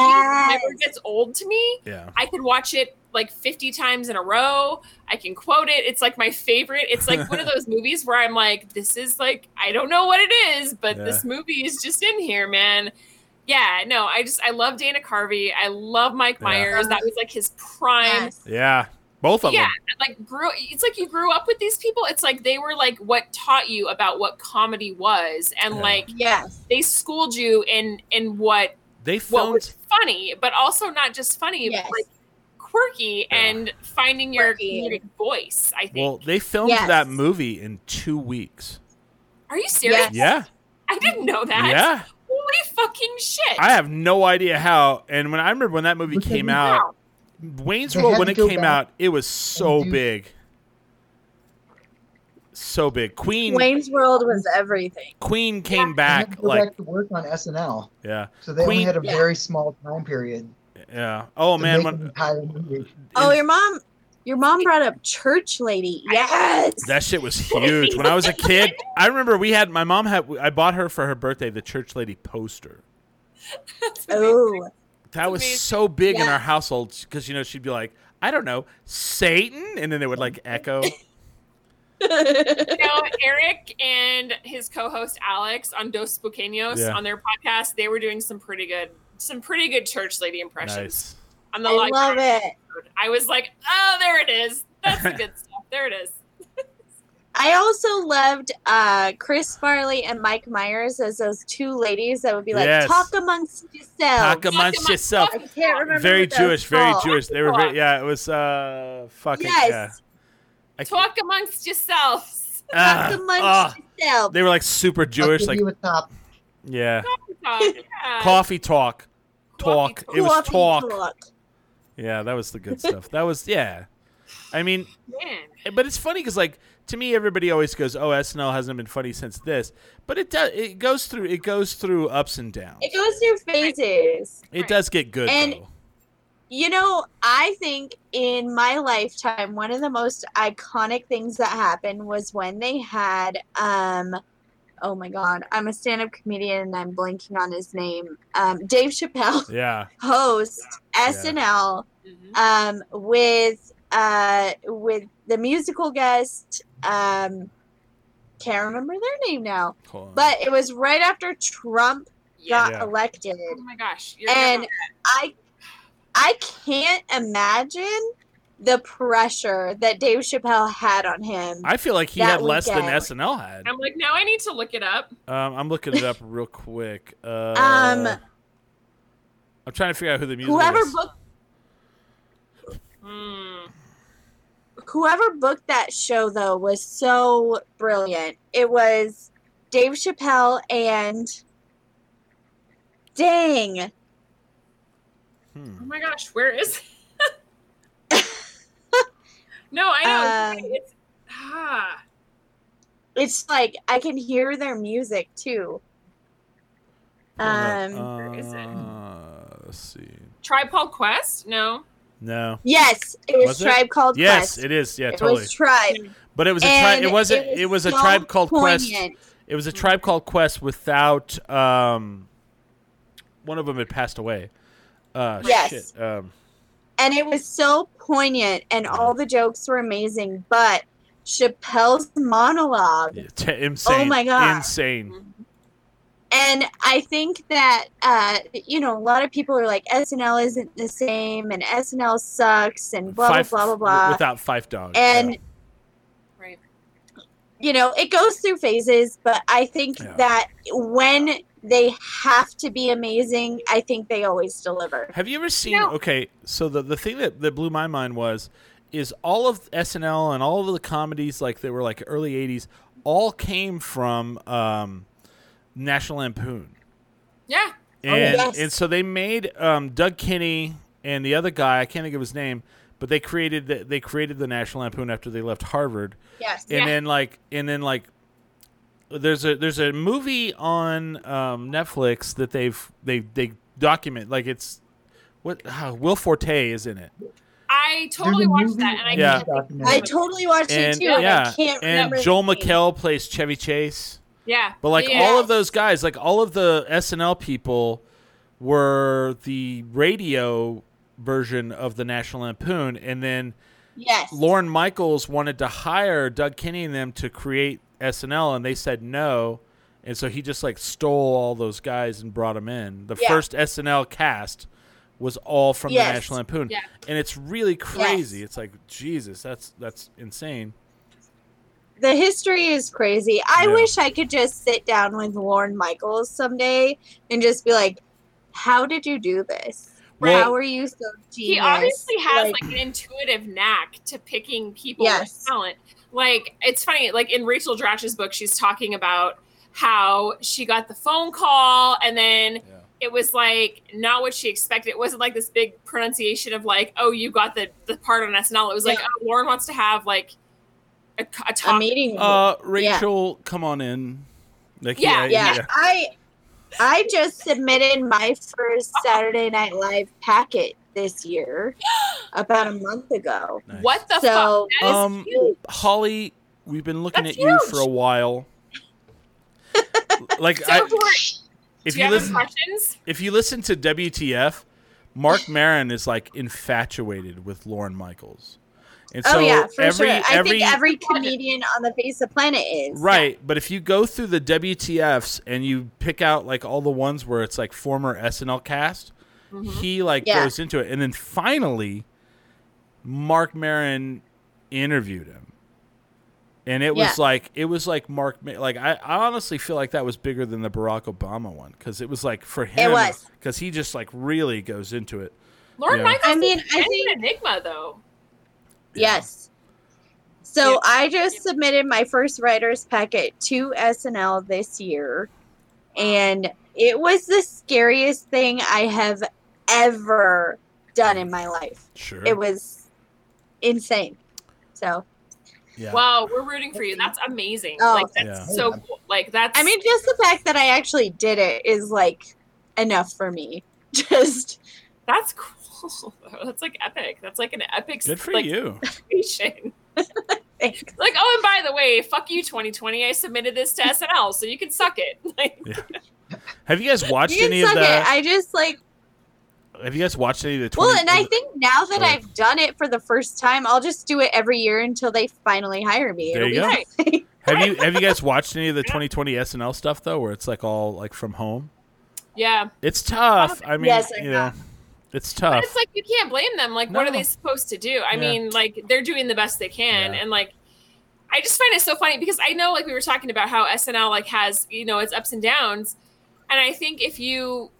movie never gets old to me. Yeah. I could watch it like fifty times in a row. I can quote it. It's like my favorite. It's like one of those movies where I'm like, this is like, I don't know what it is, but yeah. this movie is just in here, man. Yeah, no, I just, I love Dana Carvey. I love Mike yeah. Myers. That was like his prime. Yes. Yeah. Both of yeah, them. Yeah, like grew. It's like you grew up with these people. It's like they were like what taught you about what comedy was, and yeah. like yes, they schooled you in in what they filmed what was funny, but also not just funny, yes. but like quirky yeah. and finding quirky. your comedic voice. I think. Well, they filmed yes. that movie in two weeks. Are you serious? Yes. Yeah. I didn't know that. Yeah. Holy fucking shit! I have no idea how. And when I remember when that movie we came out. How? Wayne's World, when it came out, it was so big. So big. Queen. Wayne's World was everything. Queen came yeah. back. They had to go like, back to work on S N L. Yeah. So they Queen, only had a very yeah. small time period. Yeah. Oh, man. When, oh, your mom your mom brought up Church Lady. Yes. That shit was huge. When I was a kid, I remember we had, my mom had, I bought her for her birthday the Church Lady poster. Oh. That was so big yeah. in our household because, you know, she'd be like, I don't know, Satan? And then it would, like, echo. You know, Eric and his co-host Alex on Dos Boqueños yeah. on their podcast, they were doing some pretty good some pretty good Church Lady impressions. Nice. On the I live love podcast. It. I was like, oh, there it is. That's the good stuff. There it is. I also loved uh, Chris Farley and Mike Myers as those two ladies that would be like, yes. talk amongst yourselves. Talk amongst, amongst yourself. I can't remember. Very Jewish, very Jewish. They were very, yeah, it was, uh, fucking, yes. yeah. Talk amongst yourselves. Uh, talk amongst uh, yourselves. They were like super Jewish. Like, yeah. Coffee talk. Yeah. Coffee talk. Talk. Coffee talk. It was talk. talk. Yeah, that was the good stuff. That was, yeah. I mean, man. But it's funny because, like, to me, everybody always goes, "Oh, S N L hasn't been funny since this," but it does. It goes through. It goes through ups and downs. It goes through phases. It right. does get good, and though. You know, I think in my lifetime, one of the most iconic things that happened was when they had, um, oh my God, I'm a stand-up comedian and I'm blanking on his name. Um, Dave Chappelle, yeah, host yeah. S N L, yeah. um, with. Uh, with the musical guest, um, can't remember their name now, but it was right after Trump yeah. got yeah. elected. Oh my gosh! You're and I, I can't imagine the pressure that Dave Chappelle had on him. I feel like he had weekend. less than S N L had. I'm like, now I need to look it up. Um, I'm looking it up real quick. Uh, um, I'm trying to figure out who the musical whoever is. booked. Hmm. Whoever booked that show, though, was so brilliant. It was Dave Chappelle and dang. Hmm. Oh, my gosh. Where is it? No, I know. Um, it's, ah. it's like I can hear their music, too. Um, uh, where is it? Uh, let's see. Tribe Called Quest? No. No. Yes, it was, was Tribe it? Called yes, Quest. Yes, it is. Yeah, it totally. It was Tribe. But it was and a tribe. It wasn't. It was, it was so a Tribe Called poignant. Quest. It was a Tribe Called Quest without um, one of them had passed away. Uh, yes. Shit. Um, and it was so poignant, and all the jokes were amazing. But Chappelle's monologue. T- insane. Oh my god. Insane. And I think that, uh, you know, a lot of people are like, S N L isn't the same, and S N L sucks, and blah, Fife, blah, blah, blah. Without Fife Dog. And, yeah. Right. You know, it goes through phases, but I think yeah. that when they have to be amazing, I think they always deliver. Have you ever seen, you know, okay, so the, the thing that, that blew my mind was, is all of S N L and all of the comedies, like, they were like early eighties, all came from... Um, National Lampoon. Yeah. And, oh, yes. and so they made um, Doug Kinney and the other guy, I can't think of his name, but they created the, they created the National Lampoon after they left Harvard. Yes. And yeah. then like and then like there's a there's a movie on um, Netflix that they've they they document like it's what uh, Will Forte is in it. I totally watched that and I yeah. can't I totally watched and, it too. Yeah. I can't and remember Joel McHale plays Chevy Chase. Yeah. But like yeah. all of those guys, like all of the S N L people were the radio version of the National Lampoon. And then yes. Lorne Michaels wanted to hire Doug Kinney and them to create S N L and they said no. And so he just like stole all those guys and brought them in. The yeah. first S N L cast was all from yes. the National Lampoon. Yeah. And it's really crazy. Yes. It's like, Jesus, that's that's insane. The history is crazy. I yeah. wish I could just sit down with Lorne Michaels someday and just be like, how did you do this? Well, how are you so genius? He obviously has like, like an intuitive knack to picking people yes. with talent. Like, it's funny. Like in Rachel Dratch's book, she's talking about how she got the phone call and then yeah. it was like not what she expected. It wasn't like this big pronunciation of like, oh, you got the, the part on S N L. It was yeah. like, oh, Lorne wants to have like, A, a, a meeting. Uh, Rachel, yeah. come on in. Like, yeah, yeah, yeah. I, I just submitted my first Saturday Night Live packet this year, about a month ago. Nice. What the so, fuck? That um, is huge. Holly, we've been looking That's at huge. you for a while. Like, so I, if Do you, you have listen, questions? If you listen to W T F, Mark Maron is like infatuated with Lorne Michaels. And so oh yeah, for every, sure. I every, think every comedian on the face of the planet is. Right, but if you go through the W T Fs and you pick out like all the ones where it's like former S N L cast, mm-hmm. he like yeah. goes into it. And then finally, Mark Maron interviewed him. And it yeah. was like it was like Mark Mar- like I, I honestly feel like that was bigger than the Barack Obama one cuz it was like for him cuz he just like really goes into it. Lorne you know? Michaels I mean, is I think- an enigma though. Yeah. Yes. So yeah. I just yeah. submitted my first writer's packet to S N L this year, and it was the scariest thing I have ever done in my life. Sure. It was insane. So. Yeah. Wow, we're rooting for you. That's amazing. Oh. Like that's yeah. so cool. Like that's I mean, just the fact that I actually did it is like enough for me. Just That's cool. That's like epic. That's like an epic. Good for like, you. Like, oh, and by the way, fuck you, twenty twenty. I submitted this to S N L, so you can suck it. Like, yeah. Have you guys watched you any of that? I just like. Have you guys watched any of the? twenty well, and I think now that oh. I've done it for the first time, I'll just do it every year until they finally hire me. There It'll you be go. Nice. Have you Have you guys watched any of the twenty twenty S N L stuff though, where it's like all like from home? Yeah, it's tough. I mean, yes, I you know. It's tough. But it's like, you can't blame them. Like, no. What are they supposed to do? I yeah. mean, like, they're doing the best they can. Yeah. And, like, I just find it so funny because I know, like, we were talking about how S N L, like, has, you know, its ups and downs. And I think if you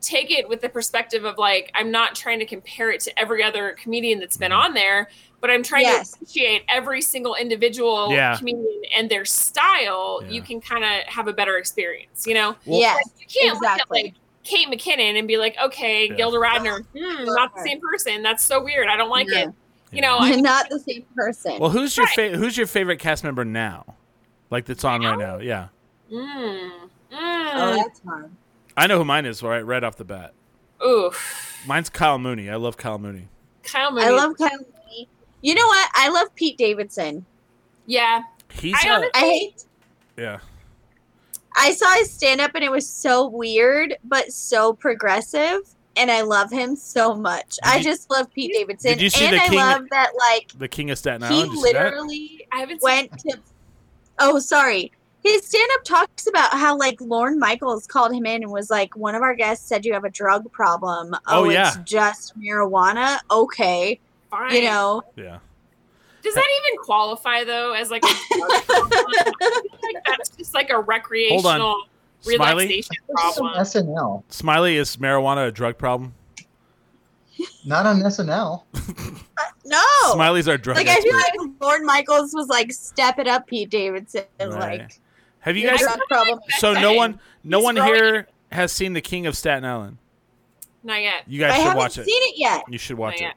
take it with the perspective of, like, I'm not trying to compare it to every other comedian that's been on there, but I'm trying yes. to appreciate every single individual yeah. comedian and their style, yeah. you can kind of have a better experience, you know? Well, yeah, like, you can't exactly. look at, like, Kate McKinnon and be like, okay, yeah. Gilda Radner, mm, not the same person. That's so weird. I don't like yeah. it. You know, yeah. not the same person. Well, who's your right. fa- who's your favorite cast member now? Like that's on now? right now? Yeah. Mm. Mm. Oh, that's hard. I know who mine is right right off the bat. Oof. Mine's Kyle Mooney. I love Kyle Mooney. Kyle Mooney. I love Kyle Mooney. You know what? I love Pete Davidson. Yeah. He's I, honestly, I hate. Yeah. I saw his stand-up, and it was so weird, but so progressive. And I love him so much. Did I just love Pete you, Davidson. Did you see and the I King, love that, like, the King of Staten Island? He literally I went to... Oh, sorry. His stand-up talks about how, like, Lorne Michaels called him in and was like, one of our guests said you have a drug problem. Oh, oh yeah. It's just marijuana? Okay. Fine. You know? Yeah. Does that even qualify, though, as, like, a drug problem? Like, that's just, like, a recreational relaxation problem. That's on S N L. Smiley, is marijuana a drug problem? Not on S N L. No. Smiley's our drug Like, expert. I feel like Lorne Michaels was like, step it up, Pete Davidson. Right. Like, have you guys... Problem. So no one no He's one growing. Here has seen The King of Staten Island? Not yet. You guys I should watch it. I haven't seen it yet. You should watch it.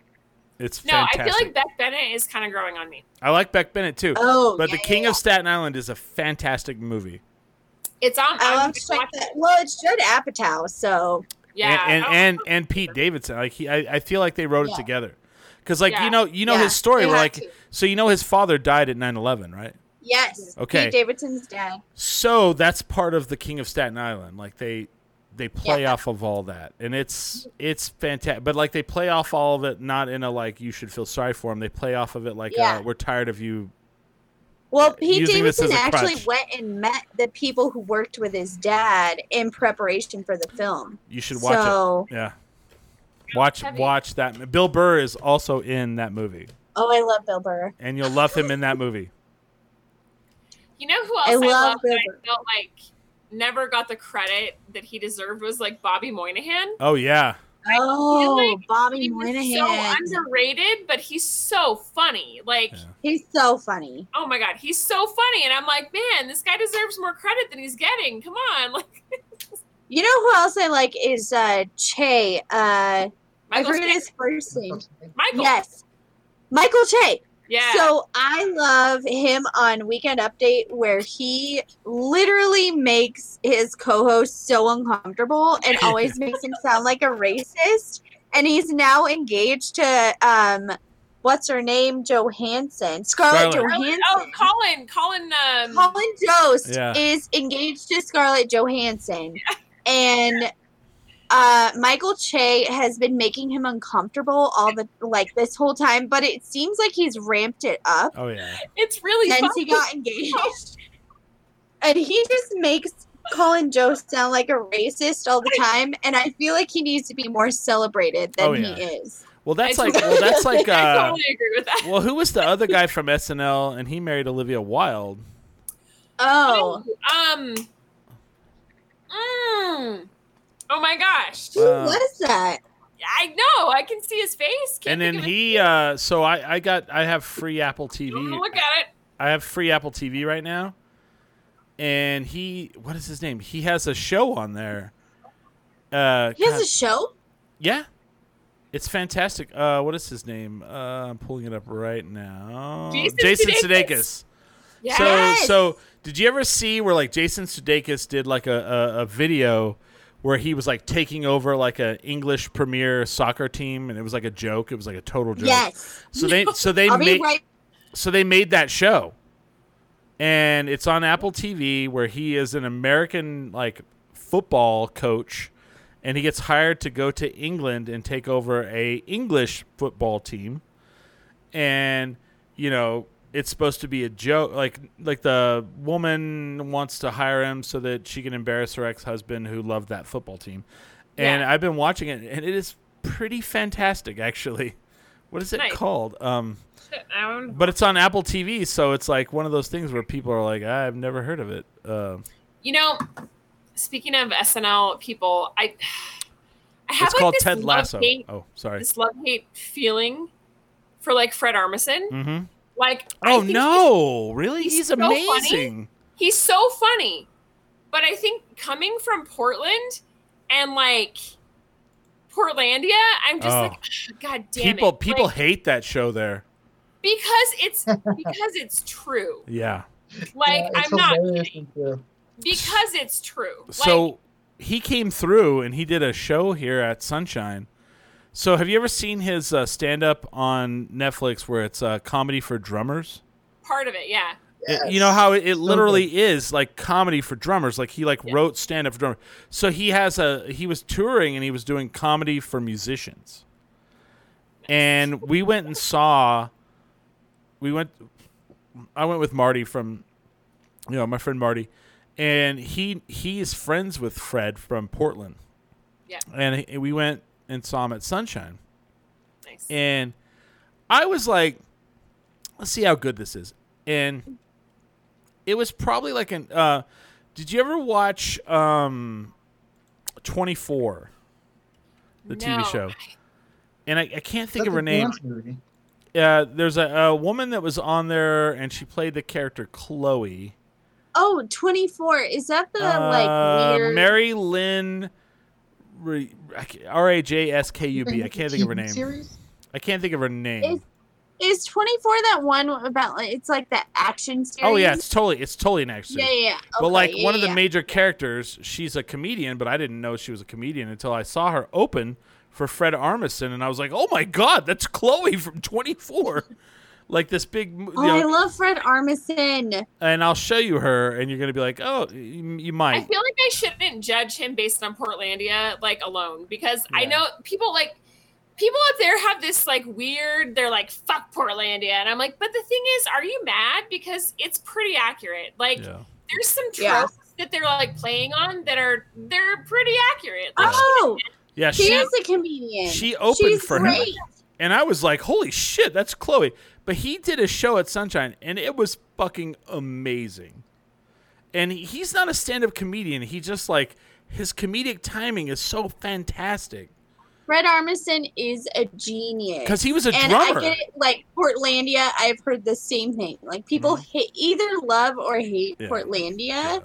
It's no, fantastic. I feel like Beck Bennett is kind of growing on me. I like Beck Bennett, too. Oh, But yeah, The King yeah. of Staten Island is a fantastic movie. It's on... I love to check that. It. Well, it's Judd Apatow, so... Yeah. And and, and, and Pete Davidson. Like he, I, I feel like they wrote yeah. it together. Because, like, yeah. you know you know yeah. his story. Where, like, to. So you know his father died at nine eleven, right? Yes. Okay. Pete Davidson's dad. So that's part of The King of Staten Island. Like, they they play yeah. off of all that. And it's it's fantastic. But, like, they play off all of it not in a, like, you should feel sorry for him. They play off of it like, yeah. uh, we're tired of you. Well, Pete Davidson actually went and met the people who worked with his dad in preparation for the film. You should watch so, it. Yeah. Watch heavy. watch that. Bill Burr is also in that movie. Oh, I love Bill Burr. And you'll love him in that movie. You know who else I, I love that I felt like never got the credit that he deserved was like Bobby Moynihan. Oh, yeah. Oh, like Bobby Moynihan. He's so underrated, but he's so funny. Like yeah. He's so funny. Oh my God, he's so funny. And I'm like, man, this guy deserves more credit than he's getting. Come on. Like You know who else I like is uh Che. Uh I forget his first name. Michael. Yes. Michael Che. Yeah. So I love him on Weekend Update where he literally makes his co-host so uncomfortable and always makes him sound like a racist. And he's now engaged to, um, what's her name? Johansson. Scarlett Johansson. Oh, Colin. Colin. Um... Colin Jost yeah. is engaged to Scarlett Johansson. Yeah. And... Yeah. Uh, Michael Che has been making him uncomfortable all the like this whole time, but it seems like he's ramped it up. Oh yeah, it's really since funny. He got engaged, and he just makes Colin Jost sound like a racist all the time. And I feel like he needs to be more celebrated than oh, yeah. he is. Well, that's like well, that's like. Uh, I totally agree with that. Well, who was the other guy from S N L? And he married Olivia Wilde. Oh, um, mm. Oh my gosh! Who uh, was that? I know. I can see his face. Can't and then he. Uh, so I, I got. I have free Apple T V. Look at it. I have free Apple T V right now, and he. What is his name? He has a show on there. Uh, he has God. a show. Yeah, it's fantastic. Uh, what is his name? Uh, I'm pulling it up right now. Jason, Jason Sudeikis. Sudeikis. Yes. So so did you ever see where like Jason Sudeikis did like a a, a video? Where he was like taking over like an English Premier soccer team, and it was like a joke. It was like a total joke. Yes. So they so they made right. so they made that show, and it's on Apple T V where he is an American like football coach, and he gets hired to go to England and take over a English football team, and you know. It's supposed to be a joke, like like the woman wants to hire him so that she can embarrass her ex-husband who loved that football team. And yeah. I've been watching it, and it is pretty fantastic, actually. What is it nice. called? Um, um, but it's on Apple T V, so it's like one of those things where people are like, I've never heard of it. Uh, you know, speaking of S N L people, I I have it's like called this Ted Lasso. Hate, oh, sorry, this love-hate feeling for like Fred Armisen. Mm-hmm. Like, oh no, he's, really? He's, he's so amazing. Funny. He's so funny. But I think coming from Portland and like Portlandia, I'm just oh. like, oh, God damn people, it. People like, hate that show there. Because it's because it's true. Yeah. Like, yeah, I'm not kidding. Because it's true. So like, he came through and he did a show here at Sunshine So have you ever seen his uh, stand-up on Netflix where it's uh, comedy for drummers? Part of it, yeah. Yes. It, you know how it, it literally so is like comedy for drummers. Like he like yeah. wrote stand-up for drummers. So he has a he was touring and he was doing comedy for musicians. Nice. And we went and saw. We went. I went with Marty from, you know, my friend Marty, and he he is friends with Fred from Portland. Yeah. And he, we went and saw him at Sunshine. Nice. And I was like, let's see how good this is. And it was probably like an uh, did you ever watch um, twenty-four, the no. T V show? And I, I can't think That's of her name. Movie. Uh, there's a, a woman that was on there, and she played the character Chloe. Oh, twenty-four. Is that the, uh, like, weird... Mary Lynn... R A J S K U B. I can't think of her name. Series? I can't think of her name. Is, is twenty-four that one about, like, it's like the action series? Oh, yeah, it's totally it's totally an action series. Yeah, yeah, yeah. Okay, but, like, yeah, one yeah. of the major characters, she's a comedian, but I didn't know she was a comedian until I saw her open for Fred Armisen, and I was like, oh, my God, that's Chloe from twenty-four. Like this big... You oh, know, I love Fred Armisen. And I'll show you her, and you're going to be like, oh, you, you might. I feel like I shouldn't judge him based on Portlandia, like, alone. Because yeah. I know people, like... People up there have this, like, weird... They're like, fuck Portlandia. And I'm like, but the thing is, are you mad? Because it's pretty accurate. Like, yeah. there's some tropes yeah. that they're, like, playing on that are... They're pretty accurate. Like, oh! Yeah, she, she is a comedian. She opened She's for great. him. And I was like, holy shit, that's Chloe. But he did a show at Sunshine, and it was fucking amazing. And he's not a stand-up comedian. He just, like, his comedic timing is so fantastic. Fred Armisen is a genius. Because he was a and drummer. I get it, like, Portlandia, I've heard the same thing. Like, people mm-hmm. hate, either love or hate yeah. Portlandia. Yeah.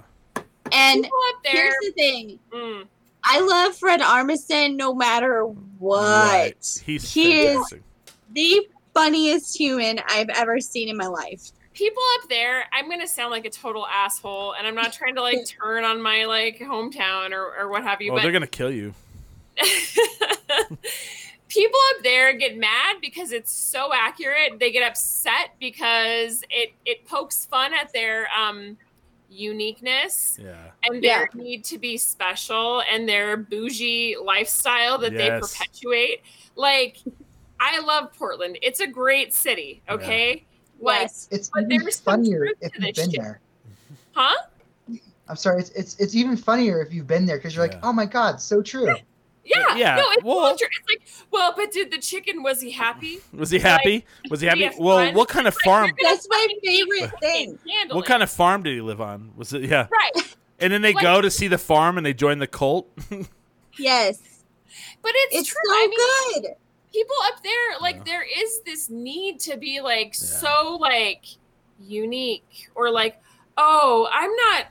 And up there, here's the thing. Mm. I love Fred Armisen no matter what. Right. He's he is the funniest human I've ever seen in my life. People up there, I'm going to sound like a total asshole, and I'm not trying to, like, turn on my, like, hometown or, or what have you. Oh, but they're going to kill you. People up there get mad because it's so accurate. They get upset because it, it pokes fun at their... um. uniqueness yeah. and their yeah. need to be special and their bougie lifestyle that yes. they perpetuate. Like, I love Portland. It's a great city, okay? Yeah. Like, yes. It's but even there's funnier if you've been shit. there. Huh? I'm sorry. It's it's, it's even funnier if you've been there because you're yeah. like, oh, my God, so true. Yeah. yeah. No, it's well, culture. It's like, well, but did the chicken, was he happy? Was he happy? Like, was he happy? He well, fun? What kind of like, farm? That's my favorite thing. What kind of farm did he live on? Was it, yeah. Right. And then they like, go to see the farm and they join the cult. Yes. But it's, it's true. So I mean, good. People up there, like, yeah. there is this need to be, like, yeah. so, like, unique or, like, oh, I'm not.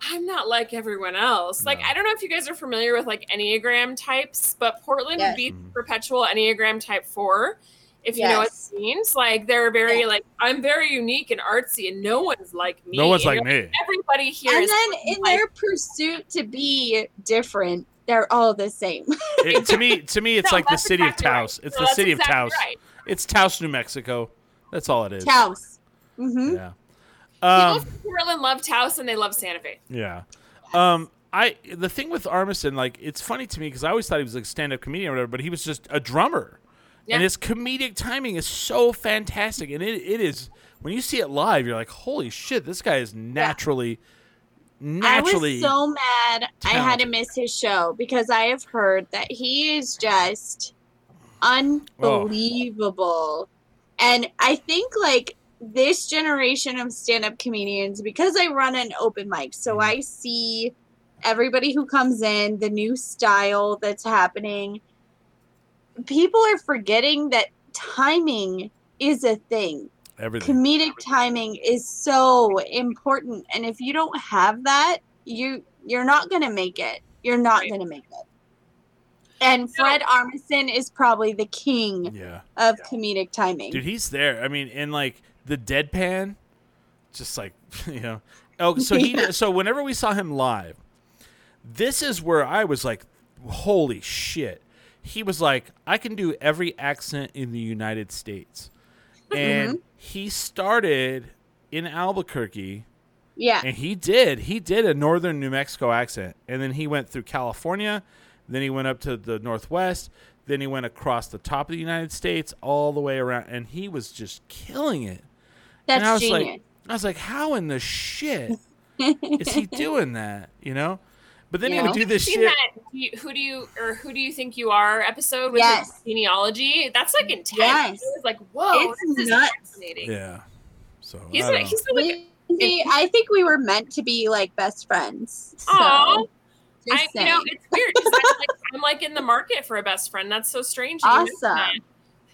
I'm not like everyone else. Like, no. I don't know if you guys are familiar with, like, Enneagram types, but Portland yes. beats mm. perpetual Enneagram type four. If yes. you know what it means, like, they're very, yeah. like, I'm very unique and artsy and no one's like me. No one's like, like me. Everybody here and is then in like, their pursuit to be different, they're all the same. it, to me, to me, it's no, like the city exactly of Taos. Right. It's no, the city exactly of Taos. Right. It's Taos, New Mexico. That's all it is. Taos. Mm-hmm. Yeah. Um, People from Portland love Taos and they love Santa Fe. Yeah, um, I the thing with Armisen, like, it's funny to me because I always thought he was like a stand-up comedian or whatever, but he was just a drummer, yeah. and his comedic timing is so fantastic. And it it is when you see it live, you're like, holy shit, this guy is naturally, yeah. naturally. I was so mad talented. I had to miss his show because I have heard that he is just unbelievable, oh. and I think like. This generation of stand-up comedians, because I run an open mic, so I see everybody who comes in, the new style that's happening. People are forgetting that timing is a thing. Everything. Comedic timing is so important, and if you don't have that, you you're not gonna make it. You're not right. gonna make it. And Fred Armisen is probably the king yeah. of yeah. comedic timing. Dude, he's there. I mean, and like. The deadpan, just like, you know. Oh, so he. Yeah. So whenever we saw him live, this is where I was like, holy shit. he was like, I can do every accent in the United States. And mm-hmm. he started in Albuquerque. Yeah. And he did. He did a northern New Mexico accent. And then he went through California. Then he went up to the Northwest. Then he went across the top of the United States all the way around. And he was just killing it. That's and I was genius. Like, I was like, how in the shit is he doing that? You know? But then you he know? would do this shit. That, you, who do you or who do you think you are? Episode with yes. the genealogy. That's like intense. Yes. It was like, whoa, it's this nuts. Is fascinating. Yeah. So he's I, like, he's like, Lindsay, I think we were meant to be like best friends. Oh, so, I saying. You know it's weird. I'm, like, I'm like in the market for a best friend. That's so strange. Awesome.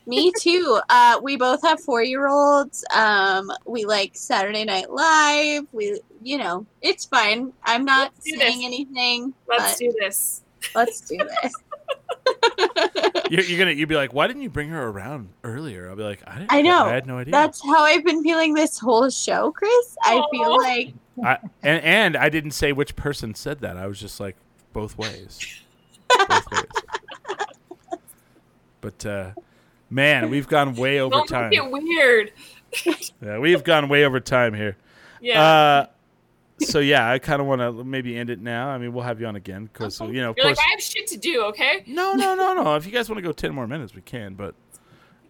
Me too. Uh, we both have four-year-olds. Um, we like Saturday Night Live. We, you know, it's fine. I'm not saying this. anything. Let's do this. Let's do this. you're, you're gonna. You'd be like, why didn't you bring her around earlier? I'll be like, I didn't. I know. I had no idea. That's how I've been feeling this whole show, Chris. Aww. I feel like. I, and and I didn't say which person said that. I was just like, both ways. Both ways. But. Uh, Man, we've gone way over Don't time. Don't make it weird. Yeah, we've gone way over time here. Yeah. Uh, so yeah, I kind of want to maybe end it now. I mean, we'll have you on again because you know. Of You're course, like I have shit to do. Okay. No, no, no, no. If you guys want to go ten more minutes, we can. But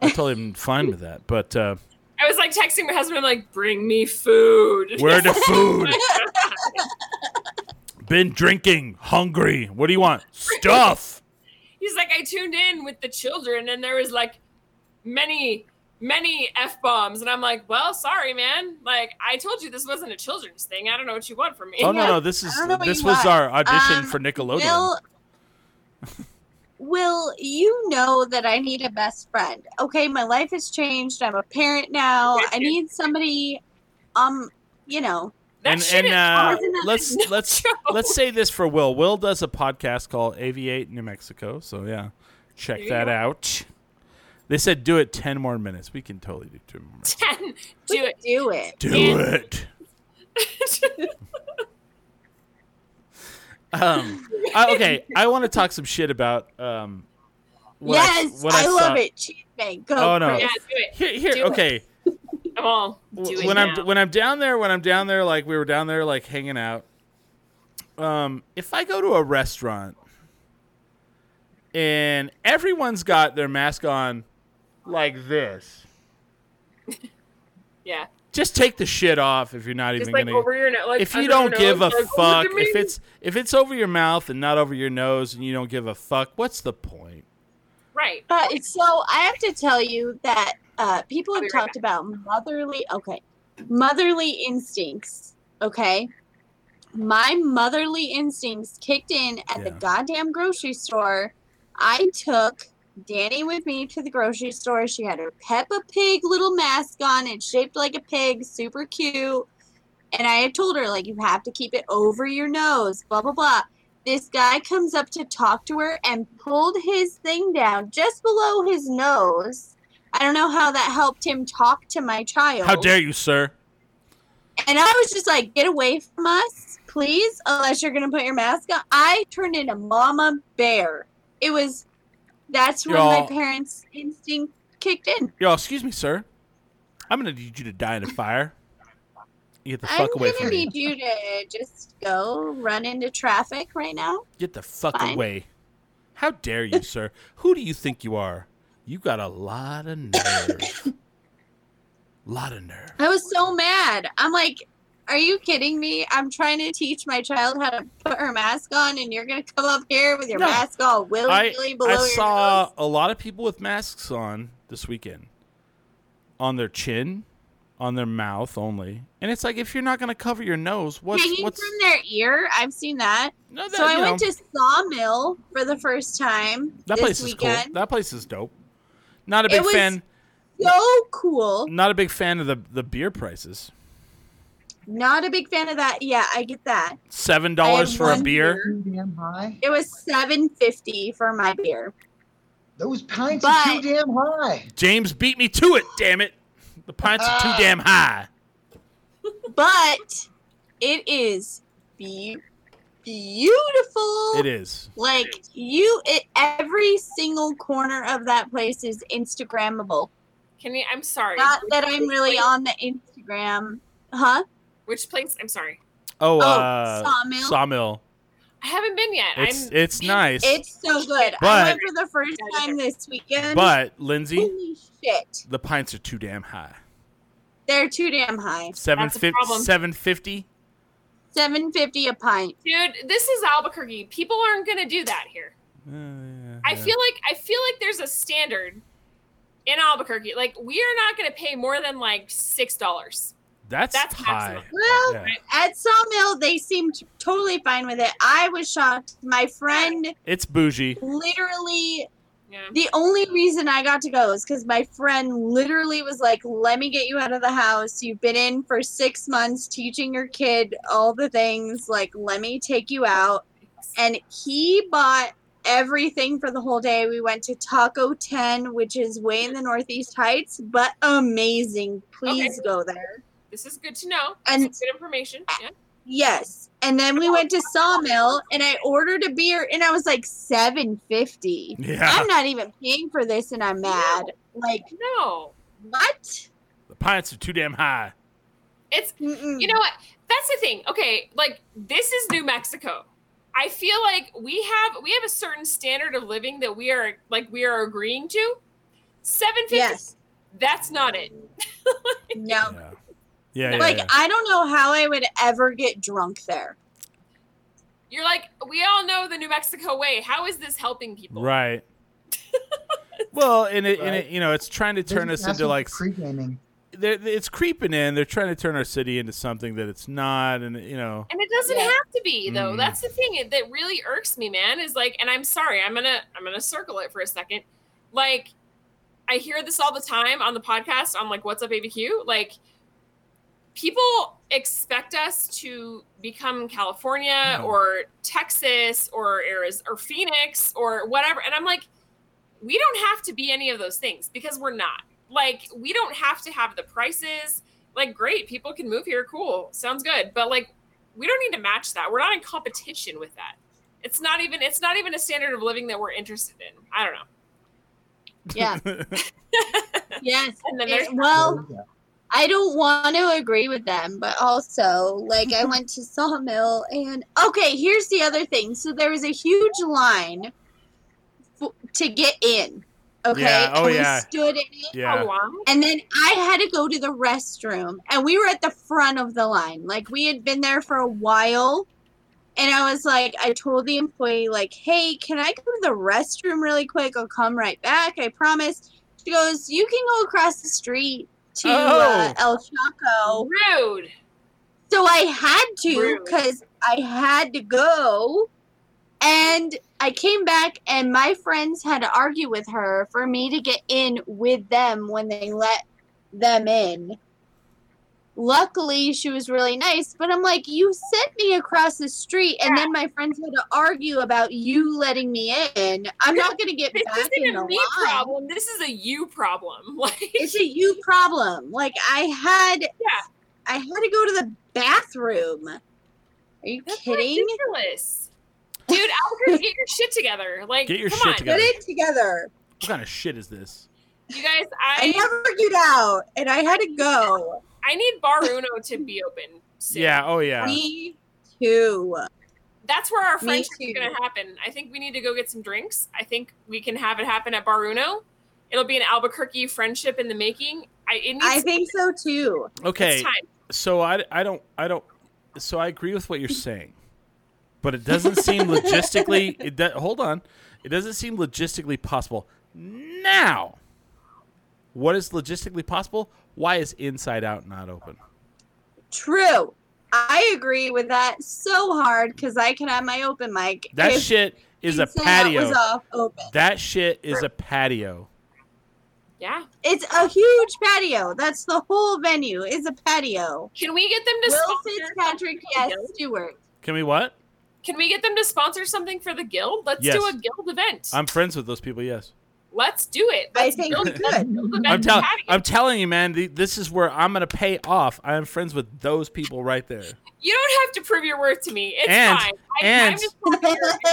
I'm totally fine with that. But uh, I was like texting my husband, I'm like, "Bring me food." Where the food? Been drinking, hungry. What do you want? Stuff. He's like, I tuned in with the children, and there was like. many, many F-bombs. And I'm like, well, sorry, man. Like, I told you this wasn't a children's thing. I don't know what you want from me. Oh, no, no. This is this was want. our audition um, for Nickelodeon. Will, Will, you know that I need a best friend. Okay, my life has changed. I'm a parent now. I need somebody, um, you know. That and and uh, let's let's show. let's say this for Will. Will does a podcast called Aviate New Mexico. So, yeah, check there that out. They said do it ten more minutes. We can totally do two more minutes. ten Do it. Do it. Do it. um, I, okay, I want to talk some shit about um. What yes, I, what I, I love it. Cheat bank. Go. Oh no. Yeah, do it. Here, here. Do okay. It. I'm all doing when now. I'm when I'm down there. When I'm down there, like we were down there, like hanging out. Um, if I go to a restaurant. And everyone's got their mask on like this. Yeah. Just take the shit off if you're not Just even like gonna over your no- like if you don't give nose, a like, fuck. If it's if it's over your mouth and not over your nose and you don't give a fuck, what's the point? Right. Uh, so I have to tell you that uh, people have talked right about motherly okay. Motherly instincts. Okay. My motherly instincts kicked in at yeah. the goddamn grocery store. I took Danny with me to the grocery store. She had her Peppa Pig little mask on and shaped like a pig, super cute. And I had told her, like, you have to keep it over your nose, blah, blah, blah. This guy comes up to talk to her and pulled his thing down just below his nose. I don't know how that helped him talk to my child. How dare you, sir? And I was just like, get away from us, please, unless you're going to put your mask on. I turned into Mama Bear. It was, that's when Y'all, my parents' instinct kicked in. Yo, excuse me, sir. I'm going to need you to die in a fire. Get the fuck I'm away from me. I'm going to need you to just go run into traffic right now. Get the fuck Fine. away. How dare you, sir? Who do you think you are? You got a lot of nerve. A lot of nerve. I was so mad. I'm like, are you kidding me? I'm trying to teach my child how to put her mask on, and you're going to come up here with your no. mask all willy-nilly below your nose. I saw a lot of people with masks on this weekend, on their chin, on their mouth only. And it's like, if you're not going to cover your nose, what's... Hanging what's... from their ear? I've seen that. No, that so I know. went to Sawmill for the first time that this place is weekend. Cool. That place is dope. Not a big it was... fan... So cool. Not a big fan of the, the beer prices. Not a big fan of that. Yeah, I get that. Seven dollars for a beer. beer. It was seven fifty for my beer. Those pints but, are too damn high. James beat me to it. Damn it! The pints uh, are too damn high. But it is beautiful. beautiful. It is. Like you, it, every single corner of that place is Instagrammable. Can you? I'm sorry. Not Which that I'm really place? on the Instagram, huh? Which place? I'm sorry. Oh, oh uh, Sawmill. Sawmill. I haven't been yet. It's, I'm, it's nice. It's so good. But, I went for the first time this weekend. But, Lindsay, holy shit. The pints are too damn high. They're too damn high. seven fifty seven fifty a pint. Dude, this is Albuquerque. People aren't going to do that here. Uh, yeah, I yeah. feel like I feel like there's a standard in Albuquerque. Like, we are not going to pay more than, like, six dollars. That's, That's high. Well, yeah. At Sawmill, they seemed totally fine with it. I was shocked. My friend... It's bougie. Literally, yeah. The only reason I got to go is because my friend literally was like, let me get you out of the house. You've been in for six months teaching your kid all the things. Like, let me take you out. And he bought everything for the whole day. We went to Taco ten, which is way in the Northeast Heights, but amazing. Please okay. go there. This is good to know. And good information. Yeah. Yes. And then we went to Sawmill and I ordered a beer and I was like seven fifty. Yeah. I'm not even paying for this and I'm mad. No. Like no. What? The pints are too damn high. It's Mm-mm. You know what? That's the thing. Okay, like this is New Mexico. I feel like we have we have a certain standard of living that we are like we are agreeing to. seven fifty. Yes. That's not it. No. Yeah. Yeah, like, yeah, yeah. I don't know how I would ever get drunk there. You're like, we all know the New Mexico way. How is this helping people? Right. Well, and it, right. and it, you know, it's trying to turn There's us into like pre-gaming. It's creeping in. They're trying to turn our city into something that it's not, and you know. And it doesn't yeah. have to be though. Mm. That's the thing that really irks me, man. Is like, and I'm sorry, I'm gonna, I'm gonna circle it for a second. Like, I hear this all the time on the podcast on like What's Up A B Q, like. People expect us to become California no. or Texas or Arizona or Phoenix or whatever. And I'm like, we don't have to be any of those things because we're not. Like, we don't have to have the prices. Like, great, people can move here. Cool. Sounds good. But like, we don't need to match that. We're not in competition with that. It's not even, it's not even a standard of living that we're interested in. I don't know. Yeah. Yes. And then there's, well, yeah. I don't want to agree with them, but also, like, I went to Sawmill and... Okay, here's the other thing. So there was a huge line f- to get in, okay? Yeah. Oh, and yeah. we stood in it. Yeah. And then I had to go to the restroom, and we were at the front of the line. Like, we had been there for a while, and I was like, I told the employee, like, hey, can I go to the restroom really quick? I'll come right back, I promise. She goes, you can go across the street. To oh. uh, El Chaco. Rude. So I had to because I had to go. And I came back and my friends had to argue with her for me to get in with them when they let them in. Luckily, she was really nice. But I'm like, you sent me across the street. And yeah. then my friends had to argue about you letting me in. I'm not going to get this back in the line. This isn't a me problem. This is a you problem. Like It's a you problem. Like, I had yeah. I had to go to the bathroom. Are you That's kidding? Ridiculous. Dude, Albuquerque, get your shit together. Like, get your come shit on. Together. Get it together. What kind of shit is this? You guys, I... I never get out. And I had to go. I need Bar Uno to be open soon. Yeah, oh yeah. Me too. That's where our friendship is going to happen. I think we need to go get some drinks. I think we can have it happen at Bar Uno. It'll be an Albuquerque friendship in the making. I, it needs I think so too. Okay, so I, I don't I don't so I agree with what you're saying, but it doesn't seem logistically. It do, hold on, it doesn't seem logistically possible now. What is logistically possible? Why is Inside Out not open? True. I agree with that so hard because I can have my open mic. That shit is a patio. Out was off, open. That shit is a patio. Yeah. It's a huge patio. That's the whole venue is a patio. Can we get them to Will sponsor Fitzpatrick, yes, Stewart. Can we what? Can we get them to sponsor something for the guild? Let's yes. do a guild event. I'm friends with those people, yes. Let's do it. Let's I think build, we could. I'm, tell- I'm telling you, man, th- this is where I'm going to pay off. I am friends with those people right there. You don't have to prove your worth to me. It's and, fine. I, and, I'm just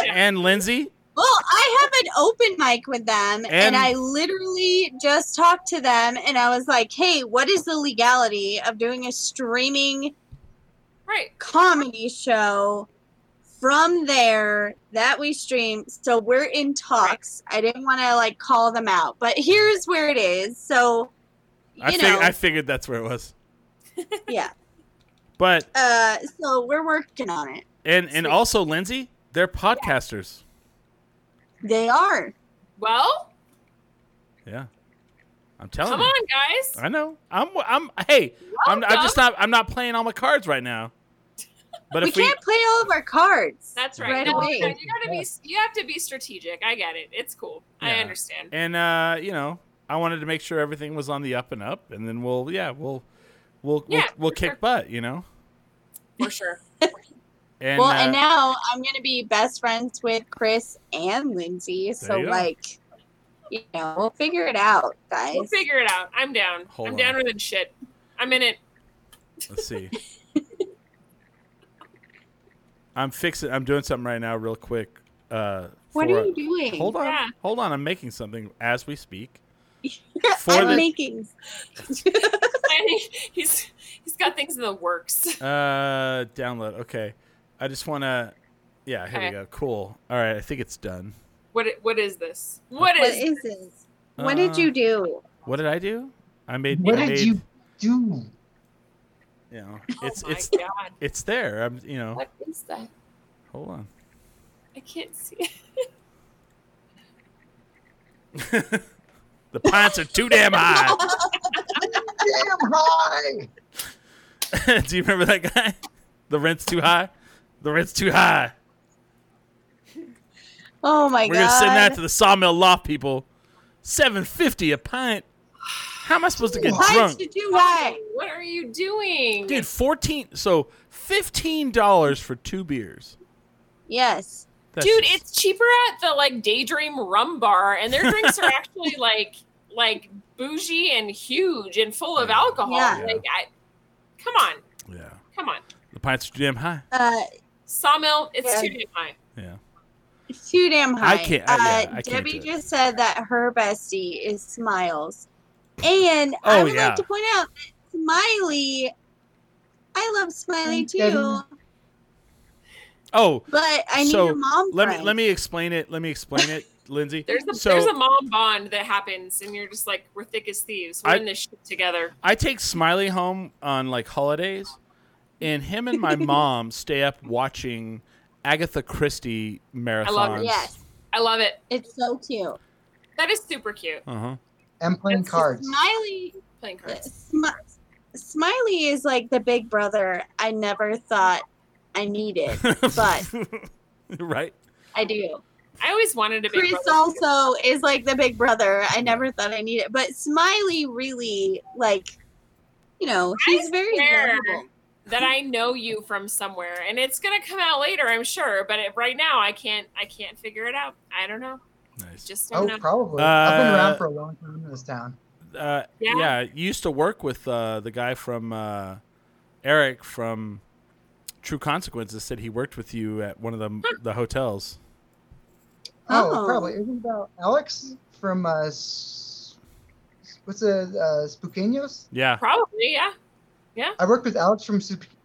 and Lindsay? Well, I have an open mic with them, and, and I literally just talked to them, and I was like, hey, what is the legality of doing a streaming right. comedy show from there that we stream? So we're in talks. Right. I didn't want to like call them out, but here's where it is. So, you I, fig- know. I figured that's where it was. Yeah. But uh, so we're working on it. And and Sweet. Also, Lindsay, they're podcasters. Yeah. They are. Well. Yeah. I'm telling come you. Come on, guys. I know. I'm. I'm. Hey. I'm, I'm just not. I'm not playing all my cards right now. But we, if we can't play all of our cards. That's right. right no, away. You gotta be. You have to be strategic. I get it. It's cool. Yeah. I understand. And uh, you know, I wanted to make sure everything was on the up and up, and then we'll, yeah, we'll, we'll, yeah, we'll, we'll kick sure. butt. You know, for sure. and, well, uh, and now I'm gonna be best friends with Chris and Lindsay. So you like, you know, we'll figure it out, guys. We'll figure it out. I'm down. Hold I'm on. down with it. Shit. I'm in it. Let's see. I'm fixing. I'm doing something right now, real quick. Uh, what are you doing? Hold on, yeah. hold on. I'm making something as we speak. For I'm the, making. he's he's got things in the works. Uh, download. Okay, I just want to. Yeah, here okay. we go. Cool. All right, I think it's done. What What is this? What, what is, is this? this? Uh, what did you do? What did I do? I made. What I did made, you do? You know, it's oh it's God. it's there. I'm you know. What is that? Hold on. I can't see it. The pints are too damn high. Too damn high. Do you remember that guy? The rent's too high. The rent's too high. Oh my We're God! We're gonna send that to the Sawmill Loft people. Seven fifty a pint. How am I supposed to get Why drunk? Did you lie? What are you doing? Dude, fourteen so fifteen dollars for two beers. Yes. That's Dude, just... it's cheaper at the like Daydream Rum Bar, and their drinks are actually like like bougie and huge and full of alcohol. Yeah. Yeah. Like I, come on. Yeah. Come on. The pints are too damn high. Uh, Sawmill, it's yeah. too damn high. Yeah. It's too damn high. I can't. I, yeah, uh, I can't Debbie just said that her bestie is Smiles. And oh, I would yeah. like to point out that Smiley, I love Smiley too. Oh, but I so need a mom. Let friend. me let me explain it. Let me explain it, Lindsay. There's a, so, there's a mom bond that happens, and you're just like, we're thick as thieves. We're I, in this shit together. I take Smiley home on like holidays, and him and my mom stay up watching Agatha Christie marathons. I love it. Yes, I love it. It's so cute. That is super cute. Uh huh. And playing cards. Smiley, playing cards. Sm- Smiley is like the big brother I never thought I needed, but right, I do. I always wanted a big Chris brother. Chris also is like the big brother I never thought I needed, but Smiley really like, you know, he's I very lovable. That I know you from somewhere, and it's gonna come out later, I'm sure. But it, right now, I can't, I can't figure it out. I don't know. Nice. Just oh, know. probably. Uh, I've been around for a long time in this town. Uh, yeah. yeah, used to work with uh, the guy from uh, Eric from True Consequences. Said he worked with you at one of the the hotels. Oh, oh. probably. Isn't that Alex from uh, what's the uh, Spoqueños? Yeah, probably. Yeah, yeah. I worked with Alex from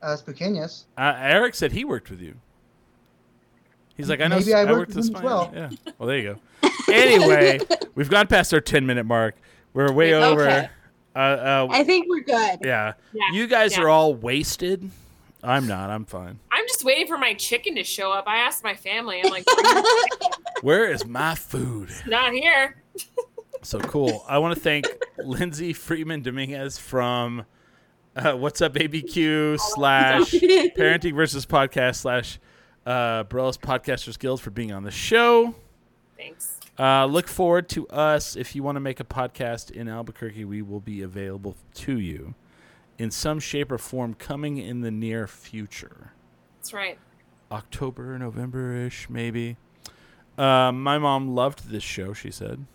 uh, Spoqueños. Uh, Eric said he worked with you. He's like, I know. Maybe I, I worked with him as well. Yeah. Well, there you go. Anyway, we've gone past our ten minute mark. We're way okay. over. Uh, uh, I think we're good. Yeah. yeah. You guys yeah. are all wasted. I'm not. I'm fine. I'm just waiting for my chicken to show up. I asked my family. I'm like, where is my food? It's not here. So cool. I want to thank Lindsay Freeman Dominguez from uh, What's Up A B Q slash Parenting versus Podcast slash uh, Barelas Podcasters Guild for being on the show. Thanks. Uh, look forward to us. If you want to make a podcast in Albuquerque, we will be available to you in some shape or form coming in the near future. That's right. October, November-ish, maybe. Uh, my mom loved this show, she said.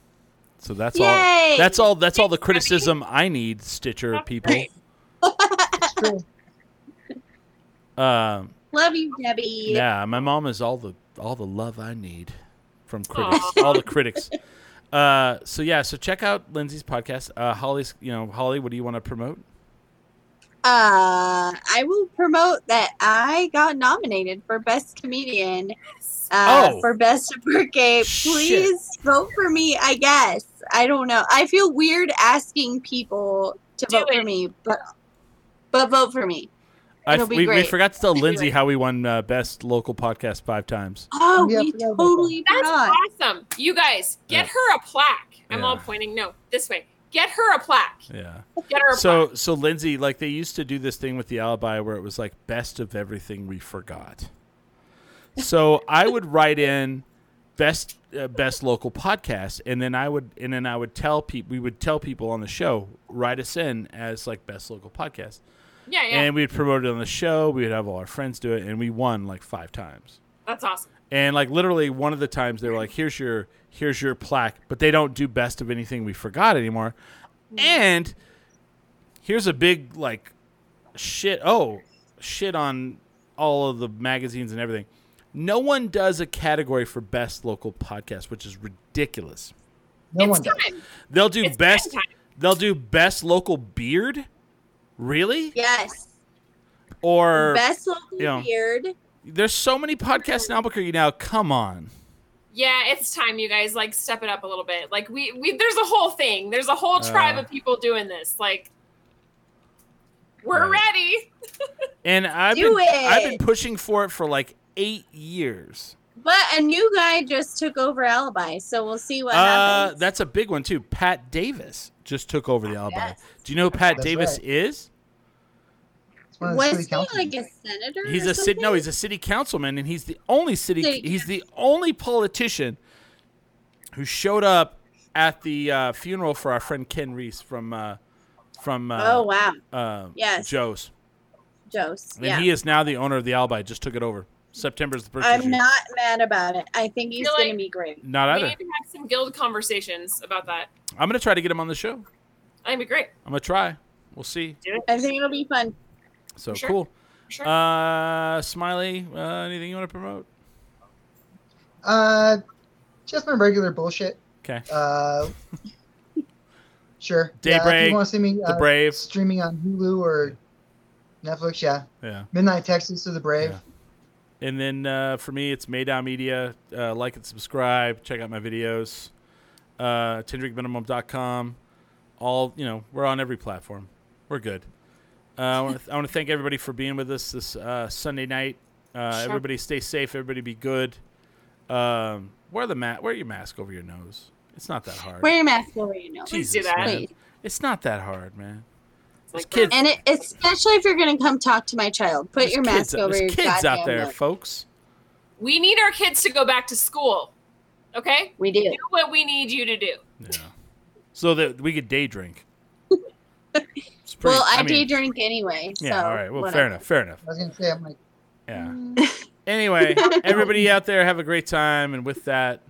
So that's Yay! all. That's all. That's all the criticism I need, Stitcher people. It's true. Um, love you, Debbie. Yeah, my mom is all the all the love I need from critics. Aww. All the critics. Uh, so yeah, so check out Lindsay's podcast. Uh, Holly's, you know, Holly, what do you want to promote? Uh, I will promote that I got nominated for Best Comedian, uh, oh. for Best Support Gay. Please Shit. vote for me, I guess. I don't know. I feel weird asking people to Do vote it. for me, but but vote for me. I, It'll be we, great. we forgot to tell Lindsay how we won uh, Best Local Podcast five times. Oh, yeah, we totally That's forgot. awesome. You guys, get yeah. her a plaque. I'm yeah. all pointing. No, this way. Get her a plaque. Yeah. Get her a so, plaque. So, Lindsay, like they used to do this thing with the Alibi where it was like best of everything we forgot. So I would write in best uh, best local podcast, and then I would and then I would tell people we would tell people on the show, write us in as like best local podcast. Yeah, yeah. And we'd promote it on the show. We would have all our friends do it, and we won like five times. That's awesome. And like literally one of the times they were like, here's your here's your plaque, but they don't do best of anything we forgot anymore. And here's a big like shit oh shit on all of the magazines and everything. No one does a category for best local podcast, which is ridiculous. No it's one does. Time. They'll do it's best they'll do best local beard? Really? Yes. Or best local you know, beard. There's so many podcasts in Albuquerque now. Come on. Yeah, it's time, you guys. Like, step it up a little bit. Like, we, we there's a whole thing. There's a whole tribe uh, of people doing this. Like, we're right. ready. And I've been, I've been pushing for it for like eight years. But a new guy just took over Alibi, so we'll see what uh, happens. That's a big one too. Pat Davis just took over the Alibi. Yes. Do you know who Pat that's Davis right. is? Was he like a senator? He's a city, no, he's a city councilman, and he's the only city. city he's the only politician who showed up at the uh, funeral for our friend Ken Reese from uh, from. Uh, oh wow! Uh, yes, Joe's. Joe's. And yeah. he is now the owner of the Alibi. Just took it over. September's the first. I'm year. not mad about it. I think he's no, going like, to be great. Not either. We need to have some guild conversations about that. I'm going to try to get him on the show. That'd be great. I'm going to try. We'll see. I think it'll be fun. So sure. cool. Sure. Uh, Smiley, uh, anything you want to promote? Uh, just my regular bullshit. Okay. Uh, sure. Daybreak. Yeah, if you want to see me, uh, The Brave streaming on Hulu or Netflix? Yeah. Yeah. Midnight Texas to The Brave. Yeah. And then uh, for me, it's Maydown Media. Uh, like and subscribe. Check out my videos. Uh, ten drink minimum dot com. All you know, we're on every platform. We're good. Uh, I want to th- thank everybody for being with us this uh, Sunday night. Uh, sure. Everybody stay safe. Everybody be good. Um, wear the ma- Wear your mask over your nose. It's not that hard. Wear your mask over your nose. Jesus, Please do that. Please. It's not that hard, man. Like kids. And it, especially if you're going to come talk to my child. Put There's your mask over There's your goddamn nose. Kids out there, folks. We need our kids to go back to school. Okay? We do. Do what we need you to do. Yeah. So that we could day drink. Pretty, well, I, I mean, day drink anyway. Yeah, so all right. Well, whatever. fair enough. Fair enough. I was going to say, I'm like... Yeah. Anyway, everybody out there, have a great time. And with that,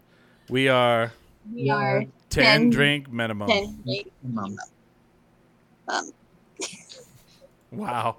we are... We are... ten drink minimum. ten drink minimum. Um. Wow.